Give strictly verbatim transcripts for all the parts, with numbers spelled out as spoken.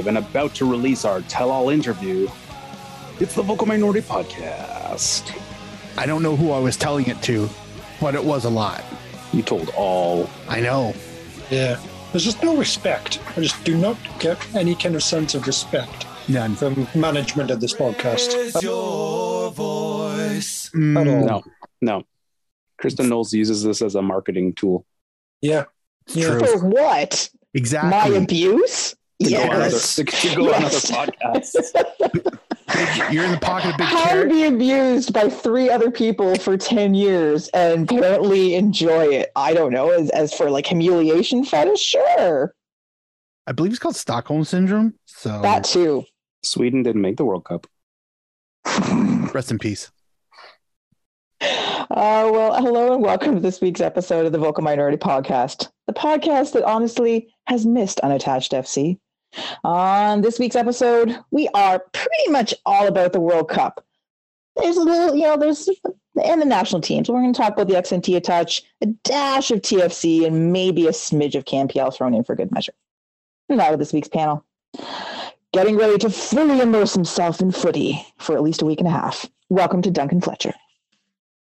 live and about to release our tell-all interview. It's the Vocal Minority Podcast. I don't know who I was telling it to, but it was a lot. You told all. I know. Yeah. There's just no respect. I just do not get any kind of sense of respect. None. From management of this podcast. Is your voice? Mm, no, no. Kristen Knowles uses this as a marketing tool. Yeah. Yeah. For what? Exactly. My abuse? To yes. Go another, to go yes. on another podcast. You're in the pocket of big How carrot. How to be abused by three other people for ten years and apparently enjoy it. I don't know. As, as for like humiliation fetish, sure. I believe it's called Stockholm Syndrome. So that too. Sweden didn't make the World Cup. Rest in peace. Uh, well, hello and welcome to this week's episode of the Vocal Minority Podcast, the podcast that honestly has missed Unattached F C. On this week's episode, we are pretty much all about the World Cup. There's a little, you know, there's and the national teams. We're going to talk about the X N T a touch, a dash of T F C, and maybe a smidge of Campiel thrown in for good measure. And that with this week's panel, getting ready to fully immerse himself in footy for at least a week and a half. Welcome to Duncan Fletcher.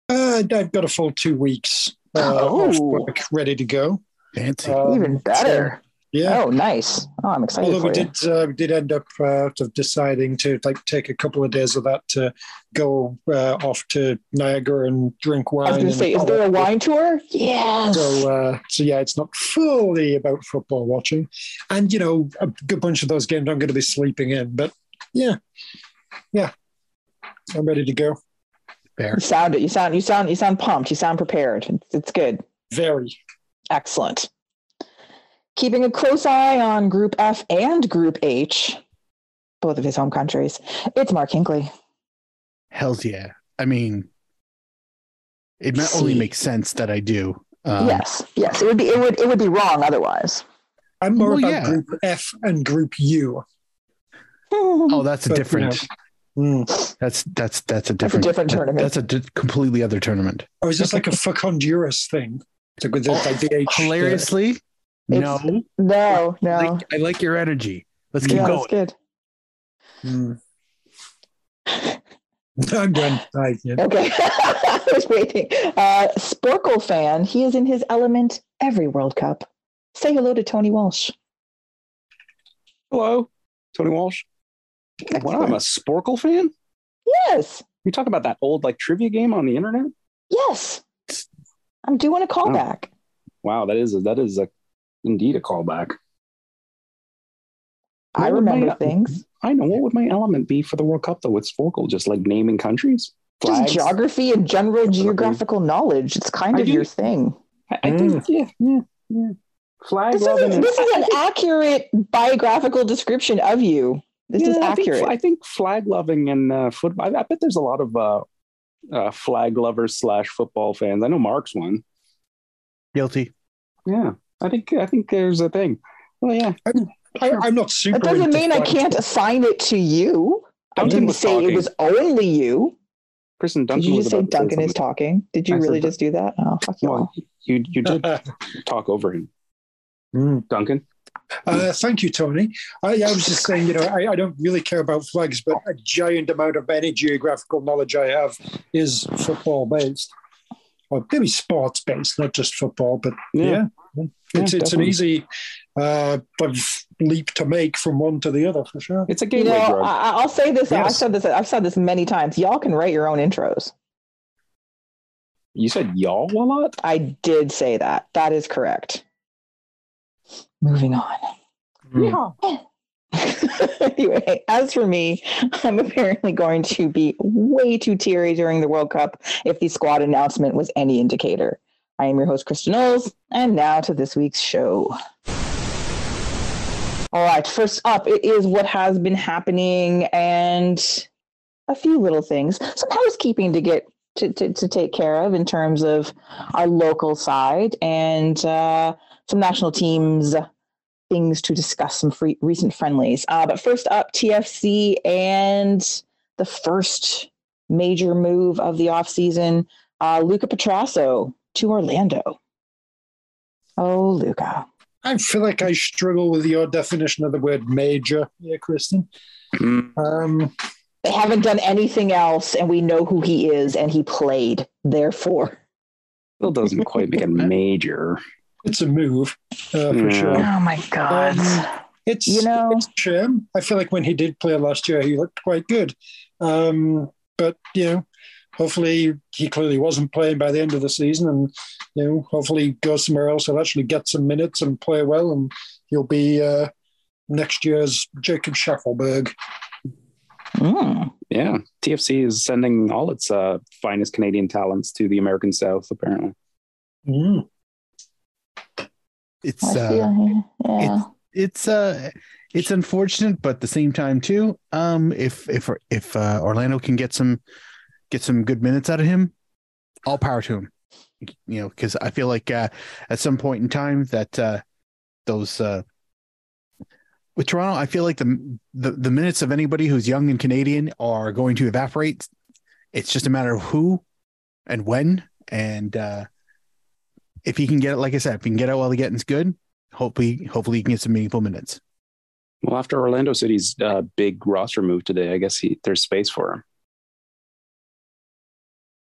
Uh, I've got a full two weeks uh, oh. off work, ready to go. Fancy, um, even better. So, yeah. Oh, nice. Oh, I'm excited. Although for we you. did, uh, we did end up uh, deciding to like take a couple of days of that to go uh, off to Niagara and drink wine. I was going to say, is there a wine tour? Yes. So, uh, so yeah, it's not fully about football watching, and you know, a good bunch of those games I'm going to be sleeping in, but yeah, yeah, I'm ready to go. There. You sound it. You sound. You sound. You sound pumped. You sound prepared. It's, it's good. Very excellent. Keeping a close eye on Group F and Group H, both of his home countries. It's Mark Hinckley. Hell's yeah. I mean, it See. only makes sense that I do. Um, yes. Yes. It would be. It would. It would be wrong otherwise. I'm more well, about yeah. Group F and Group U. Oh, that's a different. Mm. That's that's that's a different, that's a different tournament. That, that's a d- completely other tournament. Oh, is this like a fuck Honduras thing? Like with the, like the H- Hilariously, it's, no, no, no. I like, I like your energy. Let's keep yeah, going. That's good. Mm. I'm done. I, yeah. Okay, I was waiting. Uh, Sporkle fan, he is in his element every World Cup. Say hello to Tony Walsh. Hello, Tony Walsh. Wow, I'm a Sporkle fan? Yes. You talk about that old like trivia game on the internet? Yes. I'm doing a callback. Oh. Wow, that is a, that is a, indeed a callback. What I remember my, things. I know. What would my element be for the World Cup though? It's Sporkle, just like naming countries, flags. Just geography and general geographical knowledge. It's kind of your thing. I, I think. Mm. Yeah. Yeah. Yeah. Flag. This is, a, this is an accurate biographical description of you. This yeah, is accurate. I think, I think flag loving and uh, football. I, I bet there's a lot of uh, uh, flag lovers slash football fans. I know Mark's one. Guilty. Yeah, I think I think there's a thing. Well, yeah, I'm, I, I'm not super. It doesn't mean flag. I can't assign it to you. Duncan I didn't say talking. It was only you. Kristen, Duncan. Did you just say Duncan is talking? Did you I really just that. do that? Oh, fuck you! Well, you you did talk over him, mm. Duncan. Uh, thank you, Tony. I, I was just saying, you know, I, I don't really care about flags, but a giant amount of any geographical knowledge I have is football-based, or maybe sports-based, not just football. But yeah, yeah. it's yeah, it's definitely. an easy uh, leap to make from one to the other for sure. It's a gateway you know, drug. I, I'll say this. Yes. I've said this. I've said this many times. Y'all can write your own intros. You said y'all a lot? I did say that. That is correct. Moving on. Mm. Anyway, as for me, I'm apparently going to be way too teary during the World Cup if the squad announcement was any indicator. I am your host, Kristen Knowles, and now to this week's show. All right, first up, it is what has been happening and a few little things. Some housekeeping to get to, to, to take care of in terms of our local side and uh, some national teams things to discuss, some free, recent friendlies. Uh, but first up, T F C and the first major move of the offseason, uh, Luca Petrasso to Orlando. Oh, Luca. I feel like I struggle with your definition of the word major here, Kristen. Um, they haven't done anything else, and we know who he is, and he played, therefore. Still doesn't quite make it major. It's a move, uh, for yeah. sure. Oh, my God. Um, it's, you know, it's a shame. I feel like when he did play last year, he looked quite good. Um, but, you know, hopefully he clearly wasn't playing by the end of the season, and you know, hopefully go somewhere else. He'll actually get some minutes and play well, and he'll be uh, next year's Jacob Schaffelberg. Mm, yeah, T F C is sending all its uh, finest Canadian talents to the American South, apparently. Mm. It's, uh, yeah. it's it's uh it's unfortunate, but at the same time too, um, if if if uh, Orlando can get some. Get some good minutes out of him, all power to him. You know, because I feel like uh, at some point in time that uh, those uh, with Toronto, I feel like the, the the minutes of anybody who's young and Canadian are going to evaporate. It's just a matter of who and when. And uh, if he can get it, like I said, if he can get out while the getting's good, hopefully, hopefully he can get some meaningful minutes. Well, after Orlando City's uh, big roster move today, I guess he, there's space for him.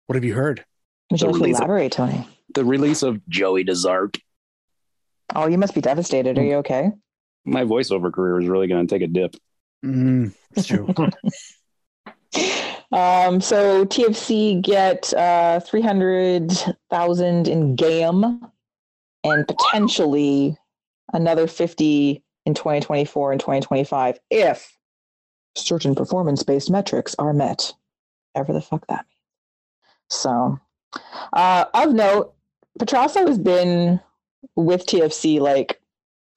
What have you heard? Would you like to elaborate, Tony? The release of Joey DeSart. Oh, you must be devastated. Are you okay? My voiceover career is really going to take a dip. Mm, it's true. um, so T F C get uh, three hundred thousand in G A M and potentially another fifty in twenty twenty-four and twenty twenty-five if certain performance-based metrics are met. Whatever the fuck that means. So, uh, of note, Petrasso has been with T F C, like,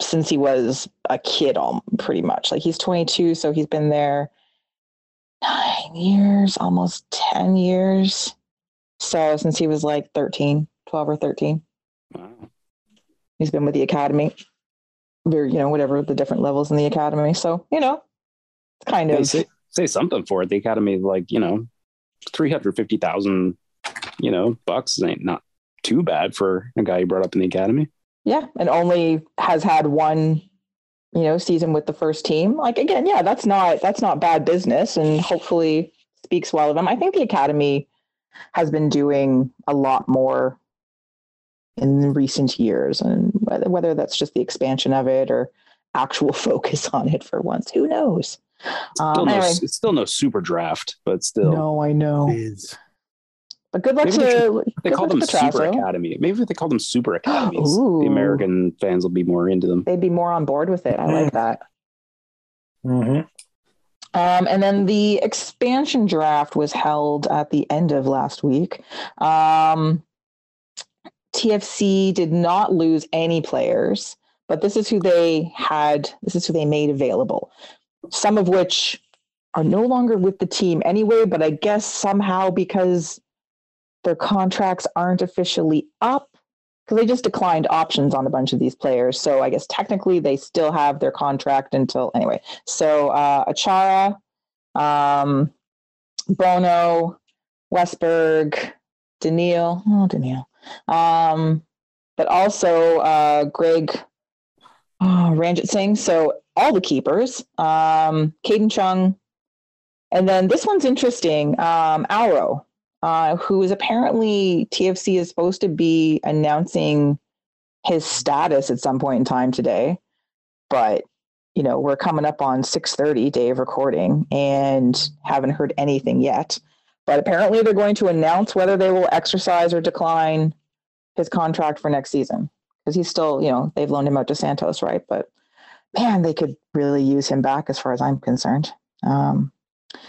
since he was a kid, all, pretty much. Like, he's twenty-two, so he's been there nine years, almost ten years. So, since he was, like, thirteen, twelve or thirteen. Wow. He's been with the academy. Or, you know, whatever, the different levels in the academy. So, you know, it's kind yeah, of... Say, say something for it. The academy, like, you know, three hundred fifty thousand you know, bucks ain't not too bad for a guy you brought up in the academy. Yeah, and only has had one, you know, season with the first team. Like, again, yeah, that's not that's not bad business, and hopefully speaks well of him. I think the academy has been doing a lot more in recent years, and whether, whether that's just the expansion of it or actual focus on it for once, who knows? Still um, no, anyway. It's still no super draft, but still. No, I know. It is. But good luck Maybe to They, they call them Petrasso. Super Academy. Maybe if they call them Super Academies, Ooh. The American fans will be more into them. They'd be more on board with it. I like that. Mm-hmm. Um, and then the expansion draft was held at the end of last week. Um, T F C did not lose any players, but this is who they had. This is who they made available. Some of which are no longer with the team anyway, but I guess somehow because their contracts aren't officially up, because they just declined options on a bunch of these players. So I guess technically they still have their contract until, anyway. So uh, Achara, um, Bono, Westberg, Doneil, oh, Doneil, um, but also uh, Greg oh, Ranjit Singh. So all the keepers, um, Caden Chung. And then this one's interesting, um, Auro, uh, who is apparently T F C is supposed to be announcing his status at some point in time today. But, you know, we're coming up on six thirty day of recording and haven't heard anything yet. But apparently they're going to announce whether they will exercise or decline his contract for next season. Because he's still, you know, they've loaned him out to Santos, right? But man, they could really use him back as far as I'm concerned. Um,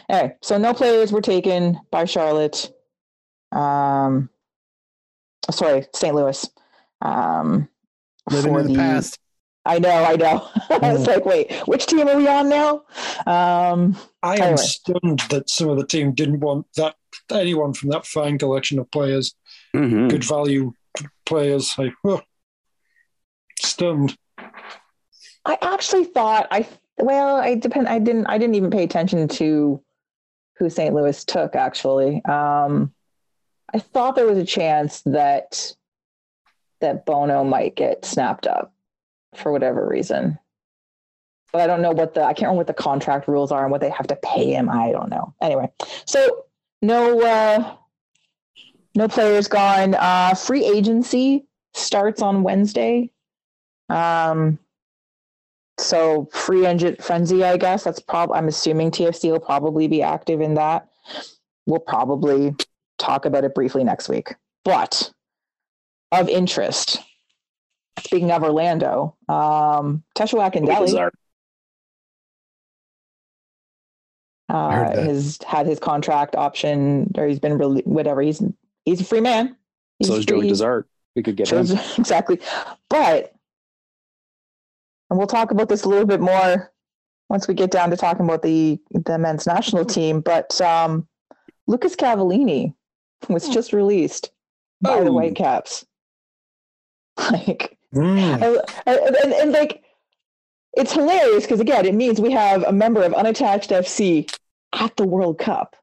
anyway, so no players were taken by Charlotte. Um, sorry, Saint Louis. Um, Living in the, the past. I know, I know. Mm. I was like, wait, which team are we on now? Um, I am anyway. stunned that some of the team didn't want that anyone from that fine collection of players. Mm-hmm. Good value players. Like, oh, stunned. I actually thought I well I depend I didn't I didn't even pay attention to who Saint Louis took actually. Um, I thought there was a chance that that Bono might get snapped up for whatever reason. But I don't know what the, I can't remember what the contract rules are and what they have to pay him. I don't know. Anyway, so no, uh, no players gone. Uh, free agency starts on Wednesday. Um, so free engine frenzy, I guess that's probably, I'm assuming T F C will probably be active in that. We'll probably talk about it briefly next week, but of interest, speaking of Orlando, um, Teshawak and Delhi uh, has had his contract option, or he's been really, whatever. He's, he's a free man. He's so is Joey DeSart. We could get him. Exactly. But, and we'll talk about this a little bit more once we get down to talking about the, the men's national team, but um, Lucas Cavallini was just released by oh. the Whitecaps. Like, mm. and, and, and like, it's hilarious because, again, it means we have a member of Unattached F C at the World Cup.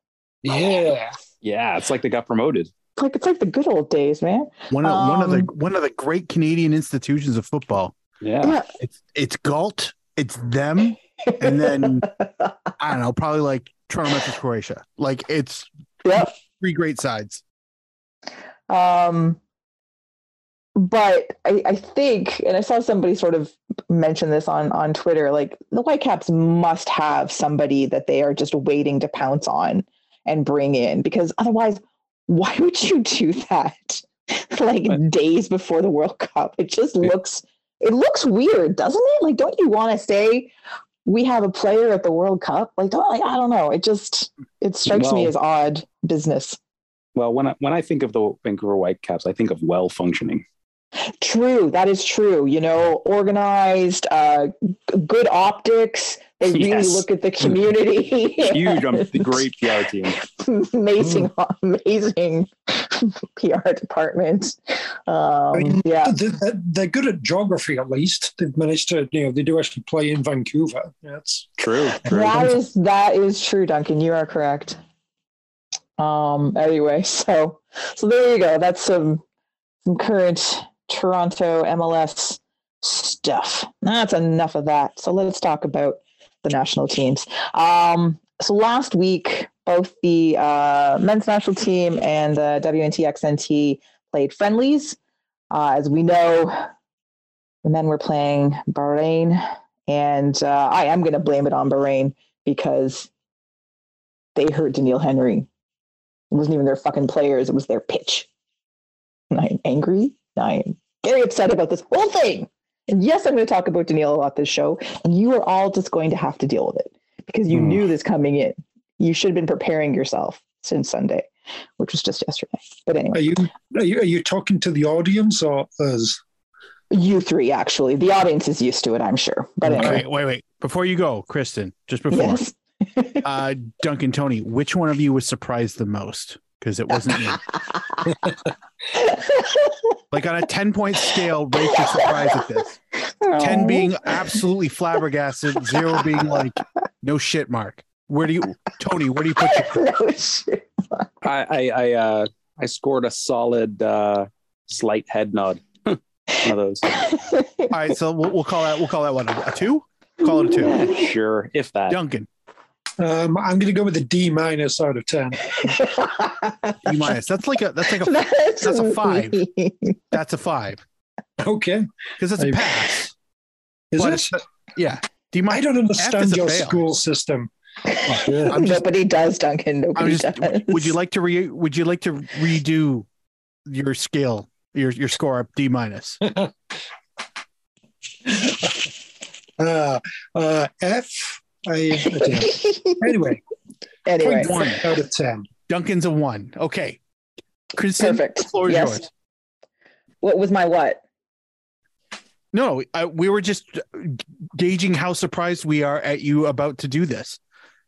Yeah. Yeah. It's like they got promoted. Like it's like the good old days, man. One of um, one of the one of the great Canadian institutions of football. Yeah, yeah. it's it's Galt, it's them, and then I don't know, probably like Toronto versus Croatia. Like it's yep. three great sides. Um, but I, I think, and I saw somebody sort of mention this on on Twitter. Like the Whitecaps must have somebody that they are just waiting to pounce on and bring in, because otherwise, why would you do that? Like but, days before the World Cup, it just looks it looks weird, doesn't it? Like, don't you want to say we have a player at the World Cup? Like, don't, like I don't know. It just it strikes well, me as odd business. Well, when I, when I think of the Vancouver Whitecaps, I think of well functioning. True, that is true. You know, organized, uh, good optics. They really yes. look at the community. Huge, um, the great P R team. Amazing, mm. amazing P R department. Um, yeah, they're, they're good at geography. At least they've managed to. You know, they do actually play in Vancouver. That's true. true. That is that is true, Duncan. You are correct. Um. Anyway, so so there you go. That's some some current Toronto M L S stuff. That's enough of that. So let's talk about the national teams. Um, so last week, both the uh, men's national team and the W N T X N T played friendlies. Uh, as we know, the men were playing Bahrain, and uh, I am going to blame it on Bahrain because they hurt Doneil Henry. It wasn't even their fucking players. It was their pitch. And I'm angry. I'm very upset about this whole thing. And yes, I'm going to talk about Doneil a lot this show, and you are all just going to have to deal with it because you mm. knew this coming in. You should have been preparing yourself since Sunday, which was just yesterday. But anyway, are you are you, are you talking to the audience or us? You three, actually. The audience is used to it, I'm sure. But anyway. Right, wait, wait. Before you go, Kristen, just before, yes. uh, Duncan, Tony, which one of you was surprised the most? Because it wasn't me. Like on a ten-point scale, rate your surprise at this. Oh. ten being absolutely flabbergasted, zero being like, no shit, Mark. Where do you, Tony, where do you put your... No shit, Mark. I, I, I, uh, I scored a solid uh, slight head nod. One of those. All right, so we'll, we'll call that, we'll call that one a two? Call it a two. Yeah, sure, if that. Duncan. Um, I'm going to go with a D minus out of ten. D minus. That's like a that's like a that's, that's a five. That's a five. Okay, because that's I, a pass. Is it? It's, yeah. D minus. I don't understand your fail. School system. Oh, yeah. I'm just, Nobody does, Duncan. Nobody just, does. Would you like to re? Would you like to redo your scale? Your your score up D minus. uh, uh, F. I, anyway, anyway, one out of ten. Duncan's a one. Okay, Kristen, perfect. The floor is yes. yours. What was my what? No, I, we were just gauging how surprised we are at you about to do this.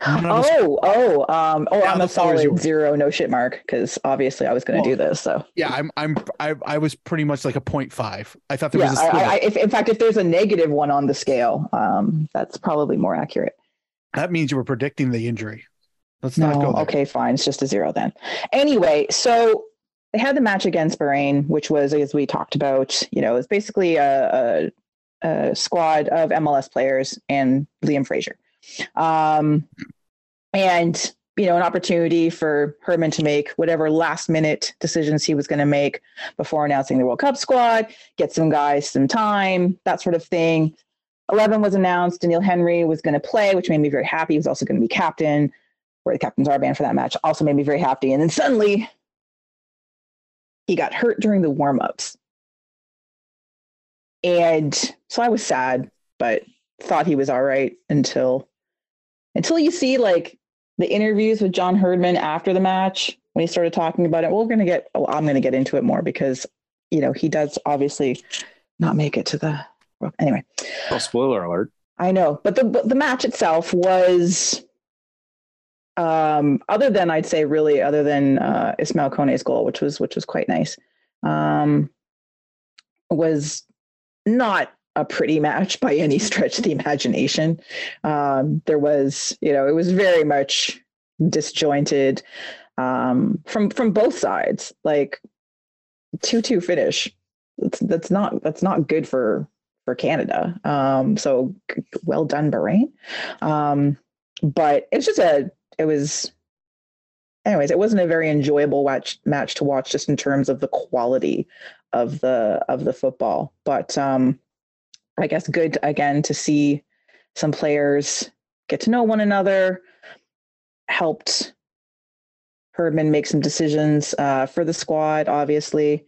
Oh, oh, um, oh! Now I'm a solid zero. No shit, Mark, because obviously I was going to well, do this. So yeah, I'm, I'm, I, I was pretty much like a zero point five. I thought there yeah, was. A I, I, if, in fact, if there's a negative one on the scale, um, that's probably more accurate. That means you were predicting the injury. Let's no, not go there. Okay, fine. It's just a zero then. Anyway, so they had the match against Bahrain, which was, as we talked about, you know, it's basically a, a uh, squad of M L S players and Liam Frazier. Um, and, you know, an opportunity for Herdman to make whatever last minute decisions he was going to make before announcing the World Cup squad, get some guys some time, that sort of thing. eleven was announced. Doneil Henry was going to play, which made me very happy. He was also going to be captain, where the captain's armband for that match also made me very happy. And then suddenly he got hurt during the warmups. And so I was sad, but thought he was all right until, until you see like the interviews with John Herdman after the match, when he started talking about it. We're going to get, oh, I'm going to get into it more because, you know, he does obviously not make it to the, well, anyway. Well, spoiler alert. I know, but the, but the match itself was, um, other than I'd say really other than uh, Ismail Kone's goal, which was, which was quite nice, um, was not a pretty match by any stretch of the imagination. Um, there was, you know, it was very much disjointed um, from from both sides. Like two two finish. That's that's not that's not good for for Canada. Um, so well done, Bahrain. Um, but it's just a it was. Anyways, it wasn't a very enjoyable watch match to watch, just in terms of the quality of the of the football. But um, I guess good again to see some players get to know one another. Helped Herdman make some decisions uh, for the squad, obviously.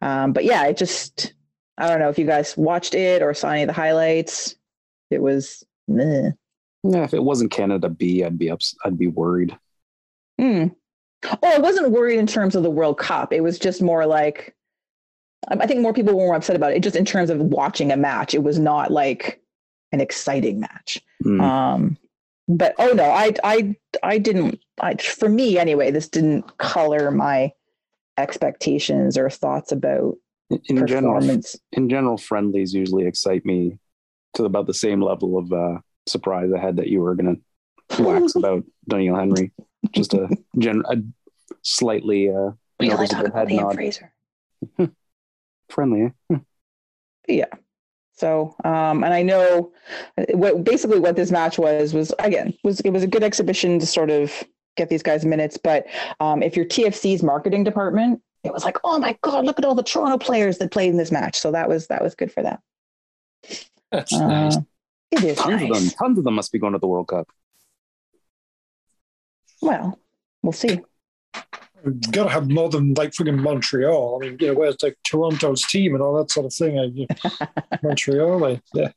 Um, but yeah, it just I don't know if you guys watched it or saw any of the highlights. It was meh. Yeah. If it wasn't Canada B, I'd be ups- I'd be worried. Hmm. Well, I wasn't worried in terms of the World Cup. It was just more like, I think more people were more upset about it. Just in terms of watching a match, it was not like an exciting match. Mm. Um, but oh no, I I I didn't. I, for me anyway, this didn't color my expectations or thoughts about in, in performance. General, in general, friendlies usually excite me to about the same level of uh, surprise I had that you were going to wax about Doneil Henry. Just a, gen- a slightly uh, we only talk about Liam Fraser. Friendly, eh? Yeah. So, um, and I know what basically what this match was was again was it was a good exhibition to sort of get these guys minutes. But um, if you're T F C's marketing department, it was like, oh my god, look at all the Toronto players that played in this match. So that was that was good for them. That's uh, nice. It is tons nice. Of them. Tons of them must be going to the World Cup. Well, we'll see. We've got to have more than like friggin' Montreal. I mean, you know, where's like Toronto's team and all that sort of thing. I, you know, Montreal, I, yeah.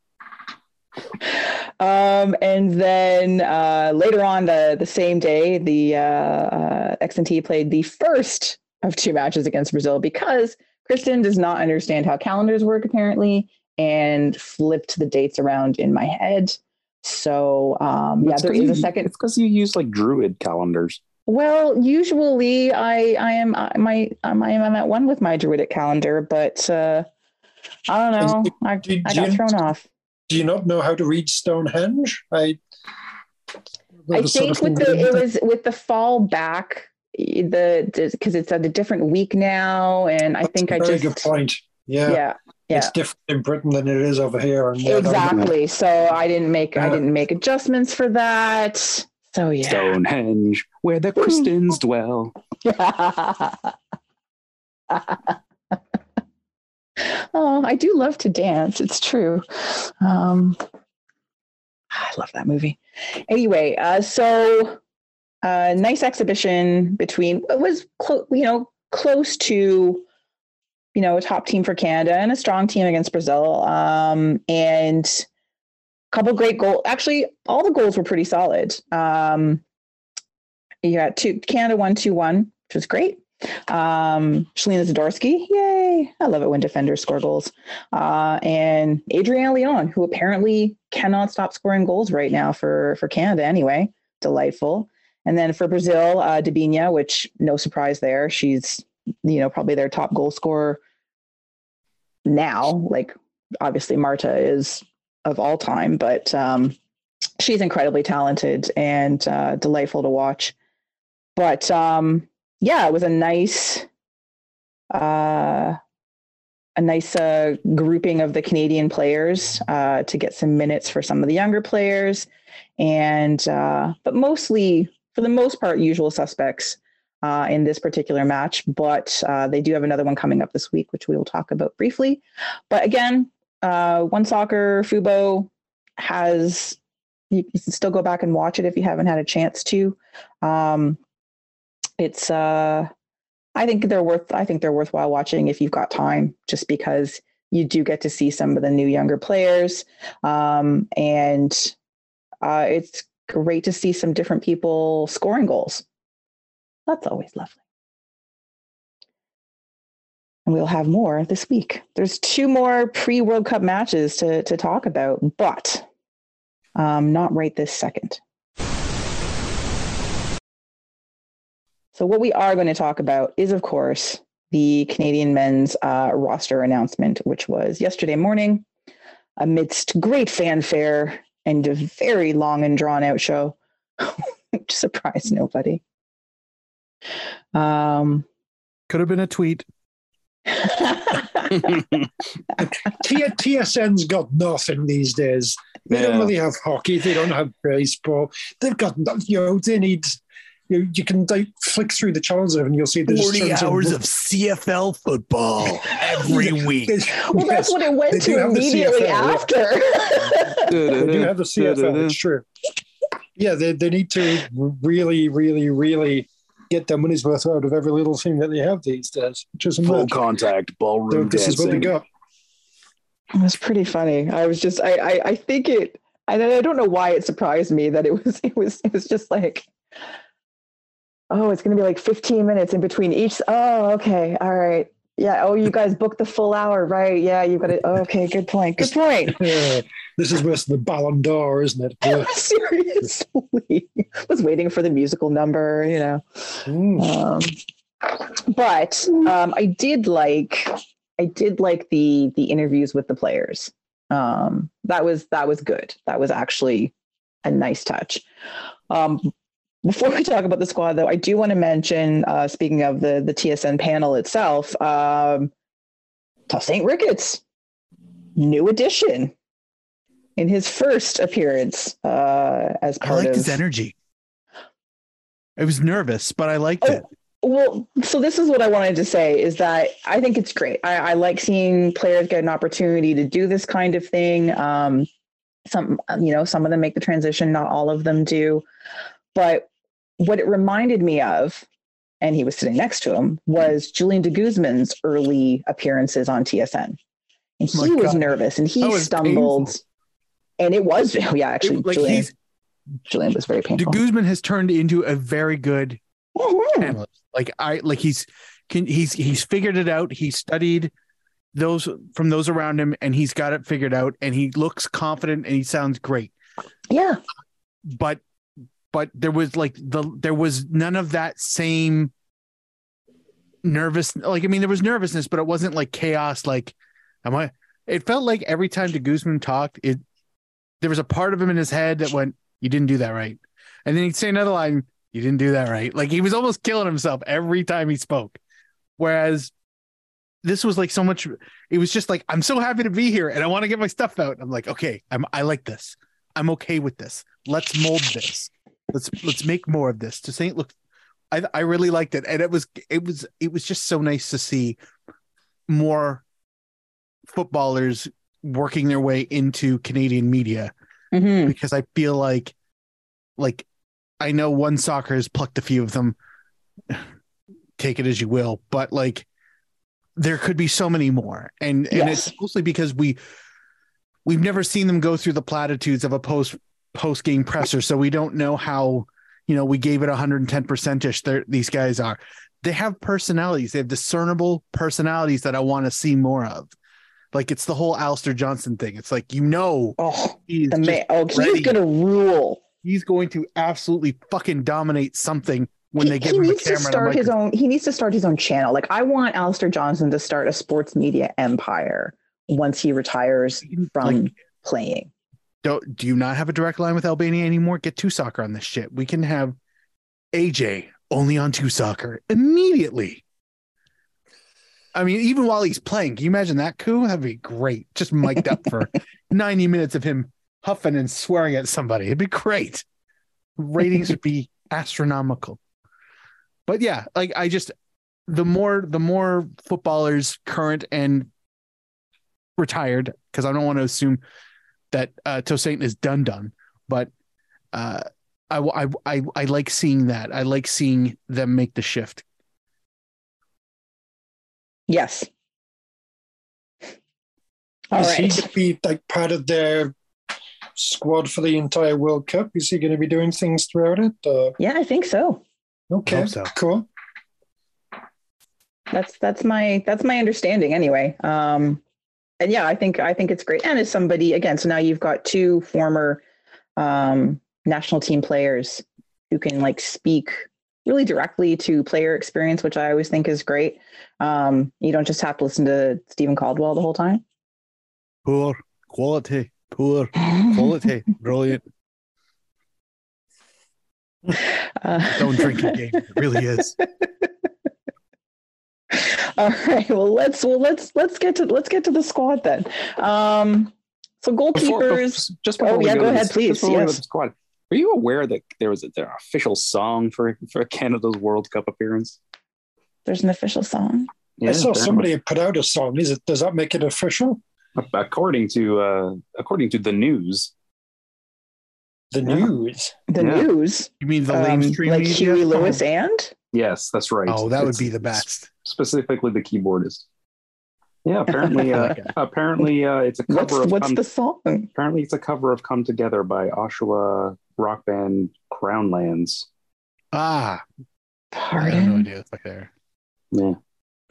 Um, and then uh, later on the the same day, the uh, uh, X and T played the first of two matches against Brazil because Kristen does not understand how calendars work apparently, and flipped the dates around in my head. So, um, yeah, there is a second. It's because you use like Druid calendars. Well, usually I, I am my I am at one with my Druidic calendar, but uh, I don't know. It, I, do, I got you, thrown off. Do you not know how to read Stonehenge? I I think with the it was with the fall back the because it's at a different week now, and that's I think a very I just good point. Yeah. Yeah. Yeah. It's different in Britain than it is over here. And exactly. So I didn't make yeah. I didn't make adjustments for that. So yeah. Stonehenge, where the Christians dwell. Oh, I do love to dance. It's true. Um, I love that movie. Anyway, uh, so uh, nice exhibition between it was clo- you know close to. You know, a top team for Canada and a strong team against Brazil. Um, and a couple great goals. Actually, all the goals were pretty solid. Um, you got two, Canada won two one, which was great. Um, Shalina Zadorsky, yay. I love it when defenders score goals. Uh, and Adrienne Leon, who apparently cannot stop scoring goals right now for, for Canada anyway. Delightful. And then for Brazil, uh, Debinha, which no surprise there. She's, you know, probably their top goal scorer now. Like, obviously, Marta is of all time, but um, she's incredibly talented and uh, delightful to watch. But um, yeah, it was a nice, uh, a nice uh, grouping of the Canadian players uh, to get some minutes for some of the younger players. And uh, but mostly, for the most part, usual suspects uh, in this particular match. But uh, they do have another one coming up this week, which we will talk about briefly. But again, uh, One Soccer Fubo has, you can still go back and watch it if you haven't had a chance to. Um, it's, uh, I think they're worth, I think they're worthwhile watching if you've got time, just because you do get to see some of the new younger players. Um, and uh, it's great to see some different people scoring goals. That's always lovely. And we'll have more this week. There's two more pre-World Cup matches to, to talk about, but um, not right this second. So what we are going to talk about is, of course, the Canadian men's uh, roster announcement, which was yesterday morning, amidst great fanfare and a very long and drawn-out show. Surprised nobody. Um, Could have been a tweet. T S N's got nothing these days. They yeah. don't really have hockey. They don't have baseball. They've got nothing. You know, they need... You, you can like, flick through the channels and you'll see there's forty hours of, of C F L football every week. Well, that's yes, what it went to immediately C F L, after. Yeah. They do have the C F L, it's true. Yeah, they they need to really, really, really get their money's worth out of every little thing that they have these days. Just full much. Contact, ballroom dancing. This is what they got. It was pretty funny. I was just, I, I, I think it, I, I don't know why it surprised me that it was, it was, it was just like, oh, it's going to be like fifteen minutes in between each. Oh, okay. All right. Yeah. Oh, you guys booked the full hour, right? Yeah, you've got it. Oh, okay. Good point. Good point. Yeah. This is worse than the Ballon d'Or, isn't it? Seriously. I was waiting for the musical number, you know. Mm. Um, but um, I did like, I did like the the interviews with the players. Um, that was that was good. That was actually a nice touch. Um, Before we talk about the squad, though, I do want to mention, uh, speaking of the, the T S N panel itself, um, Saint Ricketts, new addition in his first appearance uh, as part of... I liked of... his energy. I was nervous, but I liked oh, it. Well, so this is what I wanted to say, is that I think it's great. I, I like seeing players get an opportunity to do this kind of thing. Um, some, you know, some of them make the transition, not all of them do. But what it reminded me of, and he was sitting next to him, was Julian de Guzman's early appearances on T S N. And he was God. nervous and he stumbled. Painful. And it was, yeah, actually, it, like Julian, Julian was very painful. De Guzman has turned into a very good mm-hmm. analyst. Like I, like he's, can, he's, he's figured it out. He studied those from those around him and he's got it figured out and he looks confident and he sounds great. Yeah. But But there was like the there was none of that same nervous. Like I mean, there was nervousness, but it wasn't like chaos. Like, am I? It felt like every time De Guzman talked, it there was a part of him in his head that went, "You didn't do that right," and then he'd say another line, "You didn't do that right." Like he was almost killing himself every time he spoke. Whereas this was like so much. It was just like, I'm so happy to be here, and I want to get my stuff out. I'm like, okay, I'm I like this. I'm okay with this. Let's mold this. Let's let's make more of this. To Saint look, I I really liked it, and it was it was it was just so nice to see more footballers working their way into Canadian media mm-hmm. because I feel like like I know One Soccer has plucked a few of them. Take it as you will, but like there could be so many more, and yes. and it's mostly because we we've never seen them go through the platitudes of a post. post-game presser, so we don't know how, you know, we gave it one hundred ten percent ish. These guys are, they have personalities, they have discernible personalities that I want to see more of. Like it's the whole Alistair Johnston thing. It's like, you know, oh, he's, ma- oh, he's going to rule. He's going to absolutely fucking dominate something when he, they give he him needs a camera. To start his own, he needs to start his own channel. Like I want Alistair Johnston to start a sports media empire once he retires from like, playing. Don't, do you not have a direct line with Albania anymore? Get Two Soccer on this shit. We can have A J only on Two Soccer immediately. I mean, even while he's playing, can you imagine that coup? That'd be great. Just mic'd up for ninety minutes of him huffing and swearing at somebody. It'd be great. Ratings would be astronomical. But yeah, like I just, the more, the more footballers current and retired, because I don't want to assume that uh, Toussaint is done done, but uh, I, I, I, I like seeing that. I like seeing them make the shift. Yes. All is right. He going to be like part of their squad for the entire World Cup? Is he going to be doing things throughout it? Or? Yeah, I think so. Okay, I hope so. Cool. That's that's my that's my understanding anyway. Um, and yeah, I think I think it's great. And as somebody again, so now you've got two former um, national team players who can like speak really directly to player experience, which I always think is great. Um, you don't just have to listen to Stephen Caldwell the whole time. Poor quality, poor quality, brilliant. Uh, don't drink a game. It really is. All right. Well, let's well let's let's get to let's get to the squad then. Um, so goalkeepers. Before, before, just before oh yeah, go, go ahead, please. Yes. The squad. Were you aware that there was a, their official song for, for Canada's World Cup appearance? There's an official song? Yeah, I saw somebody was... put out a song. Is it, does that make it official? According to uh, according to the news. The yeah. news? The yeah. news? You mean the um, mainstream like media? Huey Lewis oh. and? Yes, that's right. Oh, that it's, would be the best. Specifically the keyboardist. Yeah, apparently uh, okay. apparently uh, it's a cover what's, of... What's come, the song? Apparently it's a cover of Come Together by Oshawa... rock band Crown Lands. Ah, pardon? I have no idea. It's like there. Yeah,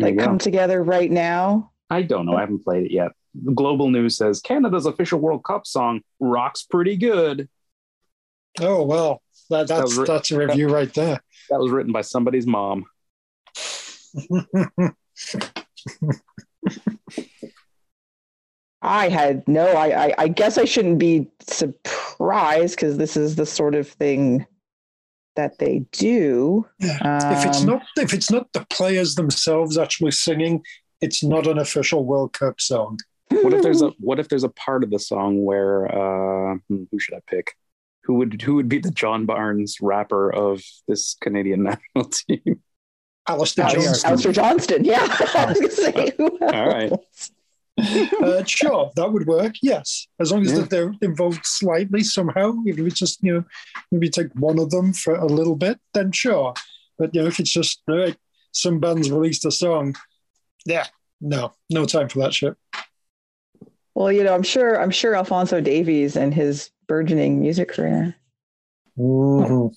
there like come together right now. I don't know. I haven't played it yet. Global News says Canada's official World Cup song rocks pretty good. Oh well, that, that's that was, that's a review that, right there. That was written by somebody's mom. I had no, I, I, I guess I shouldn't be surprised because this is the sort of thing that they do. Yeah. Um, if it's not, if it's not the players themselves actually singing, it's not an official World Cup song. What if there's a, what if there's a part of the song where, uh, who should I pick? Who would, who would be the John Barnes rapper of this Canadian national team? Alistair Johnston. Alistair Johnston. Yeah. I was going to say, who else? All right. uh, sure, that would work. Yes, as long as yeah. they're involved slightly somehow. If it's just you know maybe take one of them for a little bit, then sure. But you know if it's just like some band's released a song, yeah, no, no time for that shit. Well, you know, I'm sure, I'm sure Alphonso Davies and his burgeoning music career. Ooh.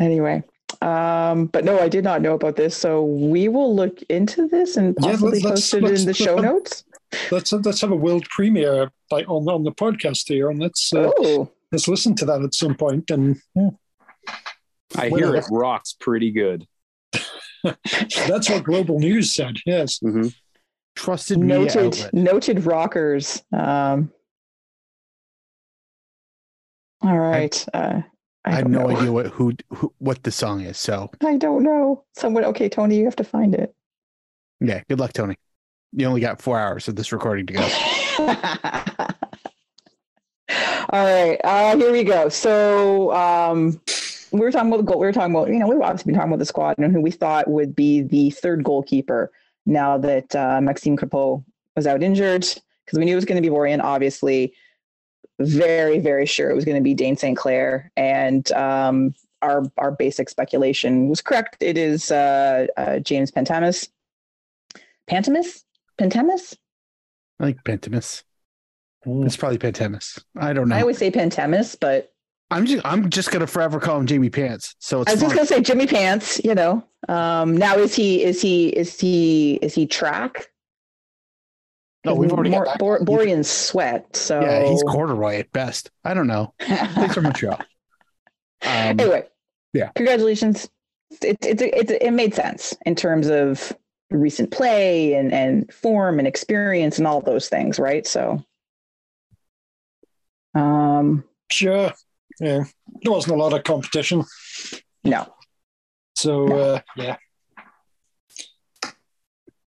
Anyway. Um, but no, I did not know about this. So we will look into this and possibly yeah, let's, post let's, it in the show notes. Let's let's have a world premiere like on, on the podcast here, and let's uh, oh. let's listen to that at some point. And yeah. I well, hear it rocks pretty good. That's what Global News said. Yes, mm-hmm. Trusted noted noted rockers. Um, all right. I- uh, I, I have no know. idea what who, who what the song is, so I don't know. Someone, okay, Tony, you have to find it. Yeah, good luck, Tony. You only got four hours of this recording to go. All right, uh, here we go. So um, we were talking about the goal. We were talking about you know we've obviously been talking about the squad and who we thought would be the third goalkeeper now that uh, Maxime Crépeau was out injured, because we knew it was going to be Lorient, obviously. Very, very sure it was going to be Dane Saint Clair, and um, our our basic speculation was correct. It is uh, uh, James Pantemos. Pantemos? Pantemos? I think Pantemos. Mm. It's probably Pantemos. I don't know. I always say Pantemos, but I'm just I'm just gonna forever call him Jimmy Pants. So it's I was fun. just gonna say Jimmy Pants. You know. Um, now is he is he is he is he track? No, we've already Mor- got Bor- Borian Sweat. So yeah, he's corduroy at best. I don't know. Thanks for Montreal. Um, anyway, yeah, congratulations. It it it it made sense in terms of recent play and, and form and experience and all those things, right? So, um, sure. Yeah, there wasn't a lot of competition. No. So no. Uh, yeah.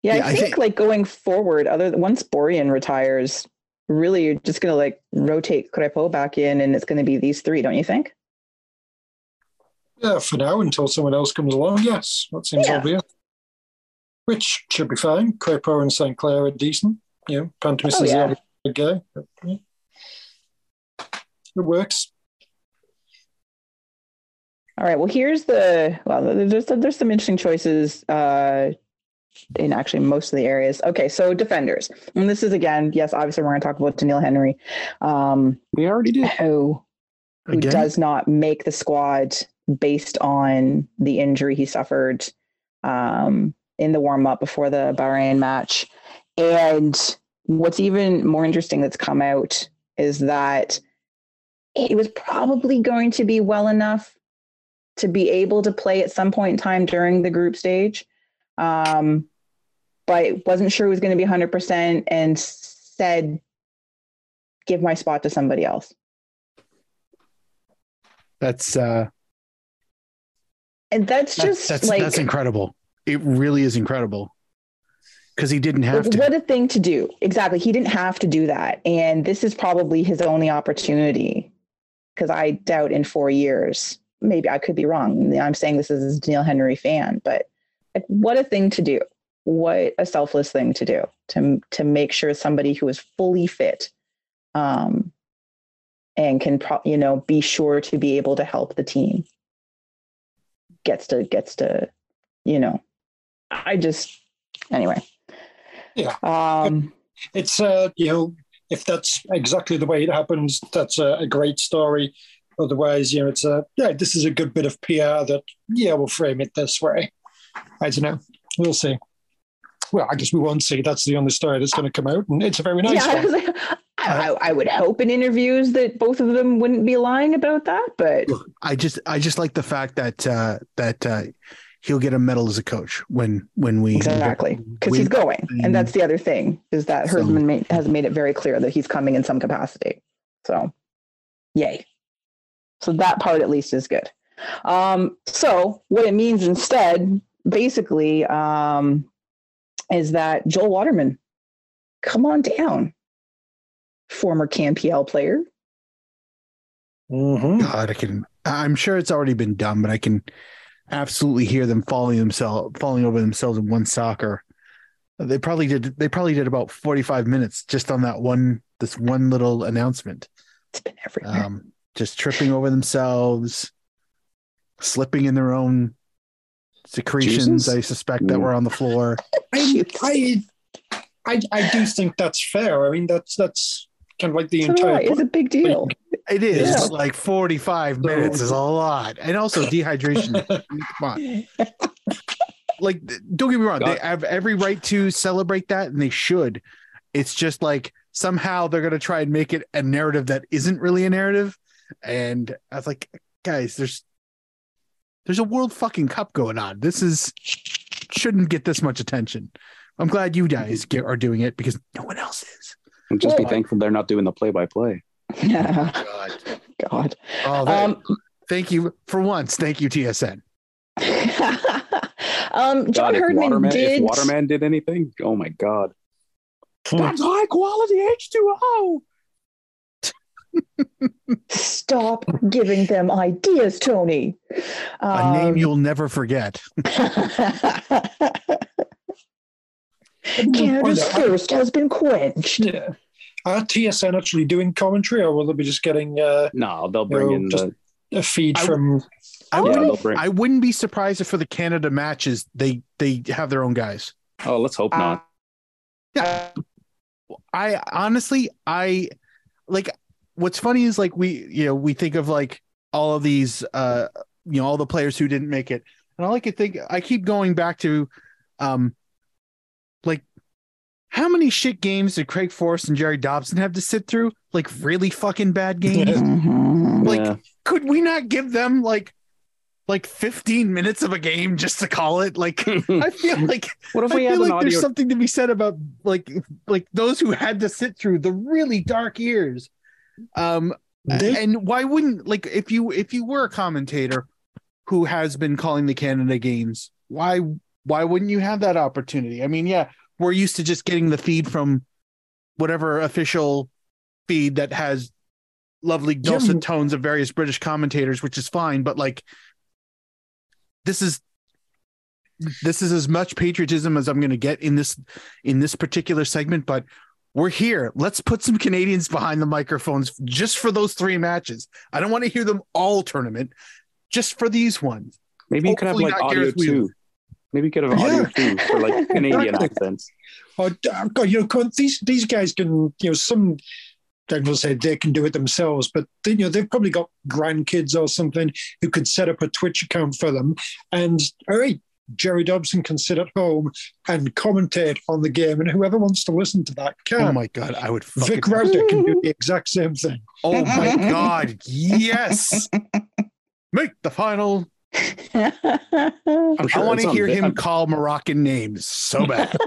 Yeah, yeah I, I think, think like going forward, other than, once Borjan retires, really you're just going to like rotate Crépeau back in, and it's going to be these three, don't you think? Yeah, for now, until someone else comes along, yes. That seems yeah. obvious. Which should be fine. Crépeau and Saint Clair are decent. You know, Pantemos oh, is yeah. the guy. Yeah. It works. All right. Well, here's the, well, there's, there's some interesting choices uh, in actually most of the areas. Okay. So defenders. And this is, again, yes, obviously we're going to talk about Doneil Henry. Um, we already did. Who, who does not make the squad based on the injury he suffered um, in the warm-up before the Bahrain match. And what's even more interesting that's come out is that it was probably going to be well enough to be able to play at some point in time during the group stage. Um, but wasn't sure it was going to be one hundred percent and said, give my spot to somebody else. That's uh, and that's just that's, that's, like... That's incredible. It really is incredible. Because he didn't have to. What a thing to do. Exactly. He didn't have to do that. And this is probably his only opportunity. Because I doubt in four years... Maybe I could be wrong. I'm saying this as a Doneil Henry fan, but like, what a thing to do. What a selfless thing to do to, to make sure somebody who is fully fit um, and can, pro- you know, be sure to be able to help the team gets to, gets to, you know, I just, anyway. Yeah. Um, it's, uh, you know, if that's exactly the way it happens, that's a, a great story. Otherwise, you know, it's a, yeah, this is a good bit of P R that, yeah, we'll frame it this way. I don't know. We'll see. Well, I guess we won't see. That's the only story that's going to come out. And it's a very nice yeah, one. Like, I, uh, I would hope in interviews that both of them wouldn't be lying about that, but. Look, I just, I just like the fact that, uh, that uh, he'll get a medal as a coach when, when we. Exactly. Because he's going. And that's the other thing is that Herdman so, made, has made it very clear that he's coming in some capacity. So, yay. So that part at least is good. Um, so what it means instead, basically, um, is that Joel Waterman, come on down, former C A M P L player. Mm-hmm. God, I can. I'm sure it's already been done, but I can absolutely hear them falling themselves, falling over themselves in One Soccer. They probably did. They probably did about forty-five minutes just on that one. This one little announcement. It's been everywhere. Um, Just tripping over themselves, slipping in their own secretions. Jesus. I suspect that were on the floor. I, I, I, I do think that's fair. I mean, that's that's kind of like the so entire. It's a big deal. It is yeah. like forty-five minutes is a lot, and also dehydration. Come on, like don't get me wrong. God. They have every right to celebrate that, and they should. It's just like somehow they're going to try and make it a narrative that isn't really a narrative. And I was like, guys, there's there's a World fucking Cup going on. This is shouldn't get this much attention. I'm glad you guys get, are doing it because no one else is. And just well, be thankful they're not doing the play-by-play. Yeah. Oh, God. God. Oh, they, um, thank you. For once, thank you, T S N. um, John God, Herdman Waterman, did... If Waterman did anything, oh, my God. That's high-quality H two O. Stop giving them ideas, Tony. Um, a name you'll never forget. Canada's thirst has been quenched. Yeah. Are T S N actually doing commentary, or will they be just getting? Uh, no, they'll bring you know, in just the, a feed I, from. I, I, yeah, wouldn't, bring... I wouldn't be surprised if for the Canada matches they they have their own guys. Oh, let's hope uh, not. Yeah, I honestly, I like. What's funny is like we, you know, we think of like all of these, uh, you know, all the players who didn't make it, and all I could think, I keep going back to, um, like, how many shit games did Craig Forrest and Jerry Dobson have to sit through? Like really fucking bad games. Mm-hmm. Like, yeah. Could we not give them like, like fifteen minutes of a game just to call it? Like, I feel like what if we I feel like audio- there's something to be said about like like those who had to sit through the really dark years. Um, and why wouldn't like if you if you were a commentator who has been calling the Canada games, why why wouldn't you have that opportunity? I mean, yeah, we're used to just getting the feed from whatever official feed that has lovely dulcet yeah. tones of various British commentators, which is fine. But like, this is, this is as much patriotism as I'm going to get in this, in this particular segment, but we're here. Let's put some Canadians behind the microphones just for those three matches. I don't want to hear them all tournament, just for these ones. Maybe Hopefully you could have like audio too. Maybe you could have audio yeah. too for like Canadian accents. Oh, God, you know, these, these guys can, you know, some people say they can do it themselves, but they, you know, they've probably got grandkids or something who could set up a Twitch account for them. And all right, Jerry Dobson can sit at home and commentate on the game, and whoever wants to listen to that can. Oh my God, I would fucking... Vic Router can do the exact same thing. Oh my God, yes! Make the final. Sure I want to hear Vic. him I'm... call Moroccan names so bad.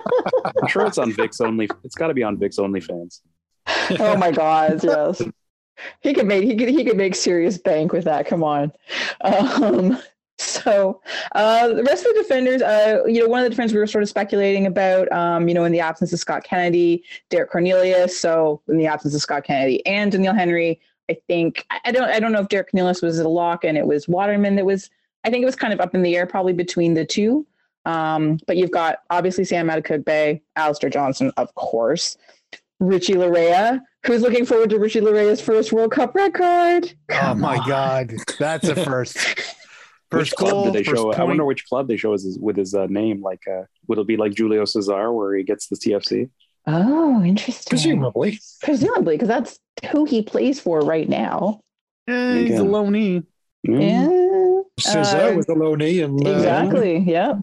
I'm sure it's on Vic's only. It's got to be on Vic's OnlyFans. Oh my God, yes. He could make he could he could make serious bank with that. Come on. Um, So uh, the rest of the defenders, uh, you know, one of the defenders we were sort of speculating about, um, you know, in the absence of Scott Kennedy, Derek Cornelius. So in the absence of Scott Kennedy and Doneil Henry, I think I don't I don't know if Derek Cornelius was a lock and it was Waterman that was. I think it was kind of up in the air, probably between the two. Um, but you've got obviously Sam Adekugbe, Alistair Johnston, of course, Richie Larea. Who's looking forward to Richie Larea's first World Cup record? Come oh my on. God, that's a first. First which club goal, did they show? Point. I wonder which club they show his, with his uh, name. Like, uh, would it be like Julio Cesar, where he gets the T F C? Oh, interesting. Presumably, presumably, because that's who he plays for right now. Yeah, he's yeah. a loanee. Mm. Yeah, Cesar uh, was a loanee, and uh, exactly, yeah.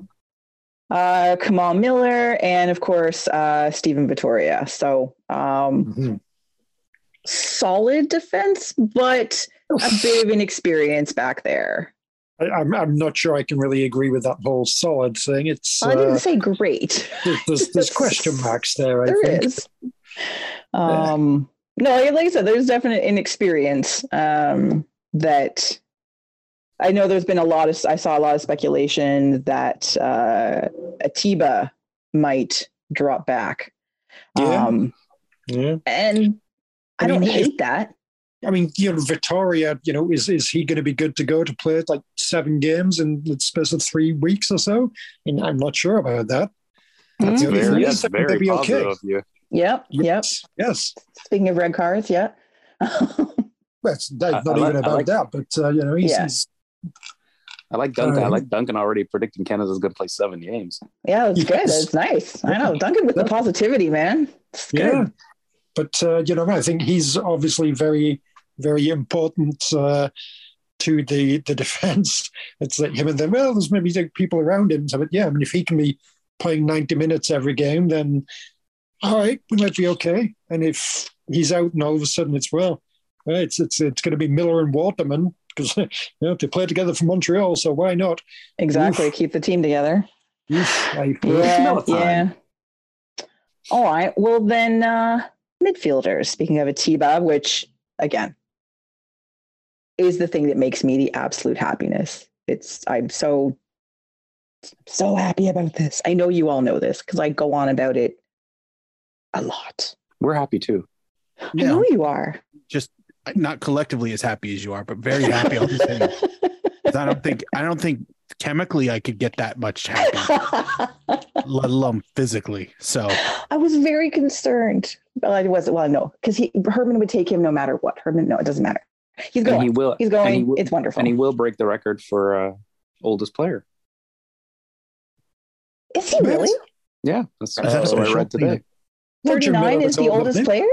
Uh, Kamal Miller, and of course uh, Steven Vittoria. So, um, mm-hmm. solid defense, but a bit of an experience back there. I'm I'm not sure I can really agree with that whole solid thing. It's I didn't uh, say great. There's, there's question marks there. I there think. is. Um, yeah. No, like I said, there's definite inexperience. Um, that I know there's been a lot of. I saw a lot of speculation that uh, Atiba might drop back. Yeah. Um, yeah. And I, I mean, don't hate that. I mean, you know, Vittoria, you know, is is he going to be good to go to play like seven games in the space of three weeks or so? I mean, I'm not sure about that. That's mm-hmm. very, yes, very be positive okay. of you. Yep, yep. Yes. Speaking of red cards, yeah. That's not I, I even like, about like, that, but, uh, you know, he's... Yeah. he's I like Duncan. Um, I like Duncan already predicting Canada's going to play seven games. Yeah, it's yes. good. It's nice. I know. Duncan with the positivity, man. It's good. Yeah. But, uh, you know, I think he's obviously very, very important uh, to the, the defense. It's like him and then, well, there's maybe like people around him. So, but yeah, I mean, if he can be playing ninety minutes every game, then all right, we might be okay. And if he's out and all of a sudden it's, well, it's it's it's going to be Miller and Waterman because you know, they play together for Montreal, so why not? Exactly. Oof. Keep the team together. Oof, I yeah, yeah. All right. Well, then... Uh... midfielders, speaking of Atiba, which again is the thing that makes me the absolute happiness. It's I'm so so happy about this. I know you all know this because I go on about it a lot. We're happy too. I yeah. know you are. Just not collectively as happy as you are, but very happy all the same. I don't think I don't think chemically I could get that much happy, let alone physically. So I was very concerned. Well, I wasn't. Well, no, because he Herdman would take him no matter what. Herdman, no, it doesn't matter. He's going. And he will, he's going. He will, it's wonderful. And he will break the record for uh, oldest player. Is he really? Yeah, that's, uh, that's what I read today. Thirty-nine is the oldest player.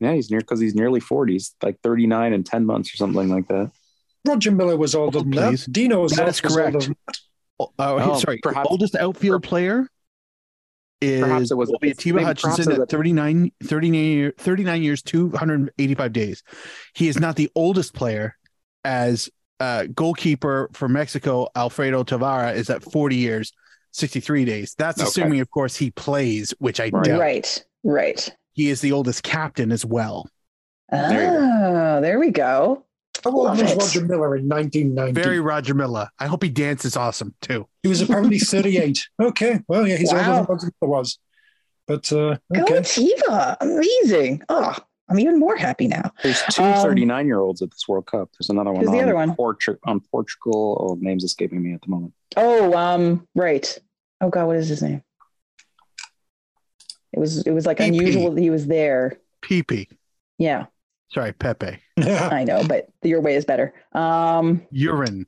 Yeah, he's near because he's nearly forty. He's like thirty-nine and ten months or something like that. Roger Miller was older than oh, that. Dino was that is correct. Was oh, oh, sorry. Perhaps, the oldest outfield perhaps, player is perhaps it was Atiba Hutchinson at thirty-nine, thirty-nine, thirty-nine years, two hundred eighty-five days. He is not the oldest player, as uh, goalkeeper for Mexico, Alfredo Tavara, is at forty years, sixty-three days. That's okay. Assuming, of course, he plays, which I right. doubt. Right, right. He is the oldest captain as well. Oh, there, there we go. How old was Roger Miller in nineteen ninety? Very Roger Miller. I hope he dances awesome, too. He was apparently thirty-eight. Okay. Well, yeah, he's wow. older than Roger Miller was. But uh, okay. Go Atiba! Amazing. Oh, I'm even more happy now. There's two thirty-nine-year-olds um, at this World Cup. There's another one. There's the other one Portu- on Portugal. Oh, the name's escaping me at the moment. Oh, um, right. Oh God, what is his name? It was it was like Pepe. Unusual that he was there. Pepe. Yeah. Sorry, Pepe. I know, but your way is better. Um, Urine.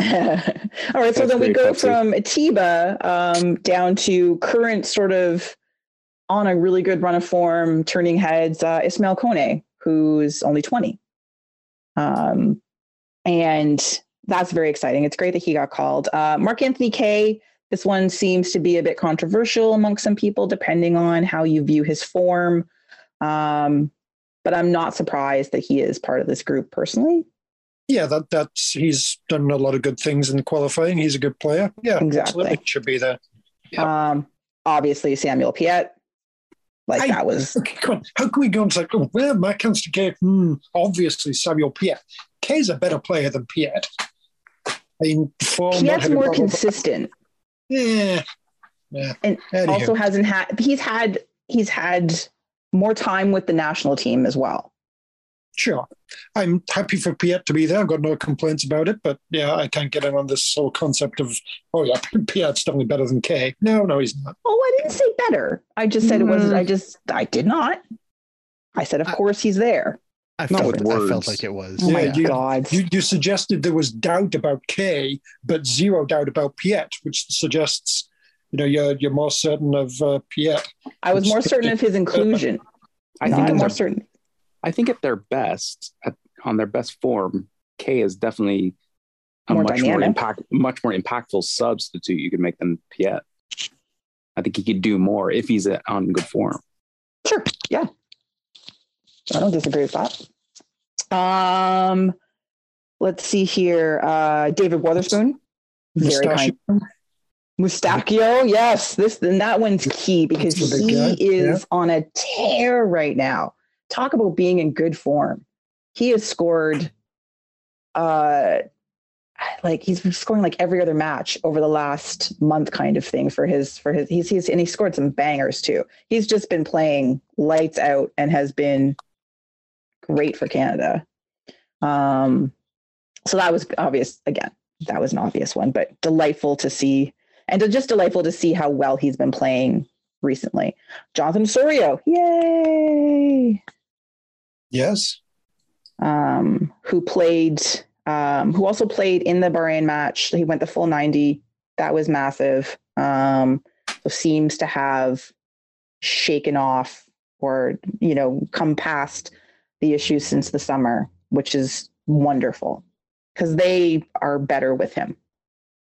All right, that's so then we go Pepsi. From Atiba um, down to current sort of on a really good run of form, turning heads, uh, Ismail Kone, who's only twenty. Um, and that's very exciting. It's great that he got called. Uh, Mark Anthony Kaye, this one seems to be a bit controversial among some people, depending on how you view his form. Um, but I'm not surprised that he is part of this group personally. Yeah, that that's he's done a lot of good things in qualifying. He's a good player. Yeah, exactly. Absolutely. Should be there. Yeah. Um, obviously, Samuel Piet. Like I, that was. Okay, come on. How can we go and say, oh, well, Mark Anthony Kaye? Hmm, obviously, Samuel Piet. Kaye's a better player than Piet. I mean, Piet's more consistent. Yeah. yeah. And Anywho. also hasn't had he's had he's had more time with the national team as well. Sure. I'm happy for Piet to be there. I've got no complaints about it, but yeah, I can't get in on this whole concept of, oh yeah, Piet's definitely better than Kaye. No, no, he's not. Oh, I didn't say better. I just said mm. it wasn't. I just, I did not. I said, of I, course he's there. I felt, it, I felt like it was. Oh yeah, my you, God. You, you suggested there was doubt about Kaye, but zero doubt about Piet, which suggests, you know, you're, you're more certain of uh, Piet. I was more certain of his inclusion. I think I'm more certain. I think at their best, at, on their best form, Kaye is definitely a more much, more impact, much more impactful substitute you could make than Piet. I think he could do more if he's at, on good form. Sure, yeah. I don't disagree with that. Um, let's see here. Uh, David Wotherspoon. Very kind. Mustachio, yes. This and that one's key because he guy. is yeah. on a tear right now. Talk about being in good form. He has scored, uh, like he's been scoring like every other match over the last month, kind of thing for his for his. He's he's and he scored some bangers too. He's just been playing lights out and has been great for Canada. Um, so that was obvious. Again, that was an obvious one, but delightful to see, and just delightful to see how well he's been playing recently. Jonathan Osorio, yay! Yes. Um, who played, um, who also played in the Bahrain match. He went the full ninety. That was massive. Um, so seems to have shaken off or, you know, come past the issues since the summer, which is wonderful because they are better with him.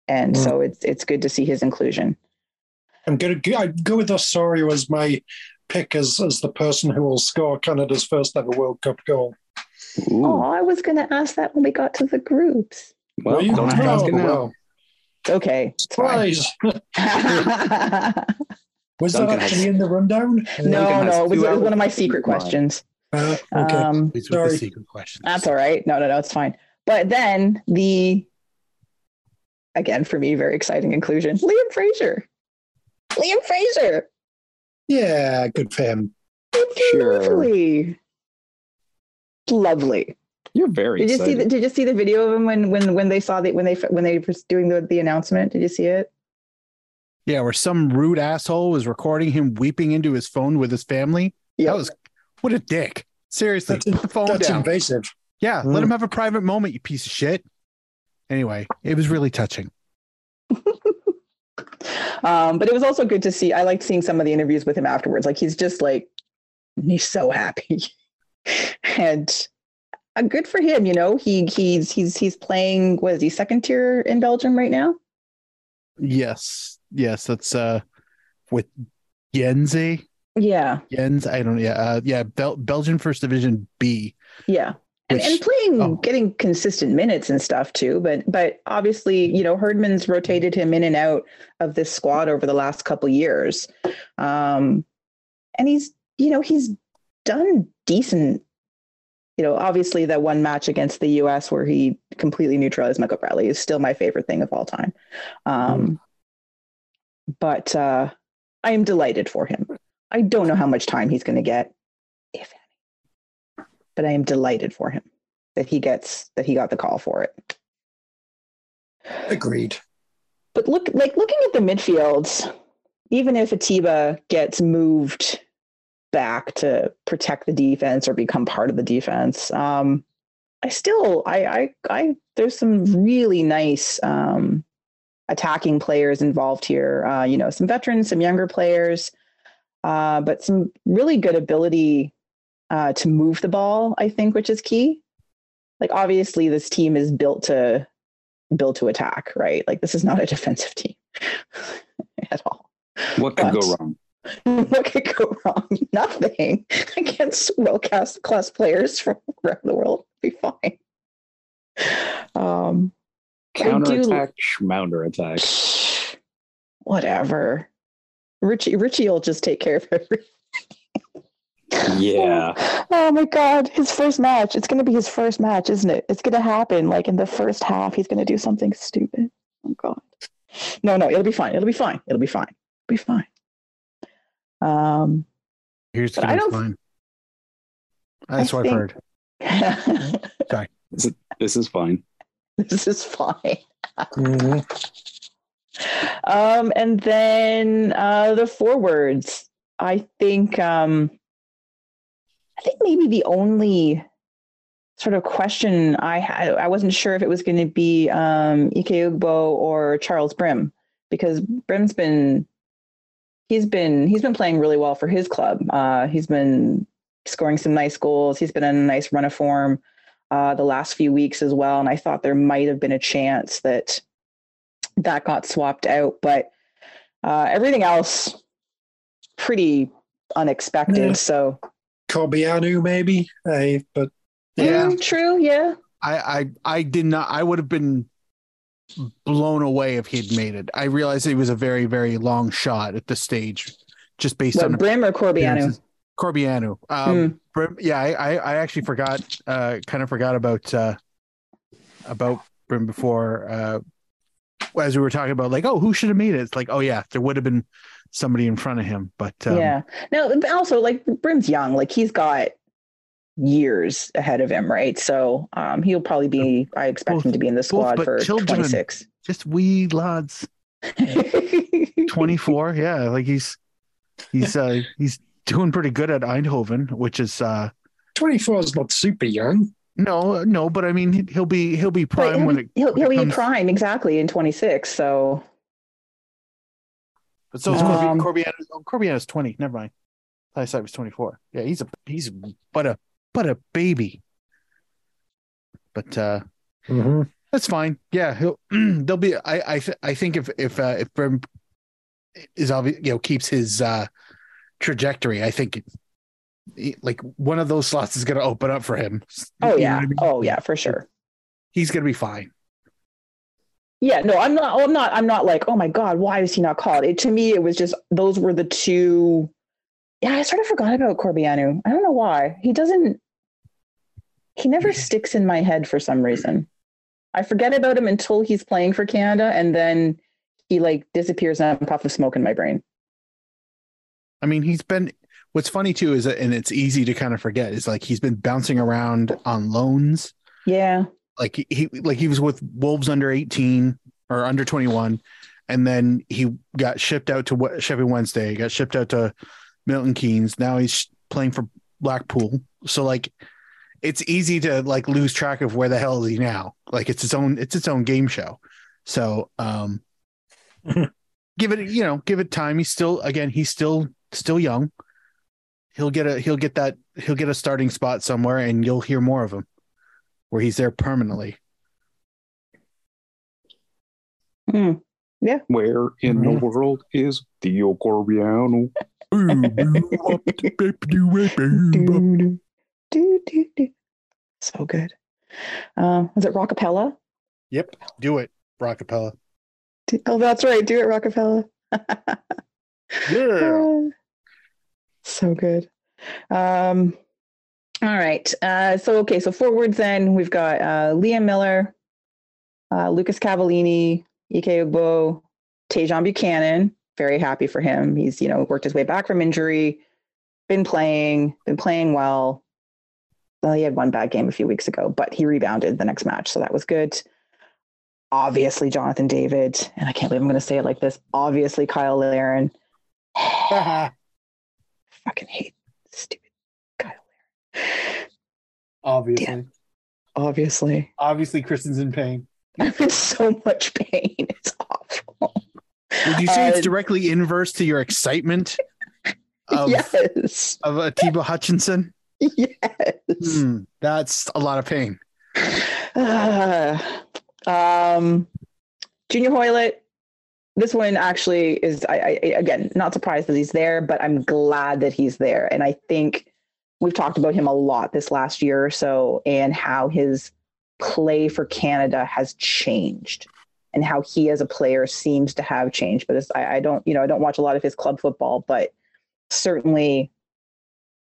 And mm. so it's, it's good to see his inclusion. I'm going to I'd go with Osorio as my pick as, as the person who will score Canada's first ever World Cup goal. Ooh. Oh, I was going to ask that when we got to the groups. Well, well you don't have to ask it now. Okay. Surprise. Was Duncan that actually has... in the rundown? No, no. It was, it was one of my secret questions. Uh, okay. Um, sorry. Secret questions. That's all right. No, no, no. It's fine. But then the, again, for me, very exciting inclusion, Liam Frazier. Liam Fraser. Yeah, good for him. Sure. Lovely. Lovely. You're very did you excited. See the, did you see the video of him when when when they saw the when they when they were doing the, the announcement? Did you see it? Yeah, where some rude asshole was recording him weeping into his phone with his family. Yeah. That was what a dick. Seriously. That's, put the phone that's down. Invasive. Yeah, mm. let him have a private moment, you piece of shit. Anyway, it was really touching. Um, but it was also good to see. I liked seeing some of the interviews with him afterwards. Like he's just like, he's so happy and uh, good for him. You know, he, he's, he's, he's playing, what is he, second tier in Belgium right now? Yes. Yes. That's, uh, with Jenze. Yeah. Jens. I don't, yeah. Uh, yeah. Bel- Belgian first division B. Yeah. Which, and, and playing, oh. getting consistent minutes and stuff too. But but obviously, you know, Herdman's rotated him in and out of this squad over the last couple of years. Um, and he's, you know, he's done decent. You know, obviously that one match against the U S where he completely neutralized Michael Bradley is still my favorite thing of all time. Um, mm. But uh, I am delighted for him. I don't know how much time he's going to get, if any. But I am delighted for him that he gets that he got the call for it. Agreed. But look, like looking at the midfields, even if Atiba gets moved back to protect the defense or become part of the defense, um, I still, I, I, I, there's some really nice um, attacking players involved here. Uh, you know, some veterans, some younger players, uh, but some really good ability uh, to move the ball, I think, which is key. Like, obviously, this team is built to built to attack, right? Like, this is not a defensive team at all. What could but, go wrong? What could go wrong? Nothing against world-class class players from around the world. Be fine. Um, Counterattack, schmounder attack. Whatever. Richie, Richie will just take care of everything. Yeah. Oh, oh my God. His first match. It's going to be his first match, isn't it? It's going to happen. Like, in the first half, he's going to do something stupid. Oh God. No, no. It'll be fine. It'll be fine. It'll be fine. It'll be fine. Um, Here's the fine. That's I what think... I've heard. Sorry. This is, this is fine. This is fine. Mm-hmm. Um, and then uh, the forwards. I think. Um, I think maybe the only sort of question I had, I wasn't sure if it was going to be um, Ike Ugbo or Charles Brim, because Brim's been he's been he's been playing really well for his club. Uh, he's been scoring some nice goals. He's been in a nice run of form uh, the last few weeks as well. And I thought there might have been a chance that that got swapped out, but uh, everything else pretty unexpected. Yeah. So Corbeanu maybe, I, but yeah, mm, true. Yeah. I, I, I did not, I would have been blown away if he'd made it. I realized it was a very, very long shot at this stage, just based what, on Brim or Corbeanu. Corbeanu. Um, mm. Yeah, I, I, I actually forgot, uh, kind of forgot about uh, about Brim before, uh, as we were talking about, like, oh, who should have made it? It's like, oh yeah, there would have been somebody in front of him, but um, yeah. Now, also, like, Brim's young, like he's got years ahead of him, right? So um, he'll probably be. I expect both, him to be in the squad both, for twenty-six. Just wee lads, twenty-four. Yeah, like he's he's uh, he's. doing pretty good at Eindhoven, which is uh, twenty-four is not super young. No, no, but I mean he'll be he'll be prime he'll, when it he'll, when he'll it be prime exactly in twenty-six. So, but so um, Corbeanu Corbeanu is twenty. Never mind, I thought he was twenty-four. Yeah, he's a he's but a but a baby. But uh, mm-hmm. that's fine. Yeah, he'll they'll be. I I th- I think if if uh, if Brim is obvious, you know, keeps his. Uh, trajectory, I think like one of those slots is going to open up for him. Oh yeah. You know what I mean? Oh yeah, for sure. He's going to be fine. Yeah, no, I'm not, I'm not, I'm not like, oh my God, why was he not called? It, to me, it was just, those were the two. Yeah. I sort of forgot about Corbeanu. I don't know why he doesn't, he never sticks in my head for some reason. I forget about him until he's playing for Canada. And then he like disappears in a puff of smoke in my brain. I mean, he's been, what's funny too, is that, and it's easy to kind of forget, is like, he's been bouncing around on loans. Yeah. Like he, he, like he was with Wolves under eighteen or under twenty-one. And then he got shipped out to Sheffield Wednesday, got shipped out to Milton Keynes. Now he's playing for Blackpool. So like, it's easy to like lose track of where the hell is he now? Like it's its own, it's its own game show. So um, give it, you know, give it time. He's still, again, he's still, still young. He'll get a he'll get that he'll get a starting spot somewhere, and you'll hear more of him where he's there permanently. Mm. Yeah. Where in the world is Theo Corbeanu? So good. Um, is it Rockapella? Yep. Do it, Rockapella. Oh, that's right. Do it, Rockapella. Yeah. So good. Um, all right. Uh, so, okay. So forwards then we've got uh, Liam Miller, uh, Lucas Cavallini, Ike Ugbo, Tejan Buchanan, very happy for him. He's, you know, worked his way back from injury, been playing, been playing well. Well, he had one bad game a few weeks ago, but he rebounded the next match, so that was good. Obviously, Jonathan David, and I can't believe I'm going to say it like this, obviously Kyle Larin. I fucking hate stupid Kyle Larin. Obviously. Damn. Obviously. Obviously, Kristen's in pain. I'm in so much pain. It's awful. Would you say uh, it's directly inverse to your excitement of, yes. of Atiba Hutchinson? Yes. Mm, that's a lot of pain. Uh, um, Junior Hoylett, this one actually is, I, I again, not surprised that he's there, but I'm glad that he's there. And I think we've talked about him a lot this last year or so, and how his play for Canada has changed and how he as a player seems to have changed. But it's, I, I don't, you know, I don't watch a lot of his club football, but certainly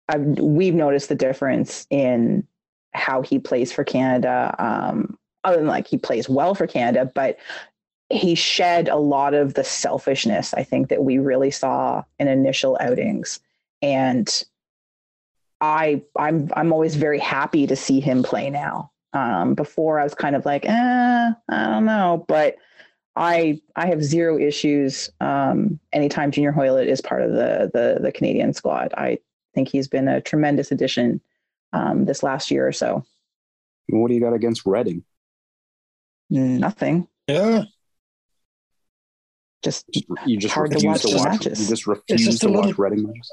I've, we've noticed the difference in how he plays for Canada. Um, other than like he plays well for Canada, but he shed a lot of the selfishness, I think, that we really saw in initial outings. And I, I'm, I'm always very happy to see him play now. Um, before I was kind of like, eh, I don't know, but I, I have zero issues. Um, anytime Junior Hoylett is part of the, the, the Canadian squad, I think he's been a tremendous addition um, this last year or so. What do you got against Reading? Nothing. Yeah. Just, you just hard to watch, to watch matches. You just refuse just to little, watch Reading matches.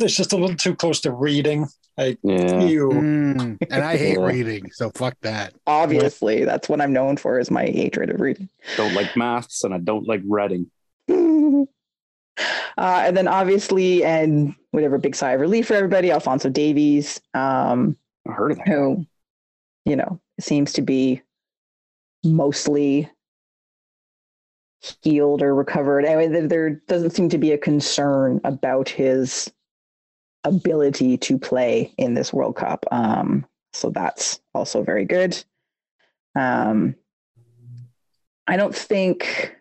It's just a little too close to Reading. Like, yeah. Ew. Mm, and I hate yeah. Reading, so fuck that. Obviously, yeah. That's what I'm known for, is my hatred of Reading. Don't like maths, and I don't like Reading. uh, and then obviously, and whatever, big sigh of relief for everybody, Alphonso Davies. Um, I heard of that. Who, you know, seems to be mostly healed or recovered. I mean, there doesn't seem to be a concern about his ability to play in this World Cup. Um, so that's also very good. Um, I don't think,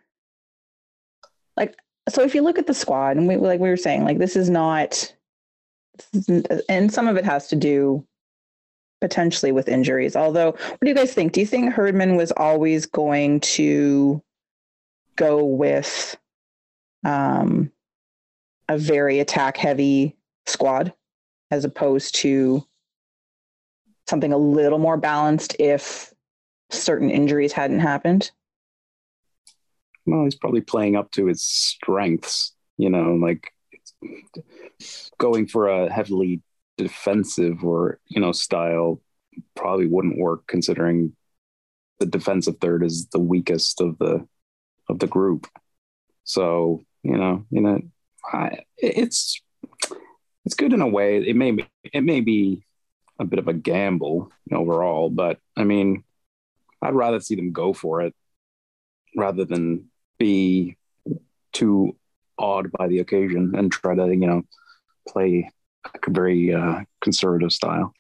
like, so if you look at the squad, and we, like we were saying, like, this is not, this isn't, and some of it has to do potentially with injuries. Although, what do you guys think? Do you think Herdman was always going to go with um, a very attack heavy squad as opposed to something a little more balanced if certain injuries hadn't happened? Well, he's probably playing up to his strengths, you know, like it's going for a heavily defensive or, you know, style probably wouldn't work, considering the defensive third is the weakest of the of the group. So, you know, you know, I, it's it's good in a way. It may be, it may be a bit of a gamble overall, but I mean, I'd rather see them go for it rather than be too awed by the occasion and try to, you know, play a very uh, conservative style.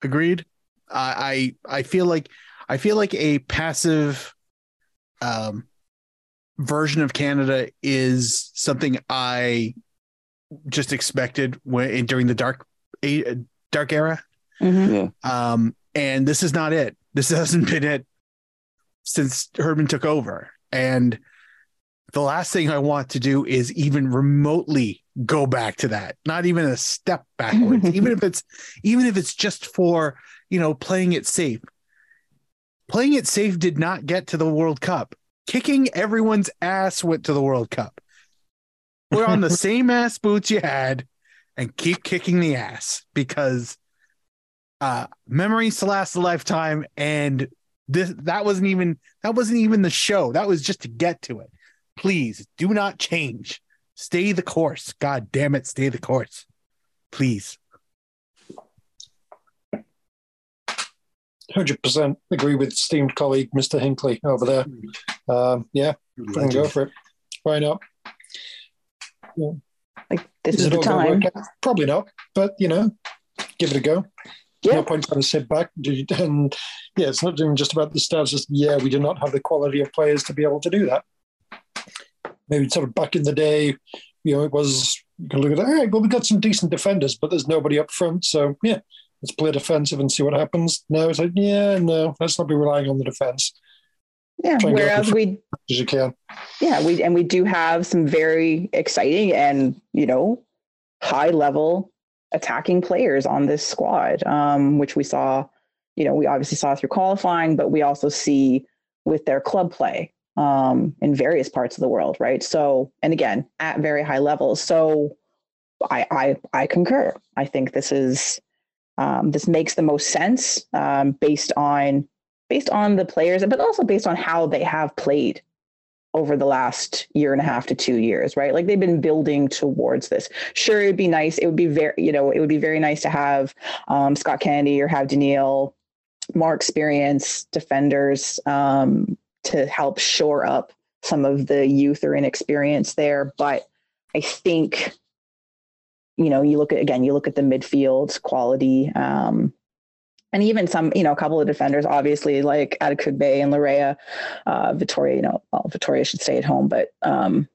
Agreed. I, I I feel like I feel like a passive um, version of Canada is something I just expected when during the dark dark era. Mm-hmm. Yeah. Um, and this is not it. This hasn't been it since Herdman took over. And the last thing I want to do is even remotely go back to that. Not even a step backwards. even if it's even if it's just for, you know, playing it safe. Playing it safe did not get to the World Cup. Kicking everyone's ass went to the World Cup. We're on the same ass boots you had, and keep kicking the ass, because uh, memories to last a lifetime. And this that wasn't even that wasn't even the show. That was just to get to it. Please do not change. Stay the course. God damn it. Stay the course. Please. one hundred percent agree with esteemed colleague, Mister Hinckley over there. Um, yeah, can go for it. Why not? Yeah. Like, this is, is the time. Probably not, but, you know, give it a go. Yeah. No point trying to sit back. And, yeah, it's not even just about the stats. Just, yeah, we do not have the quality of players to be able to do that. maybe sort of back in the day, you know, it was, you can look at, all right, well, we've got some decent defenders, but there's nobody up front. So, yeah, let's play defensive and see what happens. Now it's like, yeah, no, let's not be relying on the defense. Yeah, whereas we, as you can. Yeah, we and we do have some very exciting and, you know, high level attacking players on this squad, um, which we saw, you know, we obviously saw through qualifying, but we also see with their club play um, in various parts of the world, right? So, and again, at very high levels. So, I I, I concur. I think this is um, this makes the most sense um, based on. based on the players, but also based on how they have played over the last year and a half to two years, right? Like they've been building towards this. Sure, it'd be nice. It would be very, you know, it would be very nice to have um, Scott Kennedy or have Doneil, more experienced defenders um, to help shore up some of the youth or inexperience there. But I think, you know, you look at, again, you look at the midfield quality, um, and even some, you know, a couple of defenders, obviously, like Adekugbe and Larea, uh, Vittoria, you know, well, Vittoria should stay at home, but um,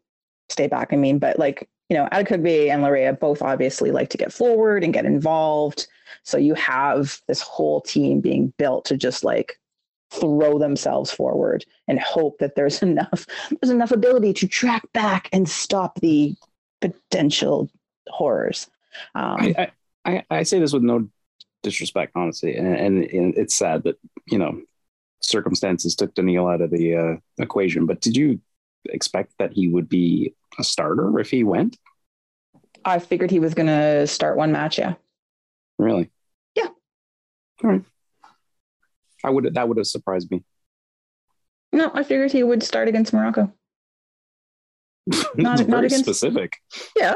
stay back, I mean. But, like, you know, Adekugbe and Larea both obviously like to get forward and get involved. So you have this whole team being built to just, like, throw themselves forward and hope that there's enough, there's enough ability to track back and stop the potential horrors. Um, I, I, I say this with no disrespect, honestly, and, and and it's sad that, you know, circumstances took Doneil out of the uh, equation. But did you expect that he would be a starter if he went? I figured he was going to start one match. Yeah. Really? Yeah. All right. I would that would have surprised me. No, I figured he would start against Morocco. Not, very not against specific. Yeah.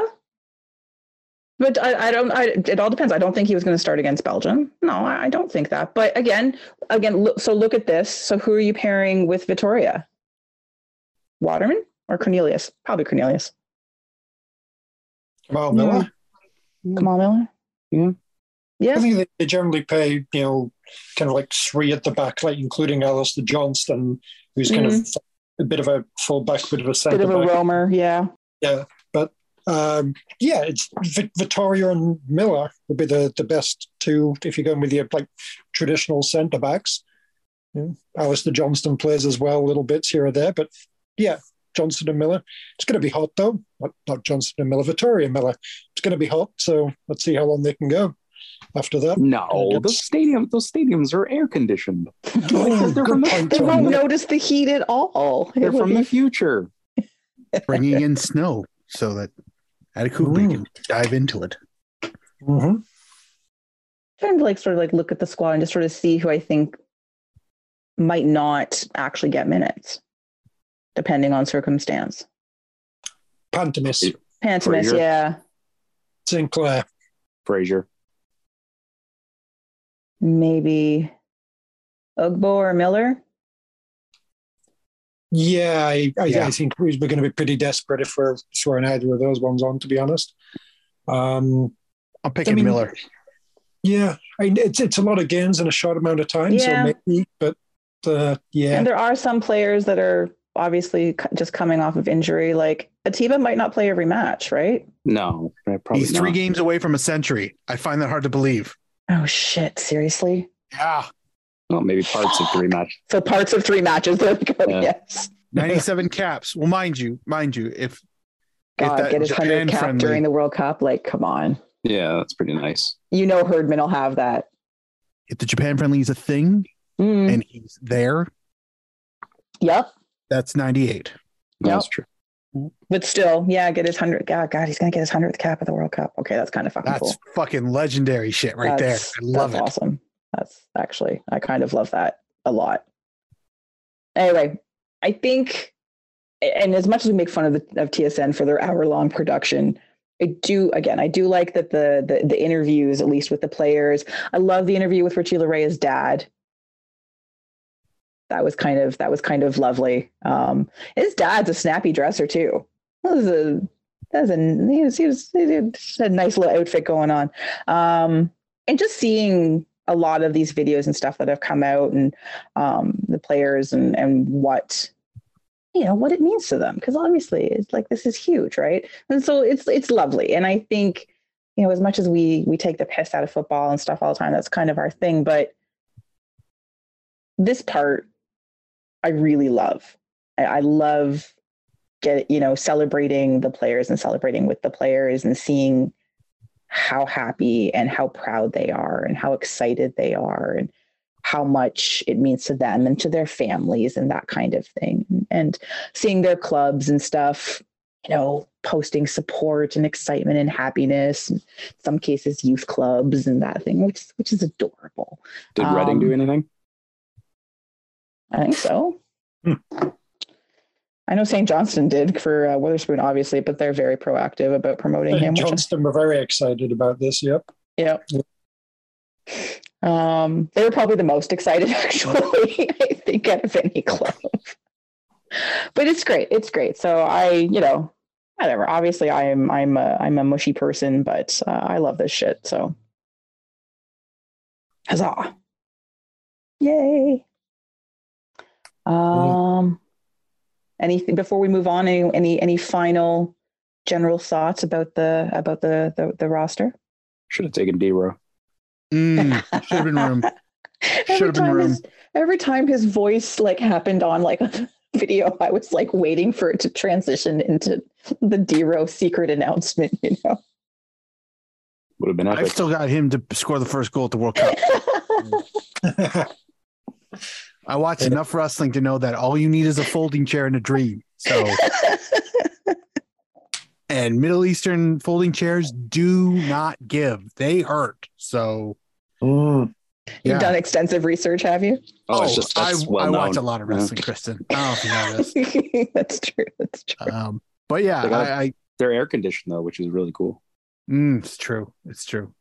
But I, I don't, I, it all depends. I don't think he was going to start against Belgium. No, I don't think that. But again, again, look, so look at this. So who are you pairing with Vittoria? Waterman or Cornelius? Probably Cornelius. Kamal Miller. Yeah. Kamal Miller. Yeah. Yeah. I think they generally pay, you know, kind of like three at the back, like including Alistair Johnston, who's kind mm-hmm. of a bit of a fullback, bit of a centre back. Bit of a roamer, yeah. Yeah. Um, yeah, it's v- Vittoria and Miller would be the, the best two if you're going with your like traditional centre backs. You know, Alistair Johnston plays as well, little bits here or there, but yeah, Johnston and Miller. It's going to be hot though. Not, not Johnston and Miller, Vittoria and Miller. It's going to be hot, so let's see how long they can go after that. No, uh, those stadium, those stadiums are air conditioned. Oh, they're from the, they won't notice the heat at all. They're from the future. Bringing in snow so that Adekugbe can dive into it. Mm-hmm. Trying to like sort of like look at the squad and just sort of see who I think might not actually get minutes, depending on circumstance. Pantemos. Pantemos, yeah. Sinclair. Frazier. Maybe Ogbo or Miller. Yeah, I, I, yeah. I think we're going to be pretty desperate if we're throwing either of those ones on, to be honest. Um, I'm picking I mean, Miller. Yeah, I mean, it's it's a lot of games in a short amount of time, yeah. so maybe, but uh, yeah. And there are some players that are obviously just coming off of injury. Like Atiba might not play every match, right? No, probably He's not. three games away from a century. I find that hard to believe. Oh, shit. Seriously? Yeah. Well, maybe parts of three matches. So parts of three matches. There we go. Yeah. Yes. ninety-seven caps. Well, mind you, mind you, if, God, if that get his one hundred cap friendly during the World Cup, like, come on. Yeah, that's pretty nice. You know Herdman will have that. If the Japan friendly is a thing mm. and he's there. Yep. That's ninety-eight. Yep. That's true. But still, yeah, get his one hundredth. God, God, he's going to get his one hundredth cap at the World Cup. Okay, that's kind of fucking that's cool. That's fucking legendary shit right that's, there. I love that's it. That's awesome. That's actually, I kind of love that a lot. Anyway, I think, and as much as we make fun of the, of T S N for their hour-long production, I do, again, I do like that the, the the interviews, at least with the players. I love the interview with Richie Larea dad. That was kind of, that was kind of lovely. Um, his dad's a snappy dresser too. That was a, that was a, he was, he was, he had a nice little outfit going on. Um, and just seeing a lot of these videos and stuff that have come out and um, the players and, and what, you know, what it means to them. Because obviously it's like, this is huge, right? And so it's, it's lovely. And I think, you know, as much as we, we take the piss out of football and stuff all the time, that's kind of our thing. But this part, I really love. I, I love get, you know, celebrating the players and celebrating with the players and seeing how happy and how proud they are and how excited they are and how much it means to them and to their families and that kind of thing. And seeing their clubs and stuff, you know, posting support and excitement and happiness, in some cases youth clubs and that thing, which, which is adorable. Did Reading um, do anything? I think so. Hmm. I know Saint Johnston did for uh, Witherspoon, obviously, but they're very proactive about promoting and him. Johnston were very excited about this. Yep. Yep. yep. Um, they were probably the most excited, actually, I think, out of any club. But it's great. It's great. So I, you know, whatever. Obviously, I'm I'm a I'm a mushy person, but uh, I love this shit. So, huzzah! Yay! Um. Anything before we move on? Any any any final general thoughts about the about the the, the roster? Should have taken D-Row. Mm, should have been room. Should every have been room. His, every time his voice like happened on like a video, I was like waiting for it to transition into the D-Row secret announcement. You know, would have been epic. I've still got him to score the first goal at the World Cup. I watch enough wrestling to know that all you need is a folding chair and a dream. So, and Middle Eastern folding chairs do not give; they hurt. So, mm. yeah. You've done extensive research, have you? Oh, it's just, that's I, well I known. watch a lot of wrestling, yeah. Kristen. I don't know if you know this. That's true. That's true. Um, but yeah, they got, I, I they're air conditioned though, which is really cool. Mm, it's true. It's true.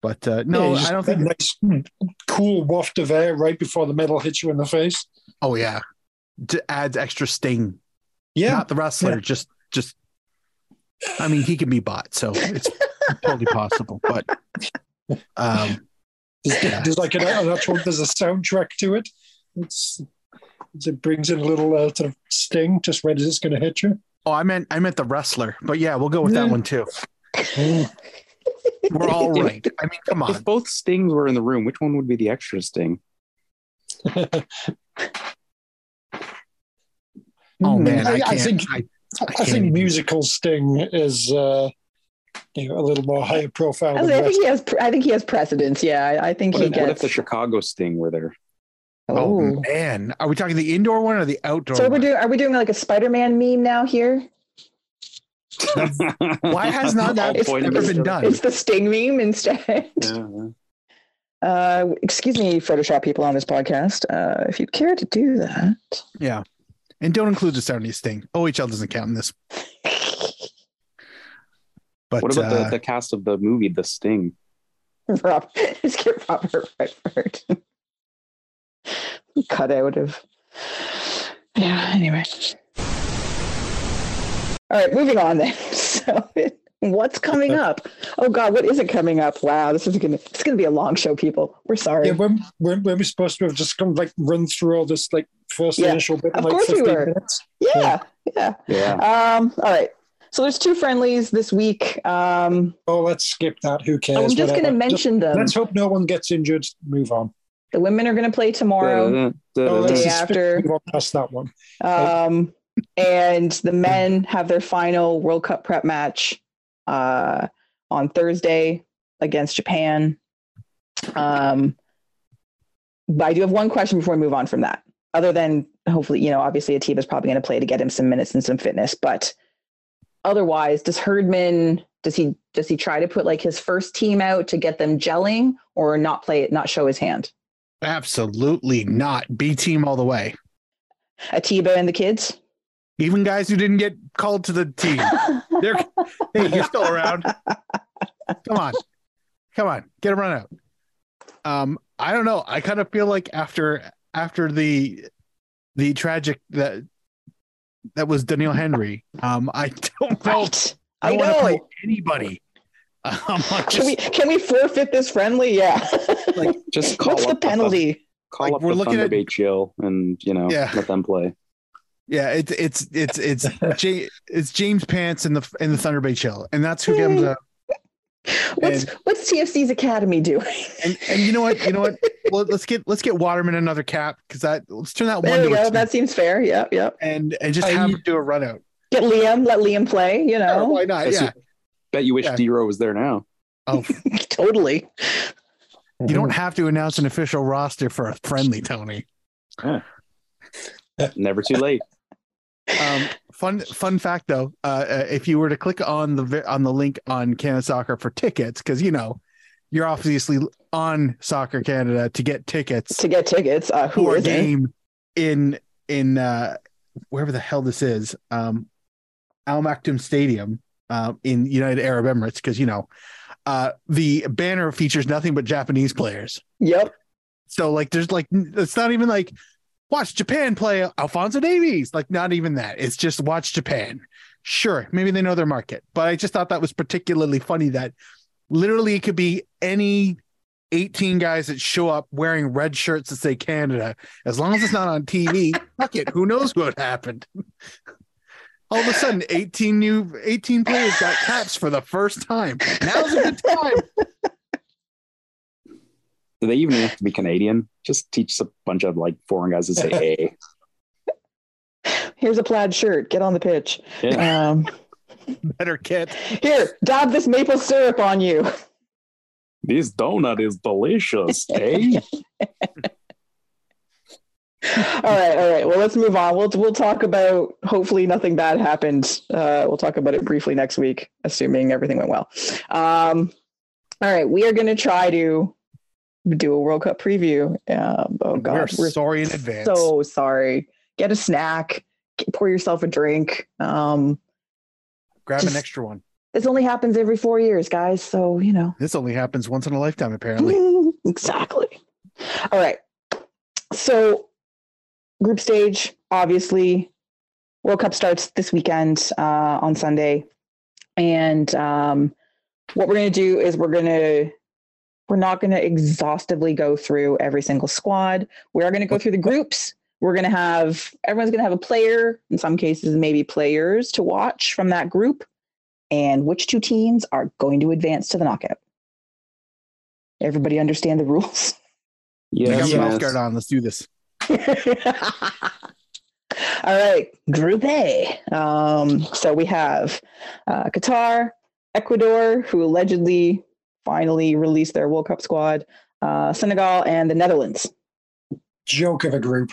But uh, no, yeah, I don't think nice, cool waft of air right before the metal hits you in the face. Oh yeah, to add extra sting. Yeah, not the wrestler. Yeah. Just, just. I mean, he can be bought, so it's totally possible. But um, there's, yeah. there's like an, an actual, there's a soundtrack to it. It's, it brings in a little uh, sort of sting just right as it's going to hit you. Oh, I meant I meant the wrestler, but yeah, we'll go with yeah. that one too. We're all right. I mean, come on. If both stings were in the room, which one would be the extra sting? oh man, I, I, I think I, I, I think musical sting is uh, you know, a little more higher profile. I, I think he has. I think he has precedence. Yeah, I, I think what he if, gets. What if the Chicago Sting were there? Oh, oh man, are we talking the indoor one or the outdoor? So one? we're doing. Are we doing like a Spider-Man meme now here? Why has not that it's never been story. done? It's the sting meme instead. Yeah. Uh, excuse me, Photoshop people on this podcast. Uh, if you care to do that, yeah, and don't include the Saturday sting. O H L doesn't count in this. But what about uh, the, the cast of the movie The Sting? Rob, let's get Robert Redford cut out of. Yeah. Anyway. All right, moving on then. So, what's coming up? Oh God, what isn't coming up? Wow, this is gonna it's gonna be a long show, people. We're sorry. Yeah, when when were we supposed to have just come like run through all this like first yeah. initial bit of like course fifteen we were. minutes? Yeah, yeah, yeah. yeah. Um, all right. So there's two friendlies this week. Um, oh, let's skip that. Who cares? I'm just whatever. gonna mention just, them. Let's hope no one gets injured. Move on. The women are gonna play tomorrow. The oh, day after. Move on past that one. Um. And the men have their final World Cup prep match uh, on Thursday against Japan. Um, but I do have one question before we move on from that. Other than hopefully, you know, obviously Atiba's probably going to play to get him some minutes and some fitness. But otherwise, does Herdman does he does he try to put like his first team out to get them gelling or not play it, not show his hand? Absolutely not. B team all the way. Atiba and the kids. Even guys who didn't get called to the team. They're, hey, you're still around. Come on. Come on. Get a run out. Um, I don't know. I kind of feel like after after the the tragic that that was Doneil Henry, um, I don't know. Right. I don't I want know. to play anybody. Um, just, can, we, can we forfeit this friendly? Yeah. Like, just call What's the penalty? The, call like, up we're the looking Thunder at Bay Chill and, you know, yeah. let them play. Yeah, it's it's it's it's J- it's James Pants and the and the Thunder Bay Chill, and that's who comes up. What's and, what's T F C's academy doing? And, and you know what, you know what? Well, let's get let's get Waterman another cap because that let's turn that there one. There you go. That seems fair. Yeah, yeah. And and just I, have him do a run out. Get Liam. Let Liam play. You know, oh, why not? Bet yeah. You, bet you wish yeah. D-Row was there now. Oh, totally. You don't have to announce an official roster for a friendly, Tony. Huh. Never too late. Um, fun fun fact though, uh, if you were to click on the on the link on Canada Soccer for tickets, because you know you're obviously on Soccer Canada to get tickets to get tickets. Uh, who for a game in in uh, wherever the hell this is, um, Al Maktoum Stadium uh, in United Arab Emirates, because you know uh, the banner features nothing but Japanese players. Yep. So like, there's like, it's not even like. Watch Japan play Alphonso Davies. Like, not even that. It's just watch Japan. Sure, maybe they know their market. But I just thought that was particularly funny that literally it could be any eighteen guys that show up wearing red shirts that say Canada. As long as it's not on T V, fuck it. Who knows what happened? All of a sudden, eighteen new eighteen players got caps for the first time. Now's a good time. Do they even have to be Canadian? Just teach a bunch of like foreign guys to say, hey. Here's a plaid shirt. Get on the pitch. Yeah. Um, Better kit. Here, dab this maple syrup on you. This donut is delicious, eh? all right, all right. Well, let's move on. We'll we'll talk about, hopefully nothing bad happened. Uh, we'll talk about it briefly next week, assuming everything went well. Um, all right, we are going to try to do a World Cup preview. Um, oh God, we're, we're sorry in advance. So sorry. Get a snack. Get, pour yourself a drink. Um, Grab just, an extra one. This only happens every four years, guys. So you know this only happens once in a lifetime, apparently. Exactly. All right. So group stage, obviously, World Cup starts this weekend uh, on Sunday, and um, what we're going to do is we're going to. We're not going to exhaustively go through every single squad. We're going to go through the groups. We're going to have, everyone's going to have a player, in some cases, maybe players to watch from that group, and which two teams are going to advance to the knockout. Everybody understand the rules? Yes. I got my mouth guard on. Let's do this. All right. Group A. Um, so we have uh, Qatar, Ecuador, who allegedly finally released their World Cup squad, uh, Senegal and the Netherlands. Joke of a group.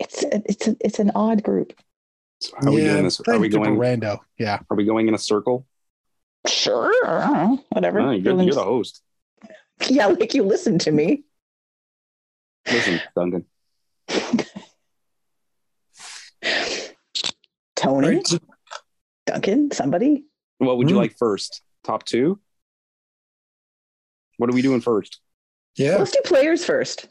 It's a, it's a, it's an odd group. So how are yeah, we doing this? Are we going rando? Yeah. Are we going in a circle? Sure. I don't know. Whatever. No, you're, you're the host. Yeah, like you listen to me. Listen, Duncan. Tony, right. Duncan, somebody. What would you mm. like first? Top two? What are we doing first? Yeah. Let's do players first.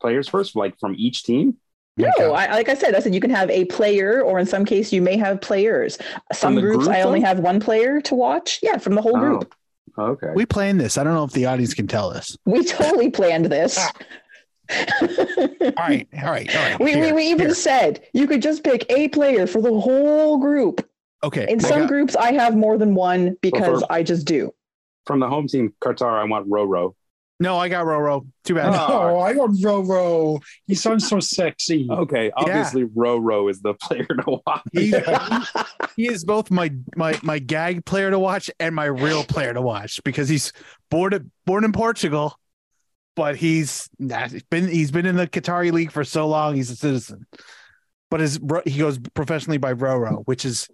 Players first? Like from each team? No, I, like I said, I said you can have a player, or in some case, you may have players. Some groups, I only have one player to watch. Yeah, from the whole group. Okay. We planned this. I don't know if the audience can tell us. We totally planned this. Ah. all right, all right, all right. We, here, we, we even here. said you could just pick a player for the whole group. Okay. In some I got, groups, I have more than one because for, I just do. From the home team, Qatar, I want Roro. No, I got Roro. Too bad. Oh, I want Roro. He sounds so sexy. Okay, obviously yeah. Roro is the player to watch. He, he is both my, my my gag player to watch and my real player to watch because he's born at, born in Portugal, but he's nah, been he's been in the Qatari league for so long. He's a citizen, but his he goes professionally by Roro, which is.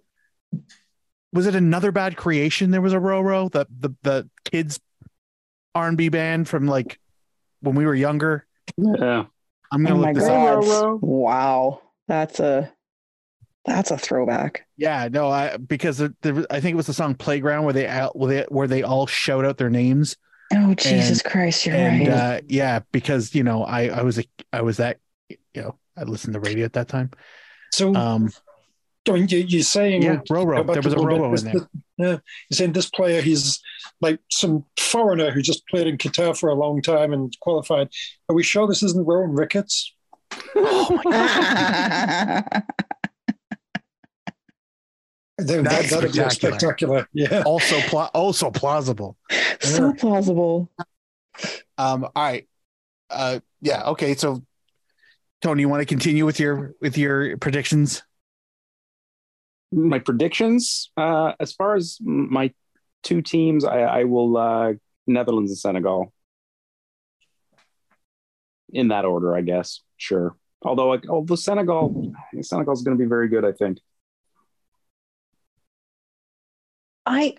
Was it another bad creation? There was a Roro, the the the kids R and B band from like when we were younger. Yeah, I'm gonna oh look this God. up. Wow, that's a that's a throwback. Yeah, no, I because there, there, I think it was the song "Playground" where they out where they where they all shout out their names. Oh Jesus and, Christ, you're and, right. Uh, yeah, because you know I I was a I was that you know I listened to radio at that time. So. Um, I mean, you, you're saying yeah, Roro. There was a Roro in there. Yeah, you're saying this player, he's like some foreigner who just played in Qatar for a long time and qualified. Are we sure this isn't Rowan Ricketts? Oh my God. That, That's that, spectacular. spectacular. Yeah. Also, pl- also plausible. So yeah. plausible. Um. All right. Uh. Yeah. Okay. So, Tony, you want to continue with your with your predictions? My predictions. Uh, as far as my two teams, I, I will uh, Netherlands and Senegal. In that order, I guess. Sure. Although, although Senegal, Senegal is going to be very good, I think. I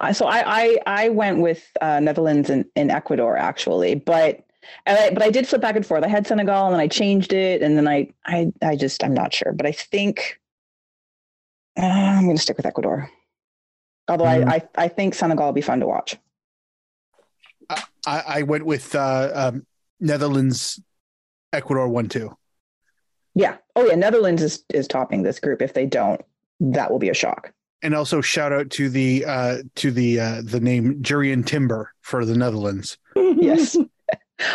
uh, so I, I I went with uh, Netherlands and, and Ecuador actually, but and I, but I did flip back and forth. I had Senegal and then I changed it, and then I I I just I'm not sure, but I think uh, I'm going to stick with Ecuador. Although mm. I, I I think Senegal will be fun to watch. I, I went with uh, um, Netherlands, Ecuador one two. Yeah. Oh yeah. Netherlands is is topping this group. If they don't, that will be a shock. And also shout out to the uh, to the uh, the name Jurriën Timber for the Netherlands. Yes,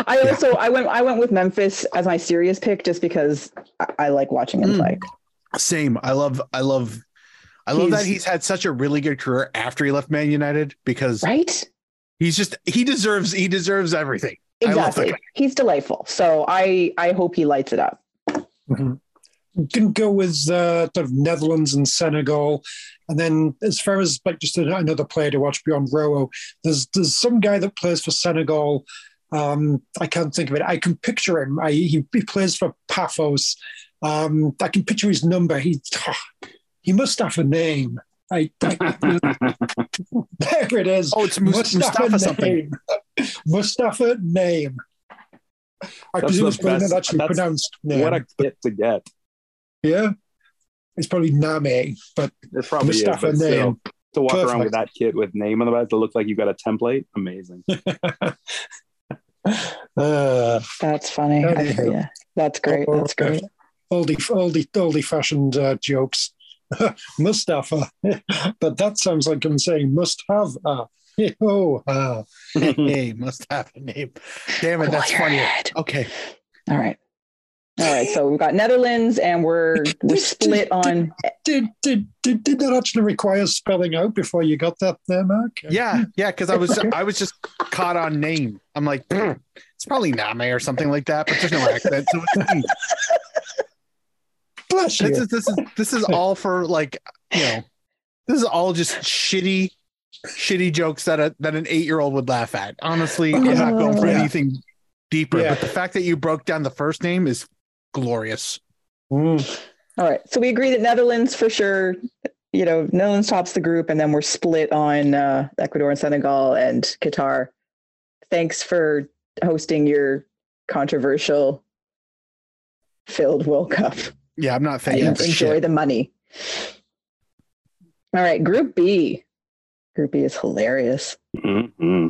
I yeah. also I went I went with Memphis as my serious pick just because I, I like watching him mm. play. Same, I love I love I he's, love that he's had such a really good career after he left Man United because right he's just he deserves he deserves everything. Exactly, he's delightful. So I I hope he lights it up. Mm-hmm. Didn't go with uh, the Netherlands and Senegal. And then as far as like just another player to watch beyond Rowo, there's there's some guy that plays for Senegal. Um, I can't think of it. I can picture him. I, he, he plays for Paphos. Um, I can picture his number. He he must have a name. I, I There it is. Oh, it's Mustafa, Mustafa something. Name. Mustafa name. I that's presume it's not actually that's pronounced name. What a get to get. Yeah, it's probably Name, but it's probably Mustafa is, but name. Still, to walk Perfect. Around with that kid with name on the back to look like you got a template, amazing. uh, that's funny. I, yeah. That's great. Or, that's great. Oldie, oldie, oldie fashioned uh, jokes. Mustafa, but that sounds like I'm saying must have a. Oh, uh, hey, must have a name. Damn it, that's funny. Head. Okay. All right. All right, so we've got Netherlands, and we're we're split did, on. Did did, did did that actually require spelling out before you got that there, Mark? Yeah, yeah, because I was I was just caught on name. I'm like, it's probably Name or something like that, but there's no accent, so it's me. Bless you. This is this is this is all for like you know, this is all just shitty, shitty jokes that a, that an eight year old would laugh at. Honestly, I'm not going for yeah. anything deeper, yeah. but the fact that you broke down the first name is. Glorious. Mm. All right. So we agree that Netherlands for sure, you know, Netherlands tops the group, and then we're split on uh, Ecuador and Senegal and Qatar. Thanks for hosting your controversial filled World Cup. Yeah, I'm not thanking you for shit. Enjoy the money. All right. Group B. Group B is hilarious. Mm-hmm.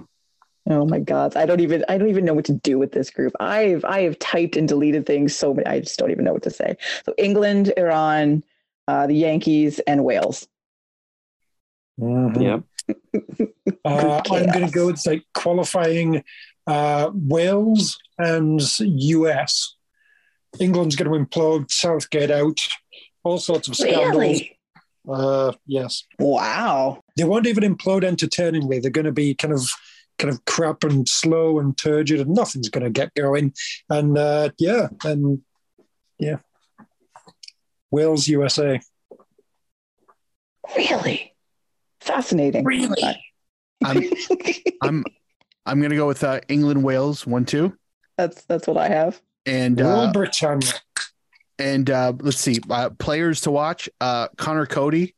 Oh my God. I don't even, I don't even know what to do with this group. I've, I have typed and deleted things. So many, I just don't even know what to say. So England, Iran, uh, the Yankees and Wales. Mm-hmm. Yeah. uh, I'm going to go with like qualifying uh, Wales and U S. England's going to implode, Southgate out, all sorts of scandals. Really? Uh, yes. Wow. They won't even implode entertainingly. They're going to be kind of, kind of crap and slow and turgid and nothing's going to get going. And uh, yeah, and yeah. Wales, U S A. Really? Fascinating. Really? I'm I'm, I'm going to go with uh, England, Wales, one two. That's that's what I have. And uh, Britannia. And uh, let's see, uh, players to watch. Uh, Connor Cody.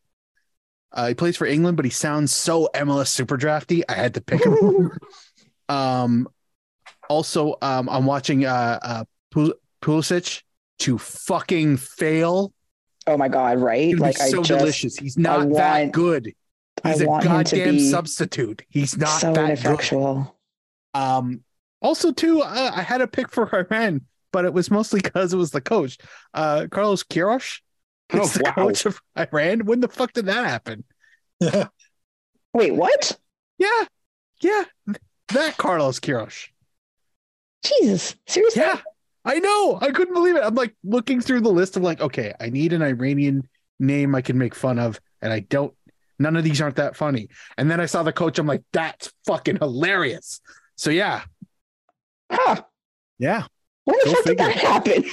Uh, he plays for England, but he sounds so M L S super drafty. I had to pick him. um, also, um, I'm watching uh, uh, Pul- Pulisic to fucking fail. Oh my God! Right? Dude, like he's I so just, delicious. He's not want, that good. He's I a goddamn substitute. He's not so that good. Um, also, too, uh, I had a pick for Iran, but it was mostly because it was the coach, uh, Carlos Queiroz. It's oh, the wow. coach of Iran. When the fuck did that happen? Wait, what? Yeah, yeah. That Carlos Queiroz. Jesus, seriously? Yeah, I know. I couldn't believe it. I'm like looking through the list of like, okay, I need an Iranian name I can make fun of. And I don't, none of these aren't that funny. And then I saw the coach. I'm like, that's fucking hilarious. So yeah. Huh. Yeah. When the fuck did that happen?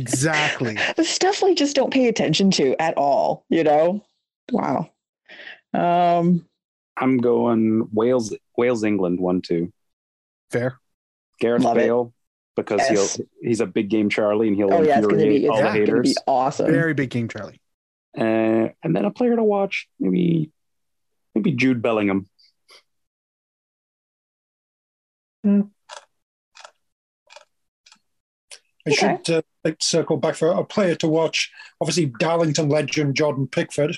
Exactly. The stuff we just don't pay attention to at all, you know? Wow. Um, I'm going Wales, Wales, England, one, two. Fair. Gareth Love Bale, it. because yes. he'll, he's a big game Charlie, and he'll oh, yeah, infuriate be, all yeah, the haters. Be awesome. Very big game Charlie. Uh, and then a player to watch, maybe, maybe Jude Bellingham. Hmm. I okay. should uh, like circle back for a player to watch. Obviously, Darlington legend Jordan Pickford.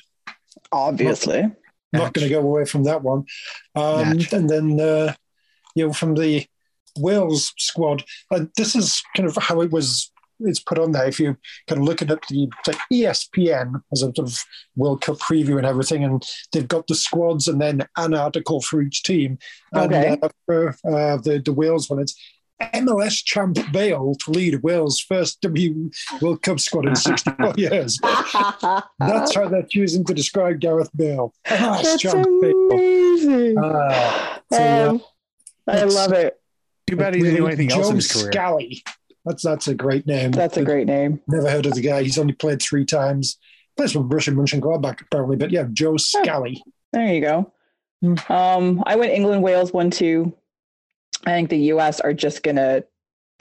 Obviously. Not, not going to go away from that one. Um, and then, uh, you know, from the Wales squad, uh, this is kind of how it was it's put on there. If you kind of look at the like E S P N as a sort of World Cup preview and everything, and they've got the squads and then an article for each team. Okay. And uh, for uh, the, the Wales one, it's M L S champ Bale to lead Wales' first W World Cup squad in sixty-four years. That's how they're choosing to describe Gareth Bale. M L S That's champ amazing. Bale. Uh, so, um, uh, I love it. Too bad he didn't do anything Joe else in his career. Scally. That's that's a great name. That's a great name. Never heard of the guy. He's only played three times. Plays with Borussia Mönchengladbach apparently, but yeah, Joe Scally. Oh, there you go. Mm. Um, I went England, Wales, one, two. I think the U S are just going to,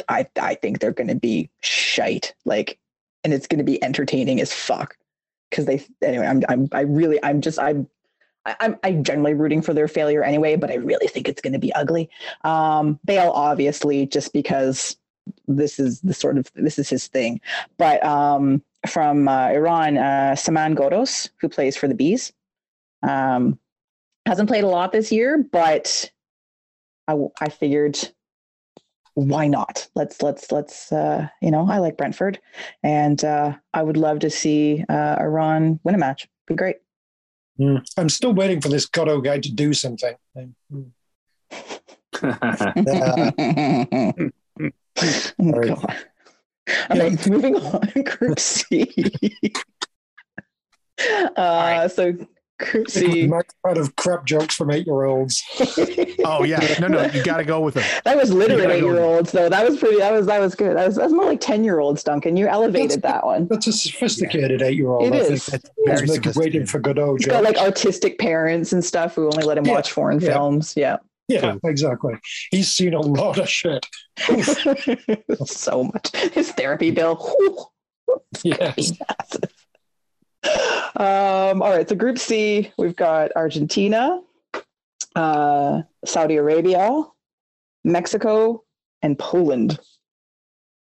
I I think they're going to be shite. Like, and it's going to be entertaining as fuck. Cause they, anyway, I'm, I'm, I really, I'm just, I'm, I'm, I'm generally rooting for their failure anyway, but I really think it's going to be ugly. Um, Bale, obviously, just because this is the sort of, this is his thing. But um, from uh, Iran, uh, Saman Godos, who plays for the Bees, um, hasn't played a lot this year, but I, I figured, why not? Let's, let's, let's, uh, you know, I like Brentford, and uh, I would love to see uh, Iran win a match. It'd be great. Mm. I'm still waiting for this Godo guy to do something. Mm. uh, oh, God. All yeah. right, moving on, Group C. uh, right. So... Crazy. Much out of crap jokes from eight-year-olds. Oh yeah, no, no, you got to go with them. That was literally eight-year-olds, though. That was pretty. That was that was good. That was, that was more like ten-year-olds, Duncan. You elevated that's, that one. That's a sophisticated yeah. eight-year-old. It I is. Think. Yeah. Very like waiting for good old. He's got like autistic parents and stuff who only let him yeah. watch foreign yeah. films. Yeah. Yeah, exactly. He's seen a lot of shit. So much. His therapy bill. Yes. Um, all right, so Group C, we've got Argentina, uh, Saudi Arabia, Mexico, and Poland.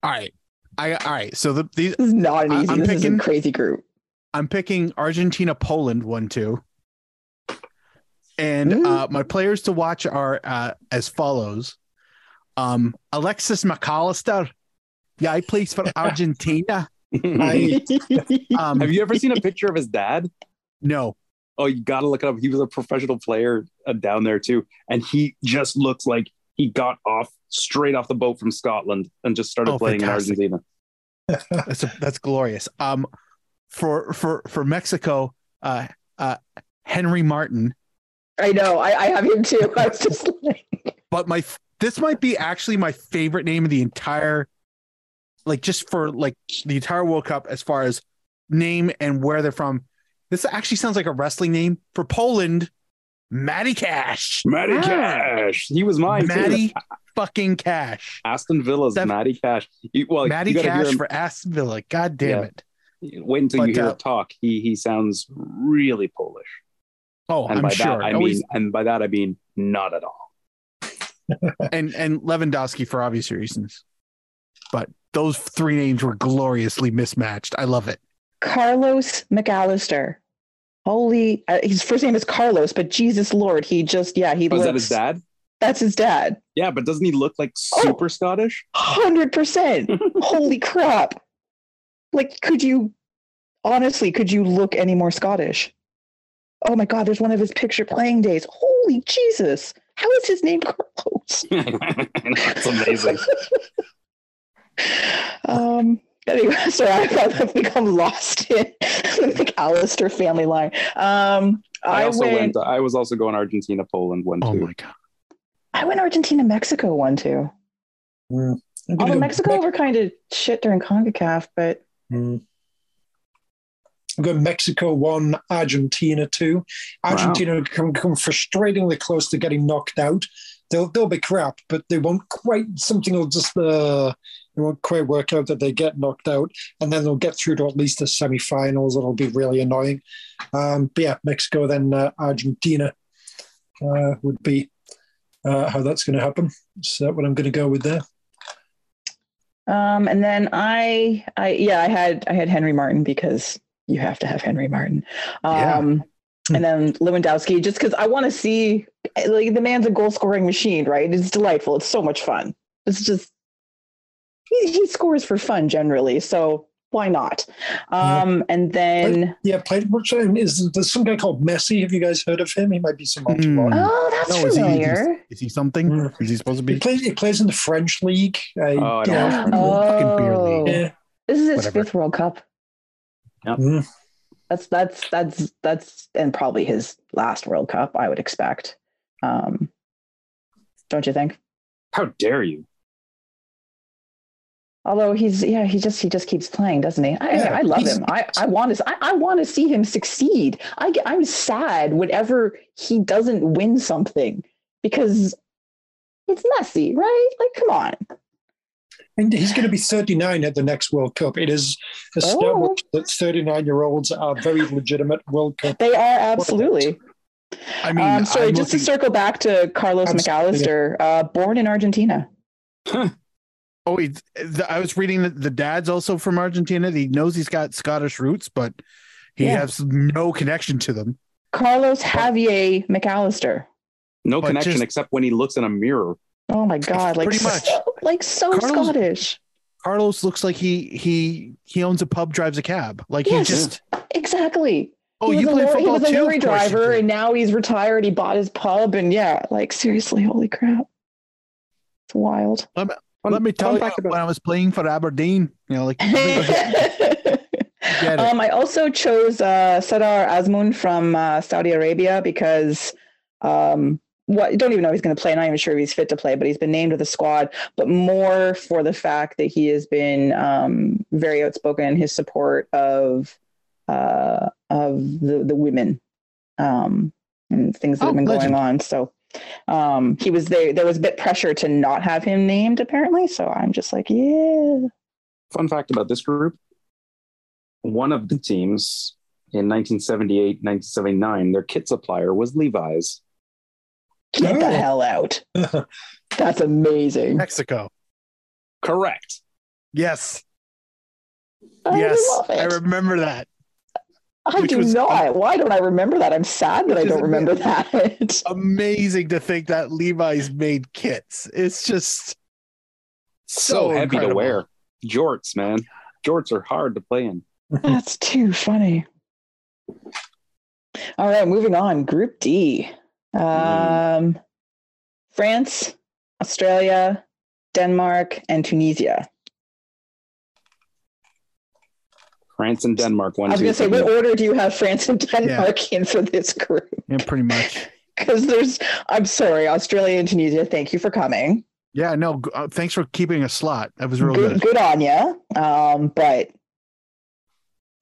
All right, I all right. So the these this is not an easy. I'm this picking, is a crazy group. I'm picking Argentina, Poland, one, two, and mm. uh, my players to watch are uh, as follows: um, Alexis McAllister. Yeah, he plays for Argentina. I, um, have you ever seen a picture of his dad? No. Oh, you gotta look it up. He was a professional player uh, down there too, and he just looks like he got off straight off the boat from Scotland and just started oh, playing fantastic. in Argentina. That's a, that's glorious. Um, for for for Mexico, uh, uh, Henry Martin. I know. I, I have him too. I was just like, but my this might be actually my favorite name of the entire. Like just for like the entire World Cup as far as name and where they're from. This actually sounds like a wrestling name for Poland. Matty Cash. Matty ah. Cash. He was mine. Matty too. fucking Cash. Aston Villa's Seven. Matty Cash. You, well, Matty you Cash for Aston Villa. God damn yeah. it. Wait until but, you hear uh, him talk. He he sounds really Polish. Oh, and I'm by sure. That, I Always... mean, and by that I mean not at all. and and Lewandowski for obvious reasons. But those three names were gloriously mismatched. I love it. Carlos McAllister. Holy, uh, his first name is Carlos, but Jesus Lord, he just, yeah, he oh, looks. Is that his dad? That's his dad. Yeah, but doesn't he look like super oh, Scottish? one hundred percent. Holy crap. Like, could you, honestly, could you look any more Scottish? Oh my God, there's one of his picture playing days. Holy Jesus. How is his name Carlos? That's amazing. Um, anyway, sorry, I've become lost in the McAllister family line. Um, I, I also went, went. I was also going Argentina, Poland one two. Oh my god! I went Argentina, Mexico one two. Mm, Although Mexico Me- were kind of shit during CONCACAF, but. Mm. I'm going Mexico one, Argentina two. Argentina wow. come come frustratingly close to getting knocked out. They'll they'll be crap, but they won't quite. Something will just uh, they won't quite work out that they get knocked out, and then they'll get through to at least the semifinals. It'll be really annoying. Um, but yeah, Mexico then uh, Argentina uh, would be uh, how that's going to happen. So that's what I'm going to go with there. Um, and then I I yeah I had I had Henry Martin because. You have to have Henry Martin. Um, yeah. And then Lewandowski, just because I want to see, like, the man's a goal-scoring machine, right? It's delightful. It's so much fun. It's just, he, he scores for fun generally, so why not? Um, yeah. And then... Play, yeah, played which is there's some guy called Messi. Have you guys heard of him? He might be some... Mm. Oh, that's no, familiar. Is he, is he something? Mm. Is he supposed to be... He plays, he plays in the French league. Uh, oh, I don't yeah. know. Oh. Fucking beer league. Yeah. This is his Whatever. fifth World Cup. Yep. Mm. That's that's that's that's and probably his last World Cup, I would expect. Um, don't you think? How dare you? Although he's yeah, he just he just keeps playing, doesn't he? I, yeah, I, I love him. I, I want to I, I want to see him succeed. I I'm sad whenever he doesn't win something because it's messy, right? Like, come on. And he's going to be thirty-nine at the next World Cup. It is established oh. that thirty-nine-year-olds are very legitimate World Cup. They are, absolutely. I mean, um, sorry, I'm just looking... to circle back to Carlos absolutely. McAllister, uh, born in Argentina. Huh. Oh, he's, I was reading that the dad's also from Argentina. He knows he's got Scottish roots, but he yeah. has no connection to them. Carlos Javier McAllister. No but connection just... except when he looks in a mirror. Oh my god! Like pretty much, so, like so Carlos, Scottish. Carlos looks like he he he owns a pub, drives a cab. Like yes, he just exactly. Oh, you played football too. He was a lorry driver, and now he's retired. He bought his pub, and yeah, like seriously, holy crap, it's wild. Let me, let me tell you, when I was playing for Aberdeen, you know, like. um, I also chose uh, Sadar Azmoun from uh, Saudi Arabia because. Um, What, don't even know he's going to play. Not even sure if he's fit to play, but he's been named to the squad. But more for the fact that he has been um, very outspoken in his support of uh, of the the women um, and things that oh, have been legend. going on. So um, he was there. There was a bit pressure to not have him named, apparently. So I'm just like, yeah. Fun fact about this group: one of the teams in nineteen seventy-eight, nineteen seventy-nine, their kit supplier was Levi's. Get oh. the hell out. That's amazing. Mexico. Correct. Yes. I yes. I remember that. I Which do was, not. Uh, Why don't I remember that? I'm sad that I don't remember amazing. that. Amazing to think that Levi's made kits. It's just so, so heavy incredible. to wear. Jorts, man. Jorts are hard to play in. That's too funny. All right, moving on. Group D. Um, France, Australia, Denmark, and Tunisia. France and Denmark. One, I was going to say, what order do you have France and Denmark yeah. in for this group? Yeah, pretty much. Because there's, I'm sorry, Australia and Tunisia, thank you for coming. Yeah, no, uh, thanks for keeping a slot. That was real good. Good, good on you. Um, but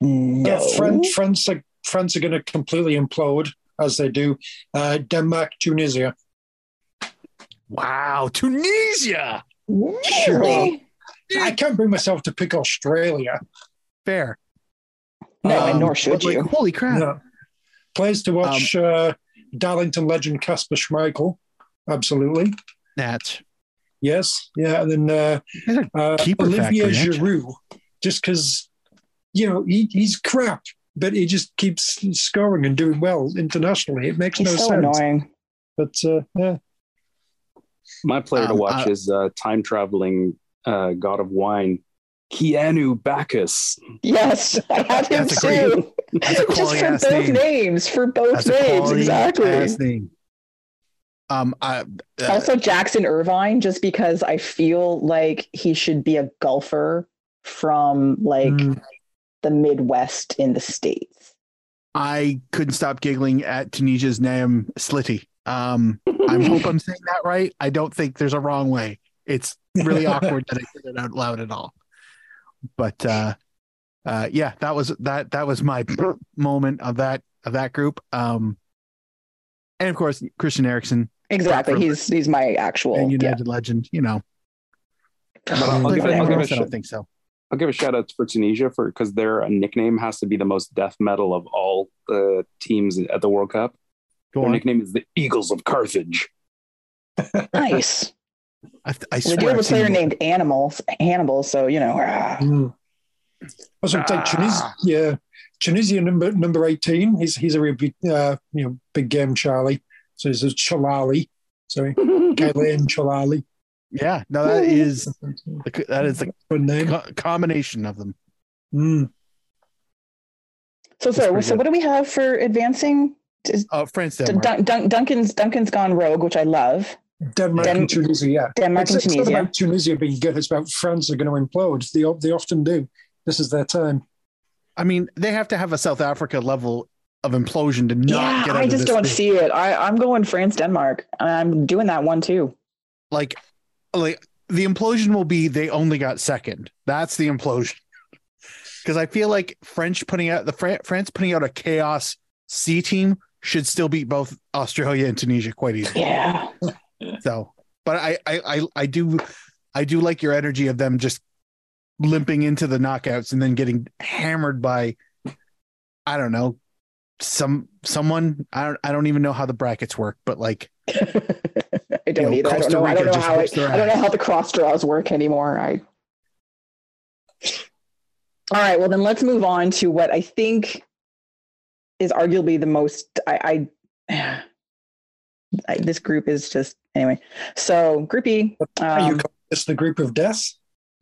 no. Yeah, France, France are, France are going to completely implode. As they do, uh, Denmark, Tunisia. Wow, Tunisia! Really? Sure. I can't bring myself to pick Australia. Fair. No, um, and nor should you. Like, holy crap! No. Plays to watch: um, uh, Darlington legend Kasper Schmeichel. Absolutely. That. Yes. Yeah, and then uh, uh, Olivier Giroud. Just because, you know, he, he's crap. But he just keeps scoring and doing well internationally. It makes it's no so sense. Annoying. But uh, yeah, my player um, to watch uh, is uh, time traveling uh, god of wine, Keanu Bacchus. Yes, I have him that's too. A great, that's a just for both name. names, for both that's names, exactly. Name. Um, I, uh, also Jackson Irvine, just because I feel like he should be a golfer from like mm. the Midwest in the States. I couldn't stop giggling at Tunisia's name, Slitty. Um, I hope I'm saying that right. I don't think there's a wrong way. It's really awkward that I said it out loud at all. But uh, uh, yeah, that was that. That was my moment of that of that group. Um, and of course, Christian Eriksen. Exactly. He's he's my actual and United yeah. legend, you know. I'll, I'll give, I'll give a sh- I don't think so. I'll give a shout out for Tunisia for because their nickname has to be the most death metal of all the teams at the World Cup. Go their on. Nickname is the Eagles of Carthage. Nice. I, I swear. We do have a player named Animals, Hannibal, so you know. Ah. Mm. I was going to take Tunisia. Yeah, Tunisia number number eighteen. He's he's a real big, uh, you know, big game Charlie. So he's a Chalali. Sorry, Kayleen Chalali. Yeah, no, that is that is the co- combination of them. Mm. So sorry. So good. What do we have for advancing? Uh, France, Denmark. Dun- Dun- Duncan's Duncan's gone rogue, which I love. Denmark Den- and Tunisia, yeah. Denmark it's, and Tunisia. It's not about Tunisia being good. It's about France are going to implode. They they often do. This is their time. I mean, they have to have a South Africa level of implosion to not yeah, get out I just of this don't thing. See it. I, I'm going France, Denmark. I'm doing that one too. Like, like the implosion will be they only got second. That's the implosion. Because I feel like French putting out the Fran- France putting out a chaos C team should still beat both Australia and Tunisia quite easily. Yeah. So, but I, I, I do, I do like your energy of them just limping into the knockouts and then getting hammered by, I don't know, some someone. I don't, I don't even know how the brackets work, but like, I don't either. I don't know. I don't know how I, I don't know how the cross draws work anymore. I. All right, well then let's move on to what I think is arguably the most. I, I I, this group is just anyway. So Group E. Um, Are you calling this the group of death?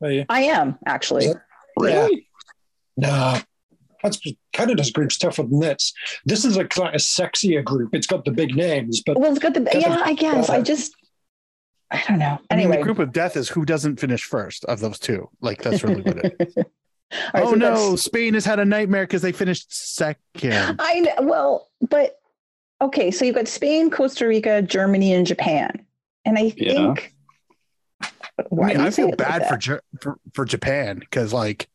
Are you? I am actually. That, really? Yeah. No, that's Canada's group's tougher than this. This is a, a sexier group. It's got the big names, but well, it's got the Canada, yeah. I guess uh, I just I don't know. Anyway, I mean, the group of death is who doesn't finish first of those two. Like that's really what it is. Right, oh so no, that's... Spain has had a nightmare because they finished second. I know. Well, but. Okay, so you've got Spain, Costa Rica, Germany, and Japan, and I think yeah. why I, mean, I feel bad like for, for for Japan because like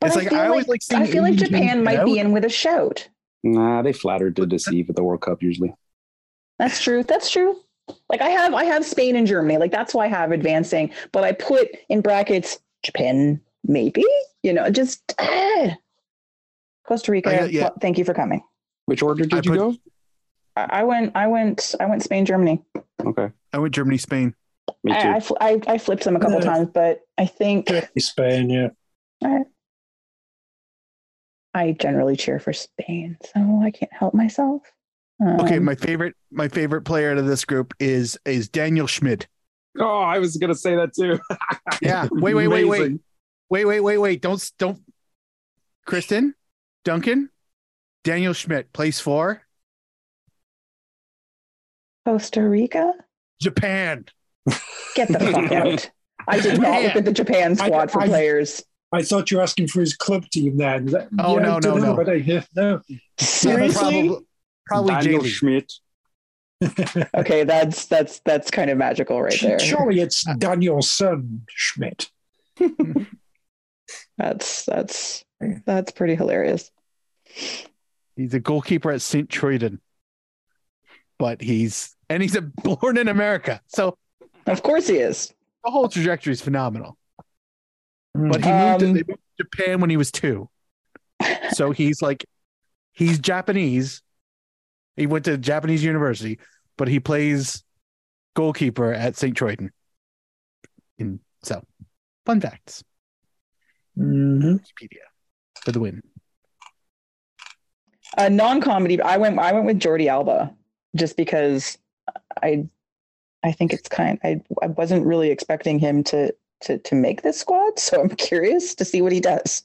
but it's I like I always like I feel like Japan might out. Be in with a shout. Nah, they flattered to deceive at the World Cup usually. That's true. That's true. Like I have I have Spain and Germany. Like that's why I have advancing, but I put in brackets Japan maybe. You know, just ah. Costa Rica. Got, yeah. Well, thank you for coming. Which order did I you put, go? I went, I went, I went Spain, Germany. Okay. I went Germany, Spain. Me too. I, I, fl- I, I flipped them a couple yeah. times, but I think. Spain, yeah. I, I generally cheer for Spain, so I can't help myself. Um, okay. My favorite, my favorite player out of this group is, is Daniel Schmid. Oh, I was going to say that too. yeah. Wait, wait, wait, wait, wait, wait, wait, wait. Don't, don't. Kristen, Duncan. Daniel Schmidt plays for Costa Rica, Japan. Get the fuck out! I did not look at the Japan squad I, for I, players. I thought you were asking for his club team then. That, oh yeah, no, no, no. But I, yeah, no! Seriously, yeah, probably, probably Daniel Schmidt. Okay, that's that's that's kind of magical right there. Surely it's Daniel's son Schmidt. that's that's that's pretty hilarious. He's a goalkeeper at Saint Truiden, but he's and he's a born in America, so of course he is. The whole trajectory is phenomenal. But he um, moved, to, they moved to Japan when he was two, so he's like he's Japanese. He went to Japanese university, but he plays goalkeeper at Saint Truiden. And so, fun facts. Mm-hmm. Wikipedia for the win. A non-comedy. I went. I went with Jordi Alba, just because I, I think it's kind. I I wasn't really expecting him to to to make this squad, so I'm curious to see what he does.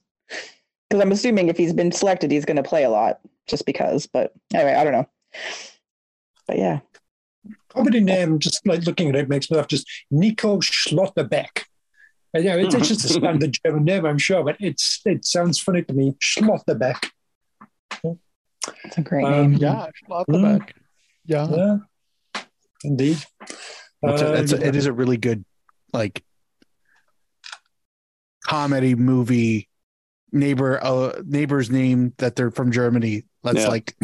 Because I'm assuming if he's been selected, he's going to play a lot, just because. But anyway, I don't know. But yeah, comedy name, just like looking at it makes me laugh, just Nico Schlotterbeck. I know it's, it's just a standard German name, I'm sure, but it's it sounds funny to me. Schlotterbeck. It's a great um, name. Yeah, Schlotterbeck. Mm, yeah. yeah. Indeed. That's a, that's a, it is a really good, like, comedy movie neighbor uh, neighbor's name that they're from Germany. That's yeah. like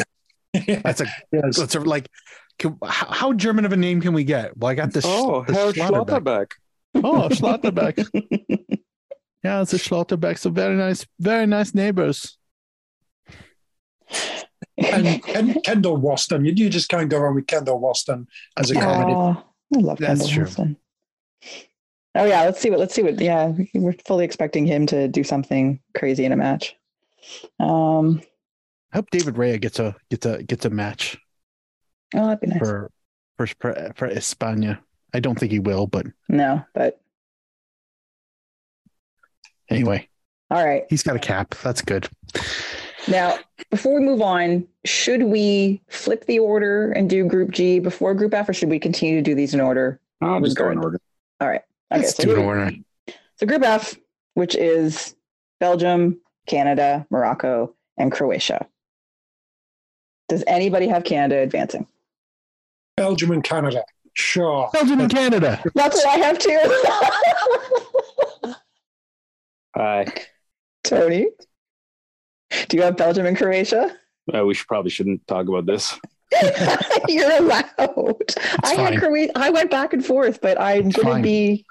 that's a yes. that's a, like can, how, how German of a name can we get? Well, I got this. Oh, the Herr Schlotterbeck. Oh, Schlotterbeck. Yeah, it's a Schlotterbeck. So very nice, very nice neighbors. And Ken, Kendall Waston, you, you just can't go wrong with Kendall Waston as a yeah. comedy. Oh, I love Kendall Waston. Oh yeah, let's see what let's see what yeah, we're fully expecting him to do something crazy in a match. Um, I hope David Rea gets a gets a gets a match. Oh, that'd be nice. For for for España. I don't think he will, but no, but anyway. All right. He's got a cap. That's good. Now, before we move on, should we flip the order and do Group G before Group F, or should we continue to do these in order? I'll just go in order. All right. Okay, Let's so do an order. So Group F, which is Belgium, Canada, Morocco, and Croatia. Does anybody have Canada advancing? Belgium and Canada. Sure. Belgium and Canada. That's what I have too. Hi. Tony, do you have Belgium and Croatia? Uh, we should, probably shouldn't talk about this. You're allowed. It's I fine. had Croatia. I went back and forth, but I it's didn't fine. be.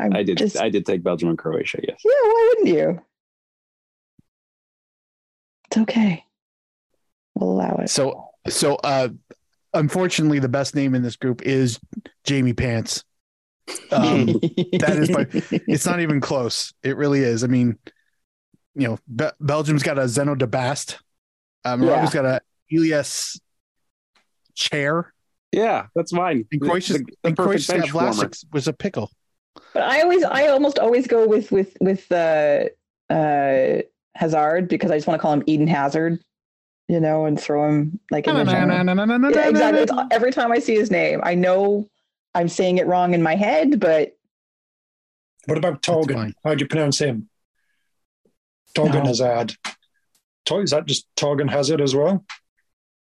I'm I did. Just... I did take Belgium and Croatia. Yes. Yeah. Why wouldn't you? It's okay. We'll allow it. So, so, uh, unfortunately, the best name in this group is Jamie Pants. Um, that is my. It's not even close. It really is. I mean, you know, Be- Belgium's got a Zeno de Bast. Um, yeah. Morocco's got a Elias Chair. Yeah, that's mine. And Croatia's Vlasic was a pickle. But I always, I almost always go with with with uh, uh, Hazard because I just want to call him Eden Hazard, you know, and throw him like in the genre. Yeah, exactly. It's, every time I see his name, I know I'm saying it wrong in my head. But what about Torgan? How do you pronounce him? Torgan no. Hazard. Is that just Torgan Hazard as well?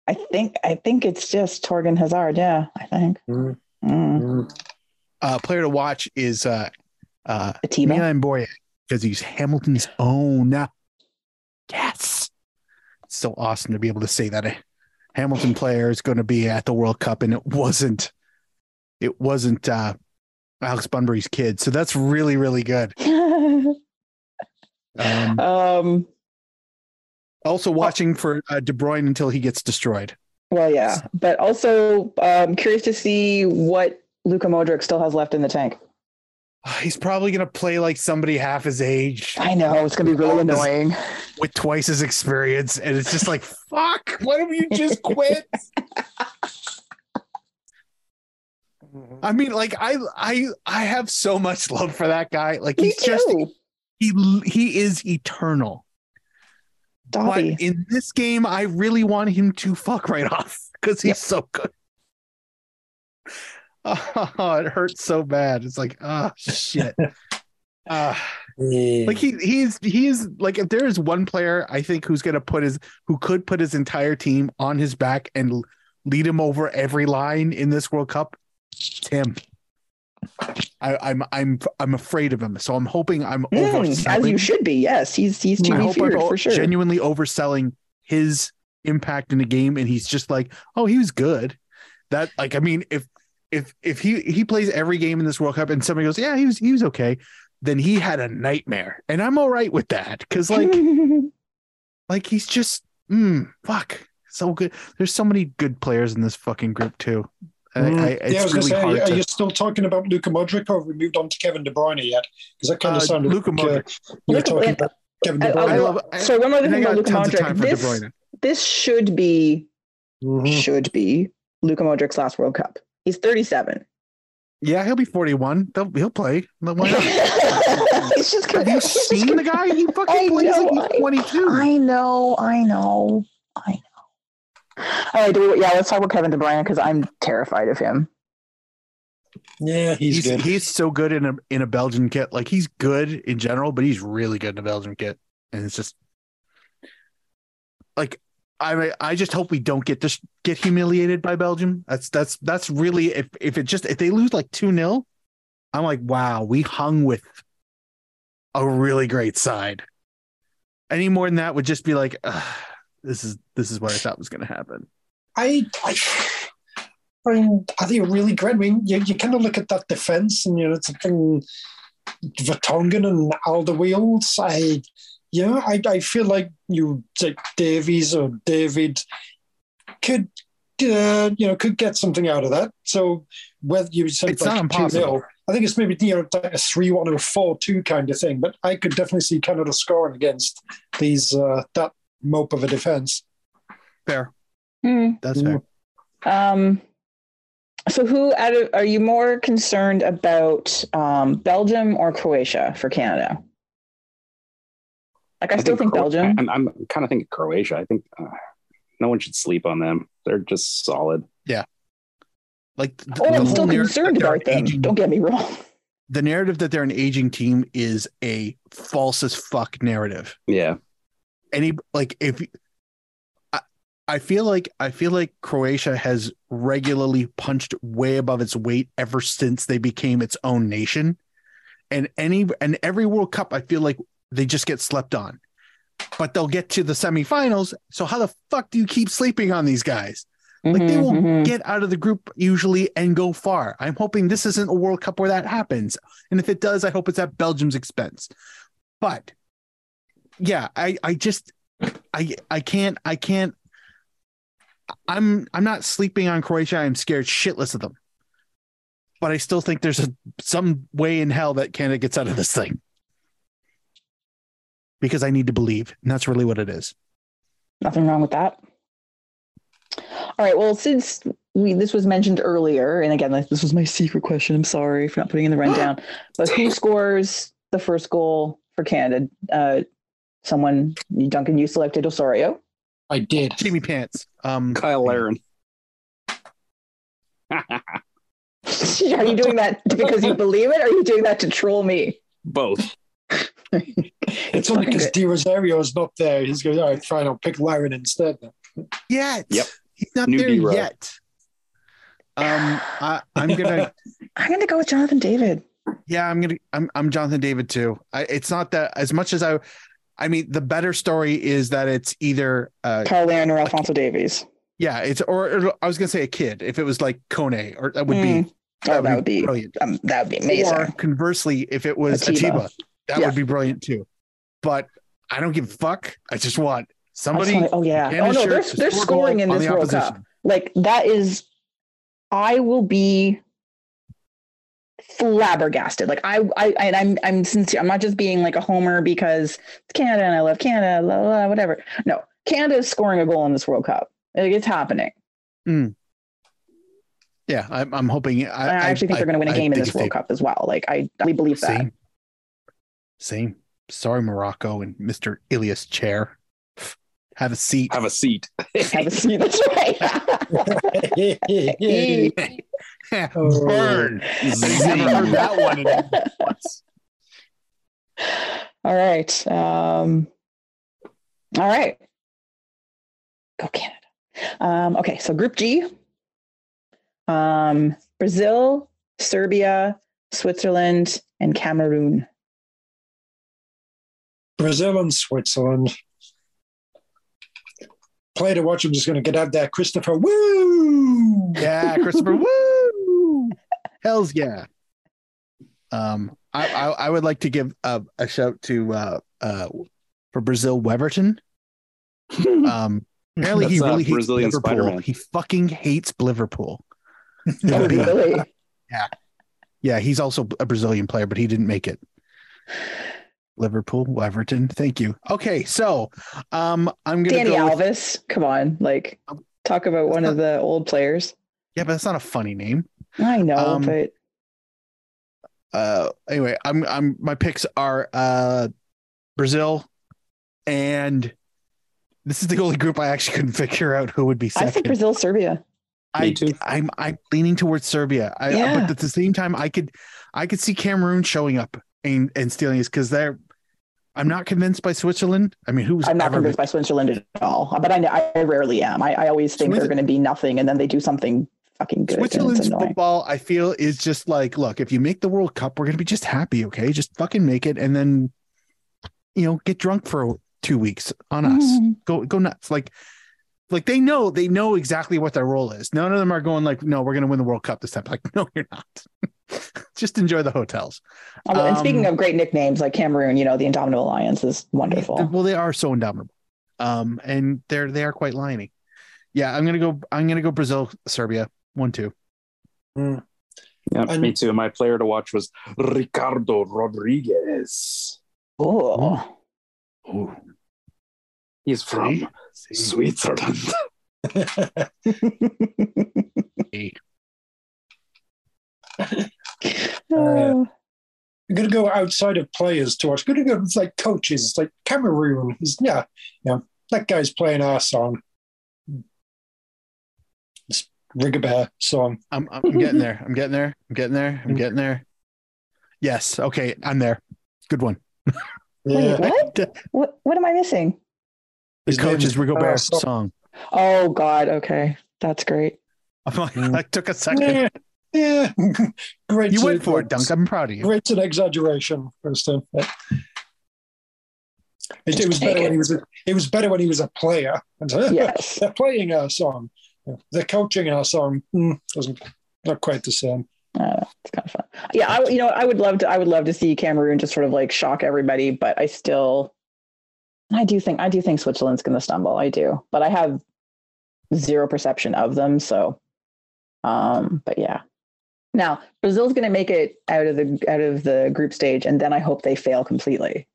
I think I think it's just Torgan Hazard. Yeah, I think. Mm. Mm. Uh, player to watch is uh, uh, Atiba Hutchinson because he's Hamilton's own. Yes, it's so awesome to be able to say that a Hamilton player is going to be at the World Cup, and it wasn't. It wasn't uh, Alex Bunbury's kid, so that's really really good. um, um. Also watching for uh, De Bruyne until he gets destroyed. Well, yeah. But also um, curious to see what Luka Modric still has left in the tank. He's probably going to play like somebody half his age. I know. It's going to be really annoying. With twice his experience. And it's just like, fuck, why don't you just quit? I mean, like, I I, I have so much love for that guy. Like, Me he's too. just, he he is eternal. Dobby. But in this game, I really want him to fuck right off because he's yep. so good. Oh, it hurts so bad. It's like, oh shit. uh, yeah. Like he he's he's like if there is one player I think who's gonna put his who could put his entire team on his back and lead him over every line in this World Cup, it's him. I, I'm I'm I'm afraid of him, so I'm hoping I'm mm, overselling. As you should be, yes. He's he's too I feared, hope for sure. Genuinely overselling his impact in the game, and he's just like, oh, he was good. That like, I mean, if if if he he plays every game in this World Cup, and somebody goes, yeah, he was he was okay, then he had a nightmare, and I'm all right with that because like, like he's just mm, fuck so good. There's so many good players in this fucking group too. I, I, it's yeah, I was really going to say, are to... you still talking about Luka Modric or have we moved on to Kevin De Bruyne yet? Because that kind of uh, sounded Luka like Modric. Uh, you were talking about Kevin De Bruyne. I, I love, I, so one more thing about Luka Modric. This, this should be, mm-hmm. should be Luka Modric's last World Cup. He's thirty-seven. Yeah, he'll be forty-one. They'll, he'll play. Why not? Just gonna, have you seen gonna... the guy? He fucking I plays know, like he's twenty-two. I know, I know, I know. I do. Yeah, let's talk about Kevin De Bruyne because I'm terrified of him. Yeah, he's he's, good. He's so good in a in a Belgian kit. Like he's good in general, but he's really good in a Belgian kit, and it's just like I I just hope we don't get this, get humiliated by Belgium. That's that's that's really if if it just if they lose like two nil, I'm like, wow, we hung with a really great side. Any more than that would just be like, this is this is what I thought was going to happen. I. I... I mean, I think you're really great. I mean, you, you kind of look at that defense, and you know, it's a thing, Vertonghen and Alderweireld. I, you know, I, I feel like you, like Davies or David, could, uh, you know, could get something out of that. So whether you said it's like two nil, I think it's maybe, you know, like a three one or four two kind of thing. But I could definitely see Canada scoring against these uh, that mope of a defense. Fair, mm. That's fair. Um. So who out of, are you more concerned about, um, Belgium or Croatia for Canada? Like I, I still think, think Cro- Belgium. I'm, I'm kind of thinking Croatia. I think uh, no one should sleep on them. They're just solid. Yeah. Like the, oh, the I'm still concerned about them. Aging, don't get me wrong. The narrative that they're an aging team is a false as fuck narrative. Yeah. Any like if. I feel like I feel like Croatia has regularly punched way above its weight ever since they became its own nation, and any and every World Cup I feel like they just get slept on, but they'll get to the semifinals. So how the fuck do you keep sleeping on these guys? Like mm-hmm, they will mm-hmm. get out of the group usually and go far. I'm hoping this isn't a World Cup where that happens, and if it does, I hope it's at Belgium's expense. But yeah, I I just I I can't I can't. I'm I'm not sleeping on Croatia. I'm scared shitless of them, but I still think there's a, some way in hell that Canada gets out of this thing because I need to believe, and that's really what it is. Nothing wrong with that. All right. Well, since we this was mentioned earlier, and again, this was my secret question. I'm sorry for not putting in the rundown. But who scores the first goal for Canada? Uh, someone, Duncan, you selected Osorio. I did. Jamie Pants. Um, Kyle Larin. Are you doing that because you believe it, or are you doing that to troll me? Both. it's, it's only because Di Rosario is not there. He's going, all right, fine, I'll pick Larin instead. Yet. Yep. He's not New there D-Row. Yet. Um, I, I'm gonna. I'm gonna go with Jonathan David. Yeah, I'm gonna. I'm. I'm Jonathan David too. I, it's not that as much as I. I mean, the better story is that it's either uh, Kyle Larin or Alphonso Davies. Yeah, it's or, or I was gonna say a kid. If it was like Kone, or that would mm. be that, oh, would, that would be brilliant. Um, that would be amazing. Or conversely, if it was Atiba, Atiba that yeah. would be brilliant too. But I don't give a fuck. I just want somebody. Just want, oh yeah. Oh no, they're, they're scoring in this World Cup. Like that is, I will be flabbergasted. Like I, I, and I'm, I'm sincere. I'm not just being like a homer because it's Canada and I love Canada, blah, blah, whatever. No, Canada is scoring a goal in this World Cup. Like, it's happening. Mm. Yeah, I'm, I'm hoping. I, I actually I, think I, they're going to win a game I in this World they, Cup as well. Like I, we believe that. Same. Same. Sorry, Morocco and Mister Ilias Chair. Have a seat. Have a seat. Have a seat. That's right. Burn. That one once. All right. Um, all right. Go Canada. Um, okay, so Group G. Um, Brazil, Serbia, Switzerland, and Cameroon. Brazil and Switzerland. Play to watch. I'm just going to get out there. Christopher, woo! Yeah, Christopher, woo! Hells yeah. Um, I, I, I would like to give a, a shout to uh, uh, for Brazil Weverton. Um, apparently he really uh, hates Brazilian Liverpool. Spider-Man. He fucking hates Liverpool. Oh, really? Yeah, yeah. He's also a Brazilian player, but he didn't make it. Liverpool, Everton. Thank you. Okay, so um, I'm going to Danny go Alves. With... Come on, like talk about that's one not... of the old players. Yeah, but that's not a funny name. I know, um, but uh, anyway, I'm I'm my picks are uh, Brazil and This is the only group I actually couldn't figure out who would be second. I think Brazil, Serbia. I, I'm I'm leaning towards Serbia. I, yeah. But at the same time, I could I could see Cameroon showing up and, and stealing this because they're. I'm not convinced by Switzerland. I mean, who's I'm not convinced been... by Switzerland at all. But I I rarely am. I, I always think Swiss... they're going to be nothing, and then they do something fucking good. Switzerland's football, I feel, is just like, look, if you make the World Cup, we're going to be just happy, okay? Just fucking make it, and then, you know, get drunk for two weeks on us. Mm-hmm. Go go nuts, like. Like they know, they know exactly what their role is. None of them are going like, no, we're going to win the World Cup this time. Like, no, you're not. Just enjoy the hotels. Although, um, and speaking of great nicknames like Cameroon, you know, the Indomitable Lions is wonderful. Well, they are so indomitable, um, and they're they are quite liony. Yeah, I'm gonna go. I'm gonna go Brazil, Serbia, one two. Mm. Yeah, and, me too. My player to watch was Ricardo Rodriguez. Oh. Oh. He's from see, see. Switzerland. Hey. uh, I'm going to go outside of players to watch. I'm going to go with, like, coaches. It's like Cameroon. It's, yeah, yeah. That guy's playing our song. It's Rigobert song. I'm, I'm getting there. I'm getting there. I'm getting there. I'm getting there. Yes. Okay. I'm there. Good one. Yeah. Wait, what? what? What am I missing? The His coach is Rigobert's oh, song. Oh, God. Okay. That's great. I took a second. Yeah. yeah. Great. You went for it, Dunk. I'm proud of you. Great an exaggeration, Kristen. It, it, was better when he was a, it was better when he was a player. Yes. They're playing our song. They're coaching our song. Mm, doesn't, not quite the same. Uh, it's kind of fun. Yeah. I, you know, I would love to, I would love to see Cameroon just sort of like shock everybody, but I still... I do think I do think Switzerland's going to stumble. I do, but I have zero perception of them. So, um, but yeah. Now Brazil's going to make it out of the out of the group stage, and then I hope they fail completely.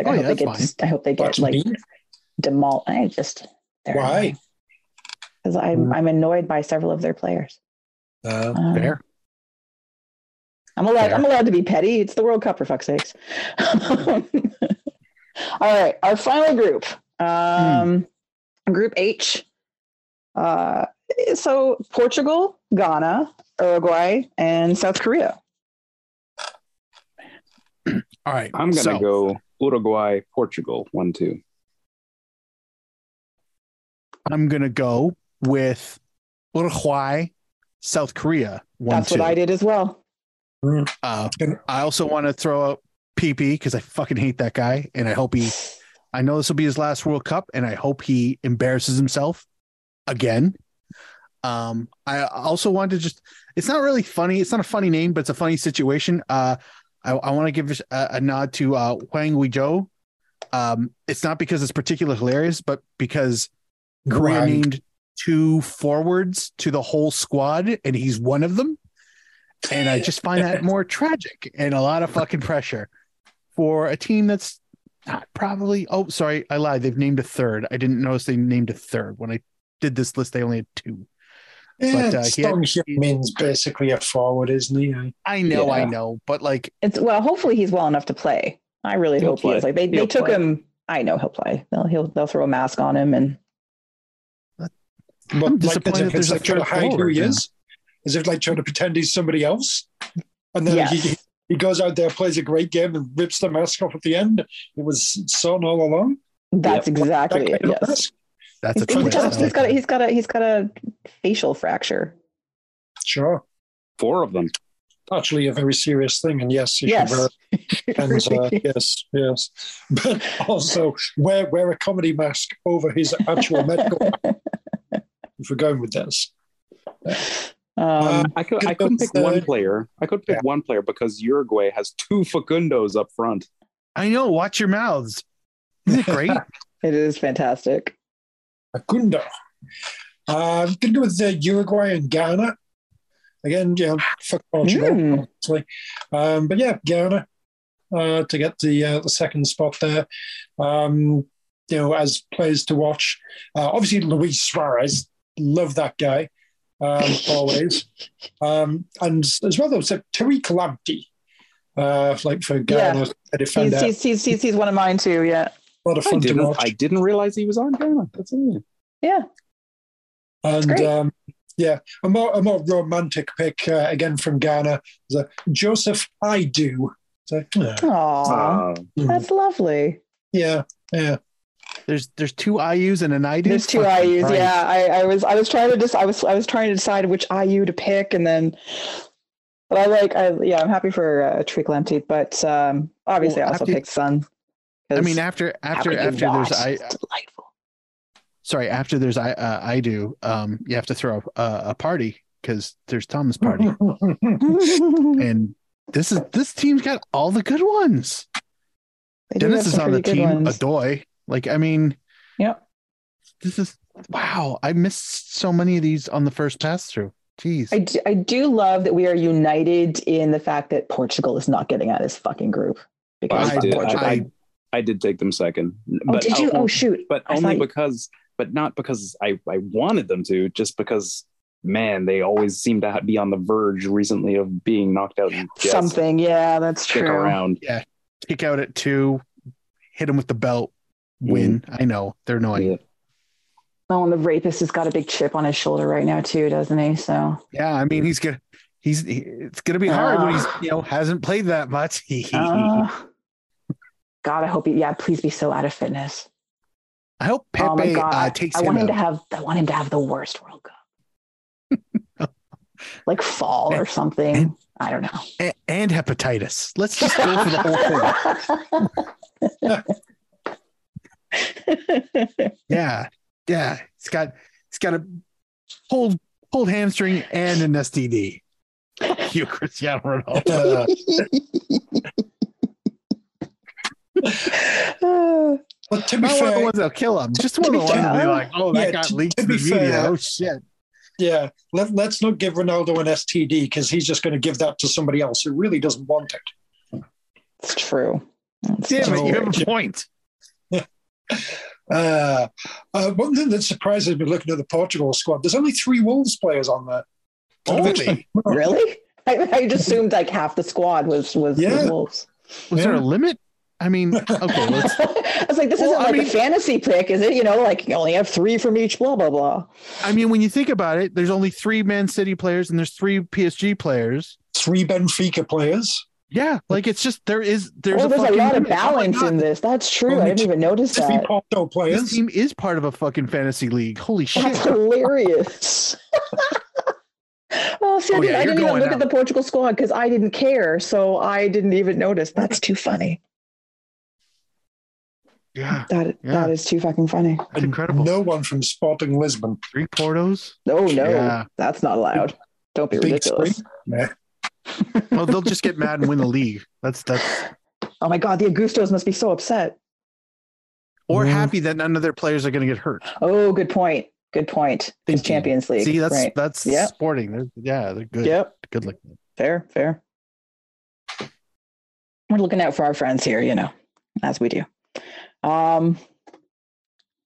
Like oh, I, hope yeah, they get, I hope they get. I hope they get like demol. I just why? Because I'm I'm annoyed by several of their players. Uh, um, fair. I'm allowed. Fair. I'm allowed to be petty. It's the World Cup, for fuck's sakes. All right, our final group, um, hmm. Group H. Uh, so Portugal, Ghana, Uruguay, and South Korea. All right, I'm gonna so. go Uruguay, Portugal, one two. I'm gonna go with Uruguay, South Korea, one That's two. That's what I did as well. Uh, I also want to throw out P P because I fucking hate that guy, and I hope he. I know this will be his last World Cup, and I hope he embarrasses himself again. Um, I also want to just—it's not really funny. It's not a funny name, but it's a funny situation. Uh, I, I want to give a, a nod to uh, Hwang Woo-jo. Um, it's not because it's particularly hilarious, but because Korea right. named two forwards to the whole squad, and he's one of them. And I just find that more tragic and a lot of fucking pressure for a team that's not probably. Oh, sorry, I lied. They've named a third. I didn't notice they named a third when I did this list. They only had two. Yeah, but, uh, Song Heung-min's basically a forward, isn't he? I know, yeah. I know, but like, it's well. Hopefully, he's well enough to play. I really he'll hope play. he is. Like they, they took play. him. I know he'll play. They'll he'll they'll throw a mask on him and. But I'm disappointed like, that there's like, a third forward. Who he is. As if like trying to pretend he's somebody else. And then yes. he he goes out there, plays a great game and rips the mask off at the end. It was Son all along. That's yep. exactly that it, yes. That's a twist. He's, he's, got a, he's, got a, he's got a facial fracture. Sure. Four of them. Actually a very serious thing. And yes, you yes. should wear and, uh, yes, yes. But also wear, wear a comedy mask over his actual medical mask. If we're going with this. Yeah. Um, uh, I could I couldn't pick third. one player. I could pick yeah. one player because Uruguay has two Facundos up front. I know. Watch your mouths. Isn't it great? It is fantastic. Facundo. Uh, I'm going to go with uh, Uruguay and Ghana. Again, yeah, fuck Portugal, mm. obviously. Um, but yeah, Ghana uh, to get the uh, the second spot there. Um, you know, as players to watch, uh, obviously Luis Suarez. Love that guy. Um, always, um, and as well, there was a Tariq Lamptey, uh, like for Ghana, yeah. a defender. He's, he's, he's, he's one of mine too. Yeah, A lot of fun to watch. I didn't realize he was on camera. That's amazing. Yeah. And great. Um, yeah, a more a more romantic pick uh, again from Ghana. A, Joseph Idu. So, yeah. Aww, mm. That's lovely. Yeah, yeah. There's there's two I Us and an I D. There's two I Us. Right. Yeah, I, I was I was trying to just I was I was trying to decide which I U to pick, and then, but I like I yeah I'm happy for uh, Treacle-Lamptey, but um, obviously well, I also picked Sun. I mean after after after there's I. It's delightful. Sorry, after there's I uh, I do. Um, you have to throw a, a party because there's Tom's party, and this is this team's got all the good ones. They Dennis is on the team. Adoy, like I mean, yeah. This is wow. I missed so many of these on the first pass through. Jeez, I do, I do love that we are united in the fact that Portugal is not getting out of this fucking group because I did, Portugal. I, I did take them second. But oh, did you? Only, oh shoot! But I only because. But not because I, I wanted them to, just because, man, they always seem to be on the verge recently of being knocked out. Something, yeah, that's stick true. Around. Yeah, kick out at two, hit them with the belt, win. Mm. I know, they're annoying. Yeah. Oh, and the rapist has got a big chip on his shoulder right now too, doesn't he? So yeah, I mean, he's gonna, he's he, it's gonna be hard uh, when he's you know hasn't played that much. uh, God, I hope he. Yeah, please be so out of fitness. I hope Pepe oh my God. Uh, takes I him want him out. to have. I want him to have the worst World Cup, like fall and, or something. And, I don't know. And, and hepatitis. Let's just go for the whole thing. yeah, yeah. It's got it's got a pulled pulled hamstring and an S T D. You, Cristiano Ronaldo. Uh, well, to be Not fair, one of the ones that'll kill him. Just one of the ones that'll be like, "Oh, that yeah, got leaked to, to the media." Fair. Oh shit! Yeah, Let, let's not give Ronaldo an S T D because he's just going to give that to somebody else who really doesn't want it. It's true. It's Damn true. it! You have a point. uh, uh, one thing that surprises me looking at the Portugal squad: there's only three Wolves players on there. Only really? I, I just assumed like half the squad was was yeah. Wolves. Was yeah. there a limit? I mean, okay. Let's... I was like, this well, isn't like I mean, a fantasy pick, is it? You know, like you only have three from each, blah, blah, blah. I mean, when you think about it, there's only three Man City players and there's three P S G players. Three Benfica players. Yeah. Like it's just, there is, there's, oh, a, there's a lot of balance oh in this. That's true. Well, I didn't even notice that. Porto players. This team is part of a fucking fantasy league. Holy shit. That's hilarious. Oh, see, I oh, didn't, yeah, I didn't even look out. at the Portugal squad because I didn't care. So I didn't even notice. That's too funny. Yeah, that yeah. that is too fucking funny. That's incredible. No one from Sporting Lisbon. Three Portos? No, no, yeah. that's not allowed. Don't be Big ridiculous. Nah. Well, they'll just get mad and win the league. That's that's. Oh my God, the Augustos must be so upset. Or mm. happy that none of their players are going to get hurt. Oh, good point. Good point. It's Champions League. See, that's right. that's yep. Sporting. They're, yeah, they're good. Yep, good luck. Fair, fair. We're looking out for our friends here, you know, as we do. Um,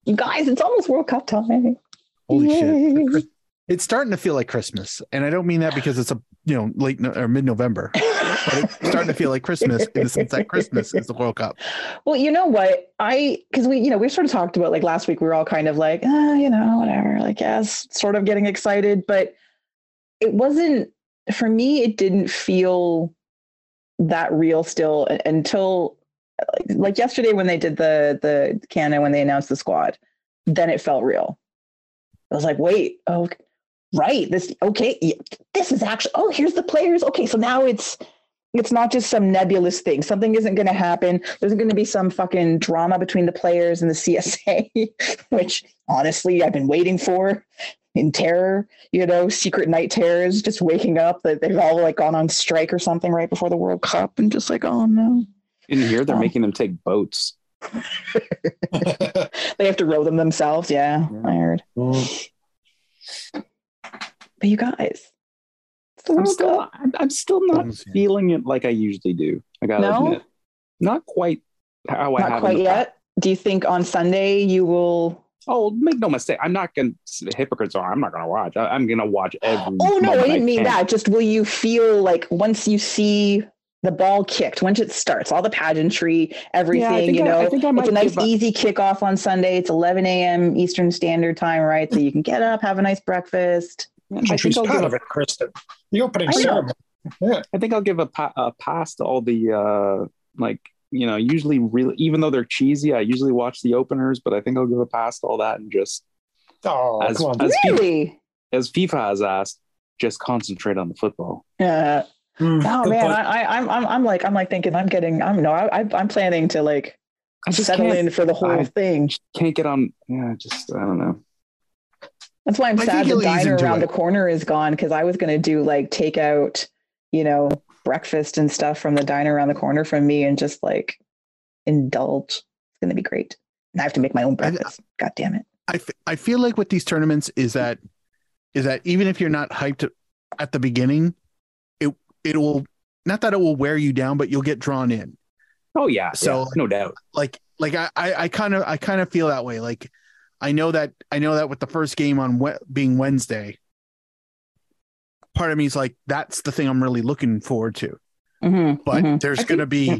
you guys, it's almost World Cup time. Holy Yay. shit! It's starting to feel like Christmas, and I don't mean that because it's a you know late no- or mid November, but it's starting to feel like Christmas in the sense that Christmas is the World Cup. Well, you know what I because we you know we sort of talked about like last week we were all kind of like ah, you know whatever like yes yeah, sort of getting excited, but it wasn't for me. It didn't feel that real still until. Like yesterday when they did the the Canada, when they announced the squad, then it felt real. I was like, wait, oh, right, this okay, this is actually oh, here's the players. Okay, so now it's it's not just some nebulous thing. Something isn't going to happen. There's going to be some fucking drama between the players and the C S A, which honestly I've been waiting for in terror. You know, secret night terrors, just waking up that they've all like gone on strike or something right before the World Cup, and just like, oh no. In here, they're um, making them take boats. They have to row them themselves. Yeah, yeah. I heard. Well, but you guys, it's the I'm, World still, Cup. I'm, I'm still not I'm feeling it like I usually do. I gotta no? admit, not quite how not I have. Not quite yet. Past. Do you think on Sunday you will? Oh, make no mistake. I'm not going to, hypocrites are, I'm not going to watch. I, I'm going to watch every. Oh, no, I didn't I mean that. Just will you feel like once you see the ball kicked, once it starts, all the pageantry, everything, yeah, you know, I, I think I might it's a nice easy kickoff on Sunday. It's eleven a.m. Eastern Standard Time, right? So you can get up, have a nice breakfast. I think I'll part give, of it, Kristen. The opening ceremony. Yeah. I think I'll give a, pa- a pass to all the, uh, like, you know, usually really, even though they're cheesy, I usually watch the openers, but I think I'll give a pass to all that and just, oh, as, come on. As really? FIFA, as FIFA has asked, just concentrate on the football. Yeah. Mm, oh man, I, I, I'm, I'm, I'm like, I'm like thinking, I'm getting, I'm no, I, I'm planning to like settle in for the whole I thing. Can't get on. Yeah, just I don't know. That's why I'm I sad the diner around it. the corner is gone, because I was gonna do like take out, you know, breakfast and stuff from the diner around the corner from me and just like indulge. It's gonna be great. And I have to make my own breakfast. I, God damn it. I, f- I feel like with these tournaments is that is that even if you're not hyped at the beginning, it will not that it will wear you down, but you'll get drawn in. Oh yeah. So yeah, no doubt. Like, like I, I kind of, I kind of feel that way. Like I know that, I know that with the first game on we- being Wednesday, part of me is like, that's the thing I'm really looking forward to, mm-hmm, but mm-hmm. there's going to be, yeah.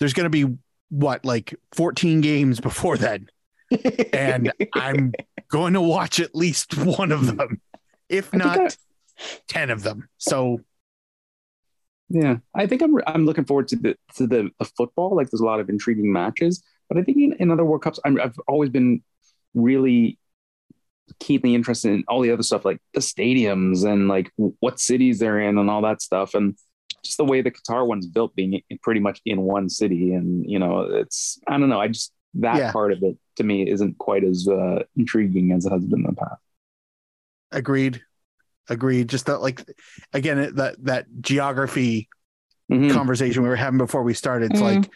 there's going to be what, like fourteen games before then. And I'm going to watch at least one of them, if not I I... ten of them. So yeah, I think I'm I'm looking forward to the to the, the football. Like, there's a lot of intriguing matches, but I think in, in other World Cups, I'm, I've always been really keenly interested in all the other stuff, like the stadiums and like what cities they're in and all that stuff, and just the way the Qatar one's built, being pretty much in one city, and you know, it's I don't know, I just that yeah. part of it to me isn't quite as uh, intriguing as it has been in the past. Agreed. Agreed. Just that, like, again, that that geography mm-hmm. conversation we were having before we started. It's mm-hmm. like,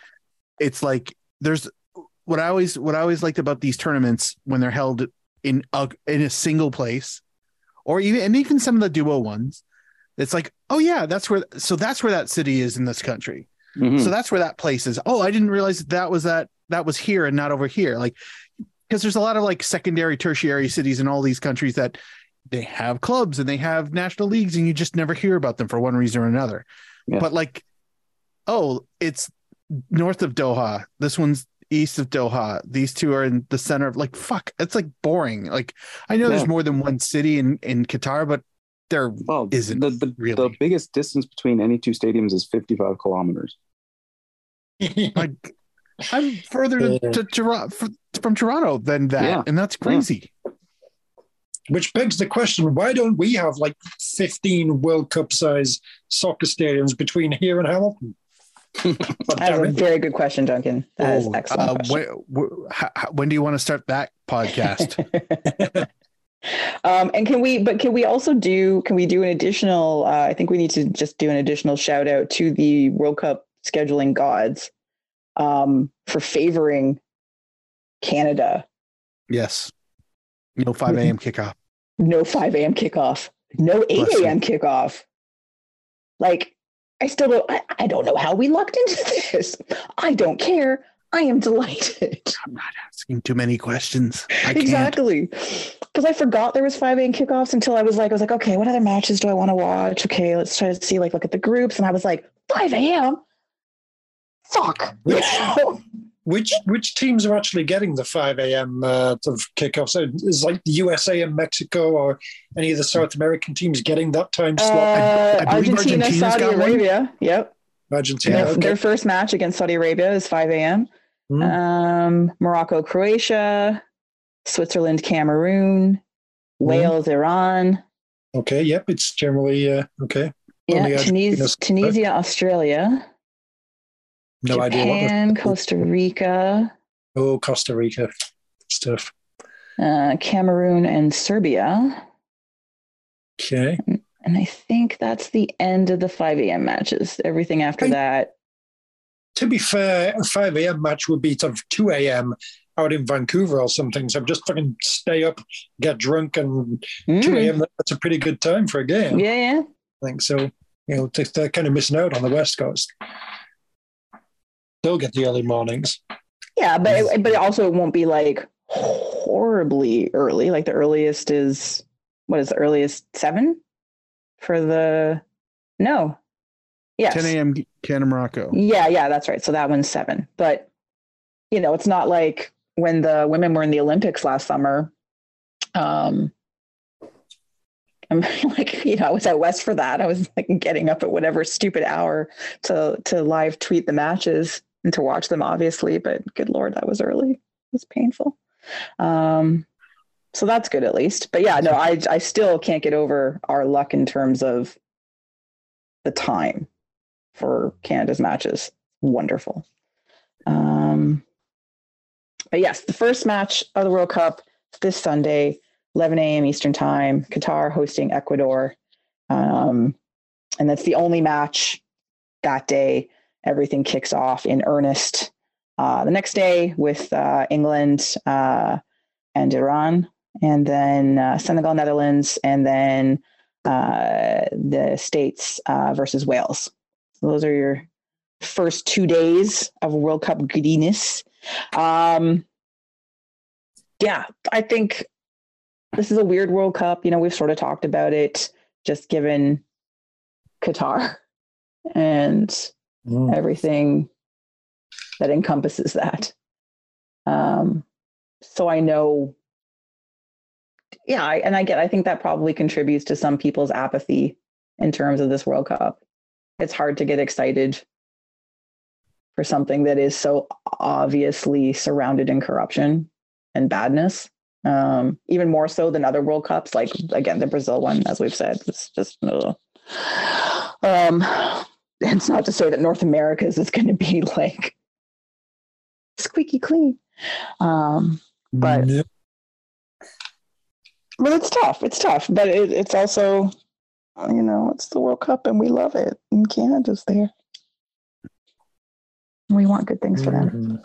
it's like there's what I always what I always liked about these tournaments when they're held in a, in a single place, or even and even some of the duo ones. It's like, oh yeah, that's where. So that's where that city is in this country. Mm-hmm. So that's where that place is. Oh, I didn't realize that, that was that that was here and not over here. Like, because there's a lot of like secondary, tertiary cities in all these countries that. They have clubs and they have national leagues and you just never hear about them for one reason or another. Yeah. But like, oh, it's north of Doha. This one's east of Doha. These two are in the center of like, fuck, it's like boring. Like I know yeah. there's more than one city in, in Qatar, but there well, isn't the, the, really. The biggest distance between any two stadiums is fifty-five kilometers. Like, I'm further to, to, to, from Toronto than that. Yeah. And that's crazy. Yeah. Which begs the question, why don't we have like fifteen World Cup-sized soccer stadiums between here and Hamilton? That's a very good question, Duncan. That oh, is excellent. Uh, question. When, when do you want to start that podcast? um, and can we, but can we also do, can we do an additional, uh, I think we need to just do an additional shout out to the World Cup scheduling gods um, for favoring Canada. Yes. No five a.m. kickoff. No five a.m. kickoff. No eight a.m. kickoff. Like, I still don't, I, I don't know how we lucked into this. I don't care. I am delighted. I'm not asking too many questions. I exactly. Because I forgot there was five a.m. kickoffs until I was like, I was like, okay, what other matches do I want to watch? Okay, let's try to see, like, look at the groups. And I was like, five a.m.? Fuck. Which which teams are actually getting the five a.m. Uh, of kickoff? So is like the U S A and Mexico or any of the South American teams getting that time slot? Uh, I, I Argentina, Argentina's Saudi Arabia. One. Yep. Argentina. Their, okay. their first match against Saudi Arabia is five a.m. Hmm. Um, Morocco, Croatia, Switzerland, Cameroon, hmm. Wales, Iran. Okay. Yep. It's generally uh, okay. Yeah. Tunis- Tunisia, Australia. No Japan, idea. Japan, Costa Rica. Oh, Costa Rica stuff. Uh, Cameroon and Serbia. Okay. And, and I think that's the end of the five a.m. matches. Everything after I, that. To be fair, a five a.m. match would be sort of two a.m. out in Vancouver or something. So just fucking stay up, get drunk, and mm. two a.m. That's a pretty good time for a game. Yeah, yeah. I think so. You know, they're kind of missing out on the West Coast. They'll get the early mornings. Yeah, but it, but it also won't be like horribly early. Like the earliest is what is the earliest seven for the no Yes. ten a.m. Can of Morocco. Yeah, yeah, that's right. So that one's seven. But, you know, it's not like when the women were in the Olympics last summer. Um, I'm like, you know, I was out west for that. I was like getting up at whatever stupid hour to to live tweet the matches and to watch them, obviously. But good Lord, that was early. It was painful. Um, so that's good at least. But yeah, no, I I still can't get over our luck in terms of the time for Canada's matches. Wonderful. Um, but yes, the first match of the World Cup this Sunday, eleven a.m. Eastern time, Qatar hosting Ecuador. Um, and that's the only match that day. Everything kicks off in earnest uh, the next day with uh, England uh, and Iran, and then uh, Senegal, Netherlands, and then uh, the States uh, versus Wales. So those are your first two days of World Cup goodiness. Um, yeah, I think this is a weird World Cup. You know, we've sort of talked about it, just given Qatar and mm. everything that encompasses that. Um, so I know, yeah, I, and I get, I think that probably contributes to some people's apathy in terms of this World Cup. It's hard to get excited for something that is so obviously surrounded in corruption and badness, um, even more so than other World Cups. Like, again, the Brazil one, as we've said, it's just, ugh. Um, it's not to say that North America's is going to be like squeaky clean. Um, but, yeah. but it's tough. It's tough, but it, it's also, you know, it's the World Cup and we love it. And Canada's there. We want good things for them.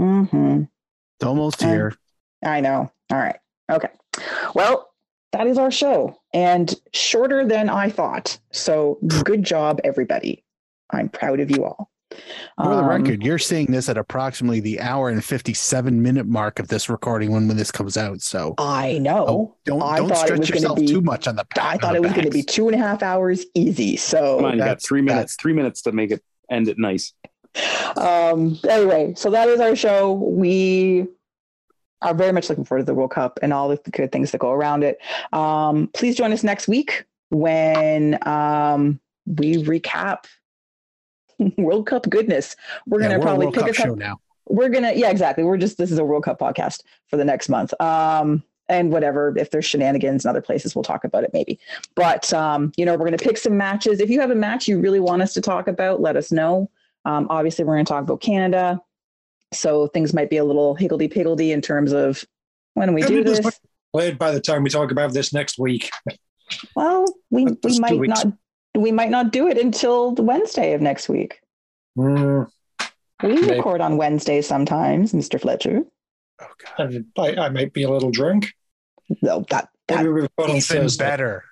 Mm-hmm. It's almost and, here. I know. All right. Okay. Well, that is our show, and shorter than I thought. So good job, everybody. I'm proud of you all. For the um, record, you're seeing this at approximately the hour and fifty-seven minute mark of this recording when, when this comes out. So I know. Oh, don't I don't stretch yourself be, too much on the back. I thought it was going to be two and a half hours easy. So come on, you got three minutes, three minutes to make it end it nice. Um, anyway, so that is our show. We are very much looking forward to the World Cup and all the good things that go around it. Um, please join us next week when um, we recap World Cup goodness. We're yeah, gonna we're probably a World pick Cup a show now. We're gonna, yeah, exactly. We're just this is a World Cup podcast for the next month. Um, and whatever, if there's shenanigans in other places, we'll talk about it maybe. But um, you know, we're gonna pick some matches. If you have a match you really want us to talk about, let us know. Um, obviously, we're going to talk about Canada, so things might be a little higgledy-piggledy in terms of when we do this. Played by the time we talk about this next week. Well, we we might not we might not do it until the Wednesday of next week. Mm, we maybe. record on Wednesday sometimes, Mister Fletcher. Oh God, I, I might be a little drunk. No, that that is better.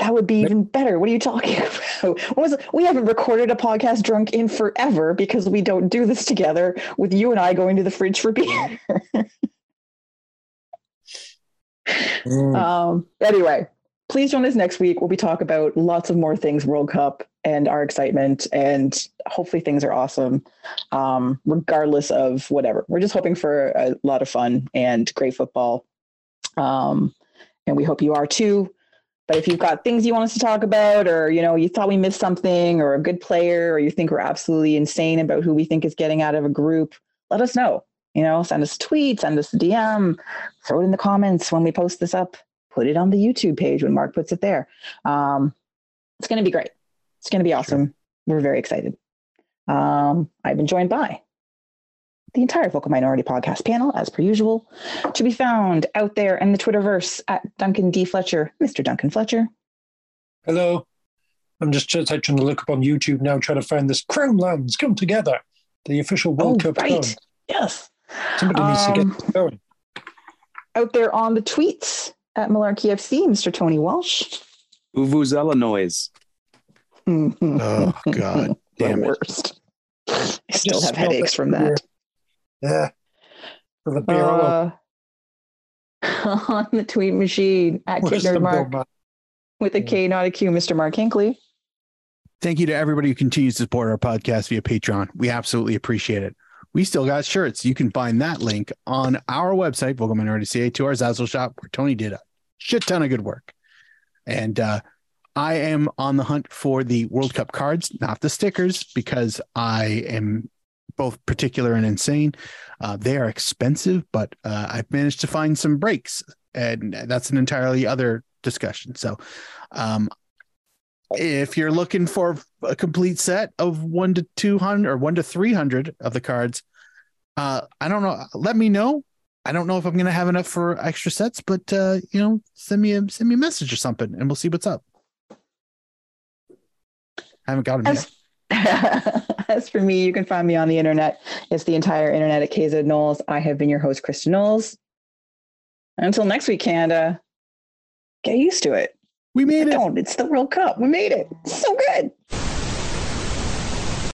That would be even better. What are you talking about? What was it? We haven't recorded a podcast drunk in forever because we don't do this together with you and I going to the fridge for beer. mm. um, anyway, please join us next week. We'll be talking about lots of more things, World Cup and our excitement, and hopefully things are awesome um, regardless of whatever. We're just hoping for a lot of fun and great football. Um, and we hope you are too. But if you've got things you want us to talk about, or, you know, you thought we missed something or a good player, or you think we're absolutely insane about who we think is getting out of a group, let us know. You know, send us a tweet, send us a D M, throw it in the comments when we post this up, put it on the YouTube page when Mark puts it there. Um, it's going to be great. It's going to be awesome. Sure. We're very excited. Um, I've been joined by the entire Vocal Minority Podcast panel, as per usual, to be found out there in the Twitterverse at Duncan D. Fletcher, Mister Duncan Fletcher. Hello. I'm just trying to look up on YouTube now, trying to find this Crown Lands Come Together, the official World oh, Cup. Right. Going. Yes. Somebody um, needs to get going. Out there on the tweets at Malarkey F C, Mister Tony Walsh. Vuvuzela noise. Oh, God. Damn the it. Worst. I still just have headaches that from that. Here. Yeah, for the beer uh, on the tweet machine at Kitner Mark with a K, not a Q, Mister Mark Hinckley. Thank you to everybody who continues to support our podcast via Patreon. We absolutely appreciate it. We still got shirts. You can find that link on our website, Vocal Minority C A, to our Zazzle shop, where Tony did a shit ton of good work. And uh, I am on the hunt for the World Cup cards, not the stickers, because I am both particular and insane. Uh, they are expensive, but uh, I've managed to find some breaks, and that's an entirely other discussion. So um if you're looking for a complete set of one to two hundred or one to three hundred of the cards, uh, I don't know. Let me know. I don't know if I'm going to have enough for extra sets, but uh, you know, send me a send me a message or something, and we'll see what's up. I haven't got them yet. As for me, you can find me on the internet. It's the entire internet at K Z Knowles. I have been your host, Kristen Knowles. Until next week, Canada. Get used to it. We made it. Don't. It's the World Cup. We made it. So good.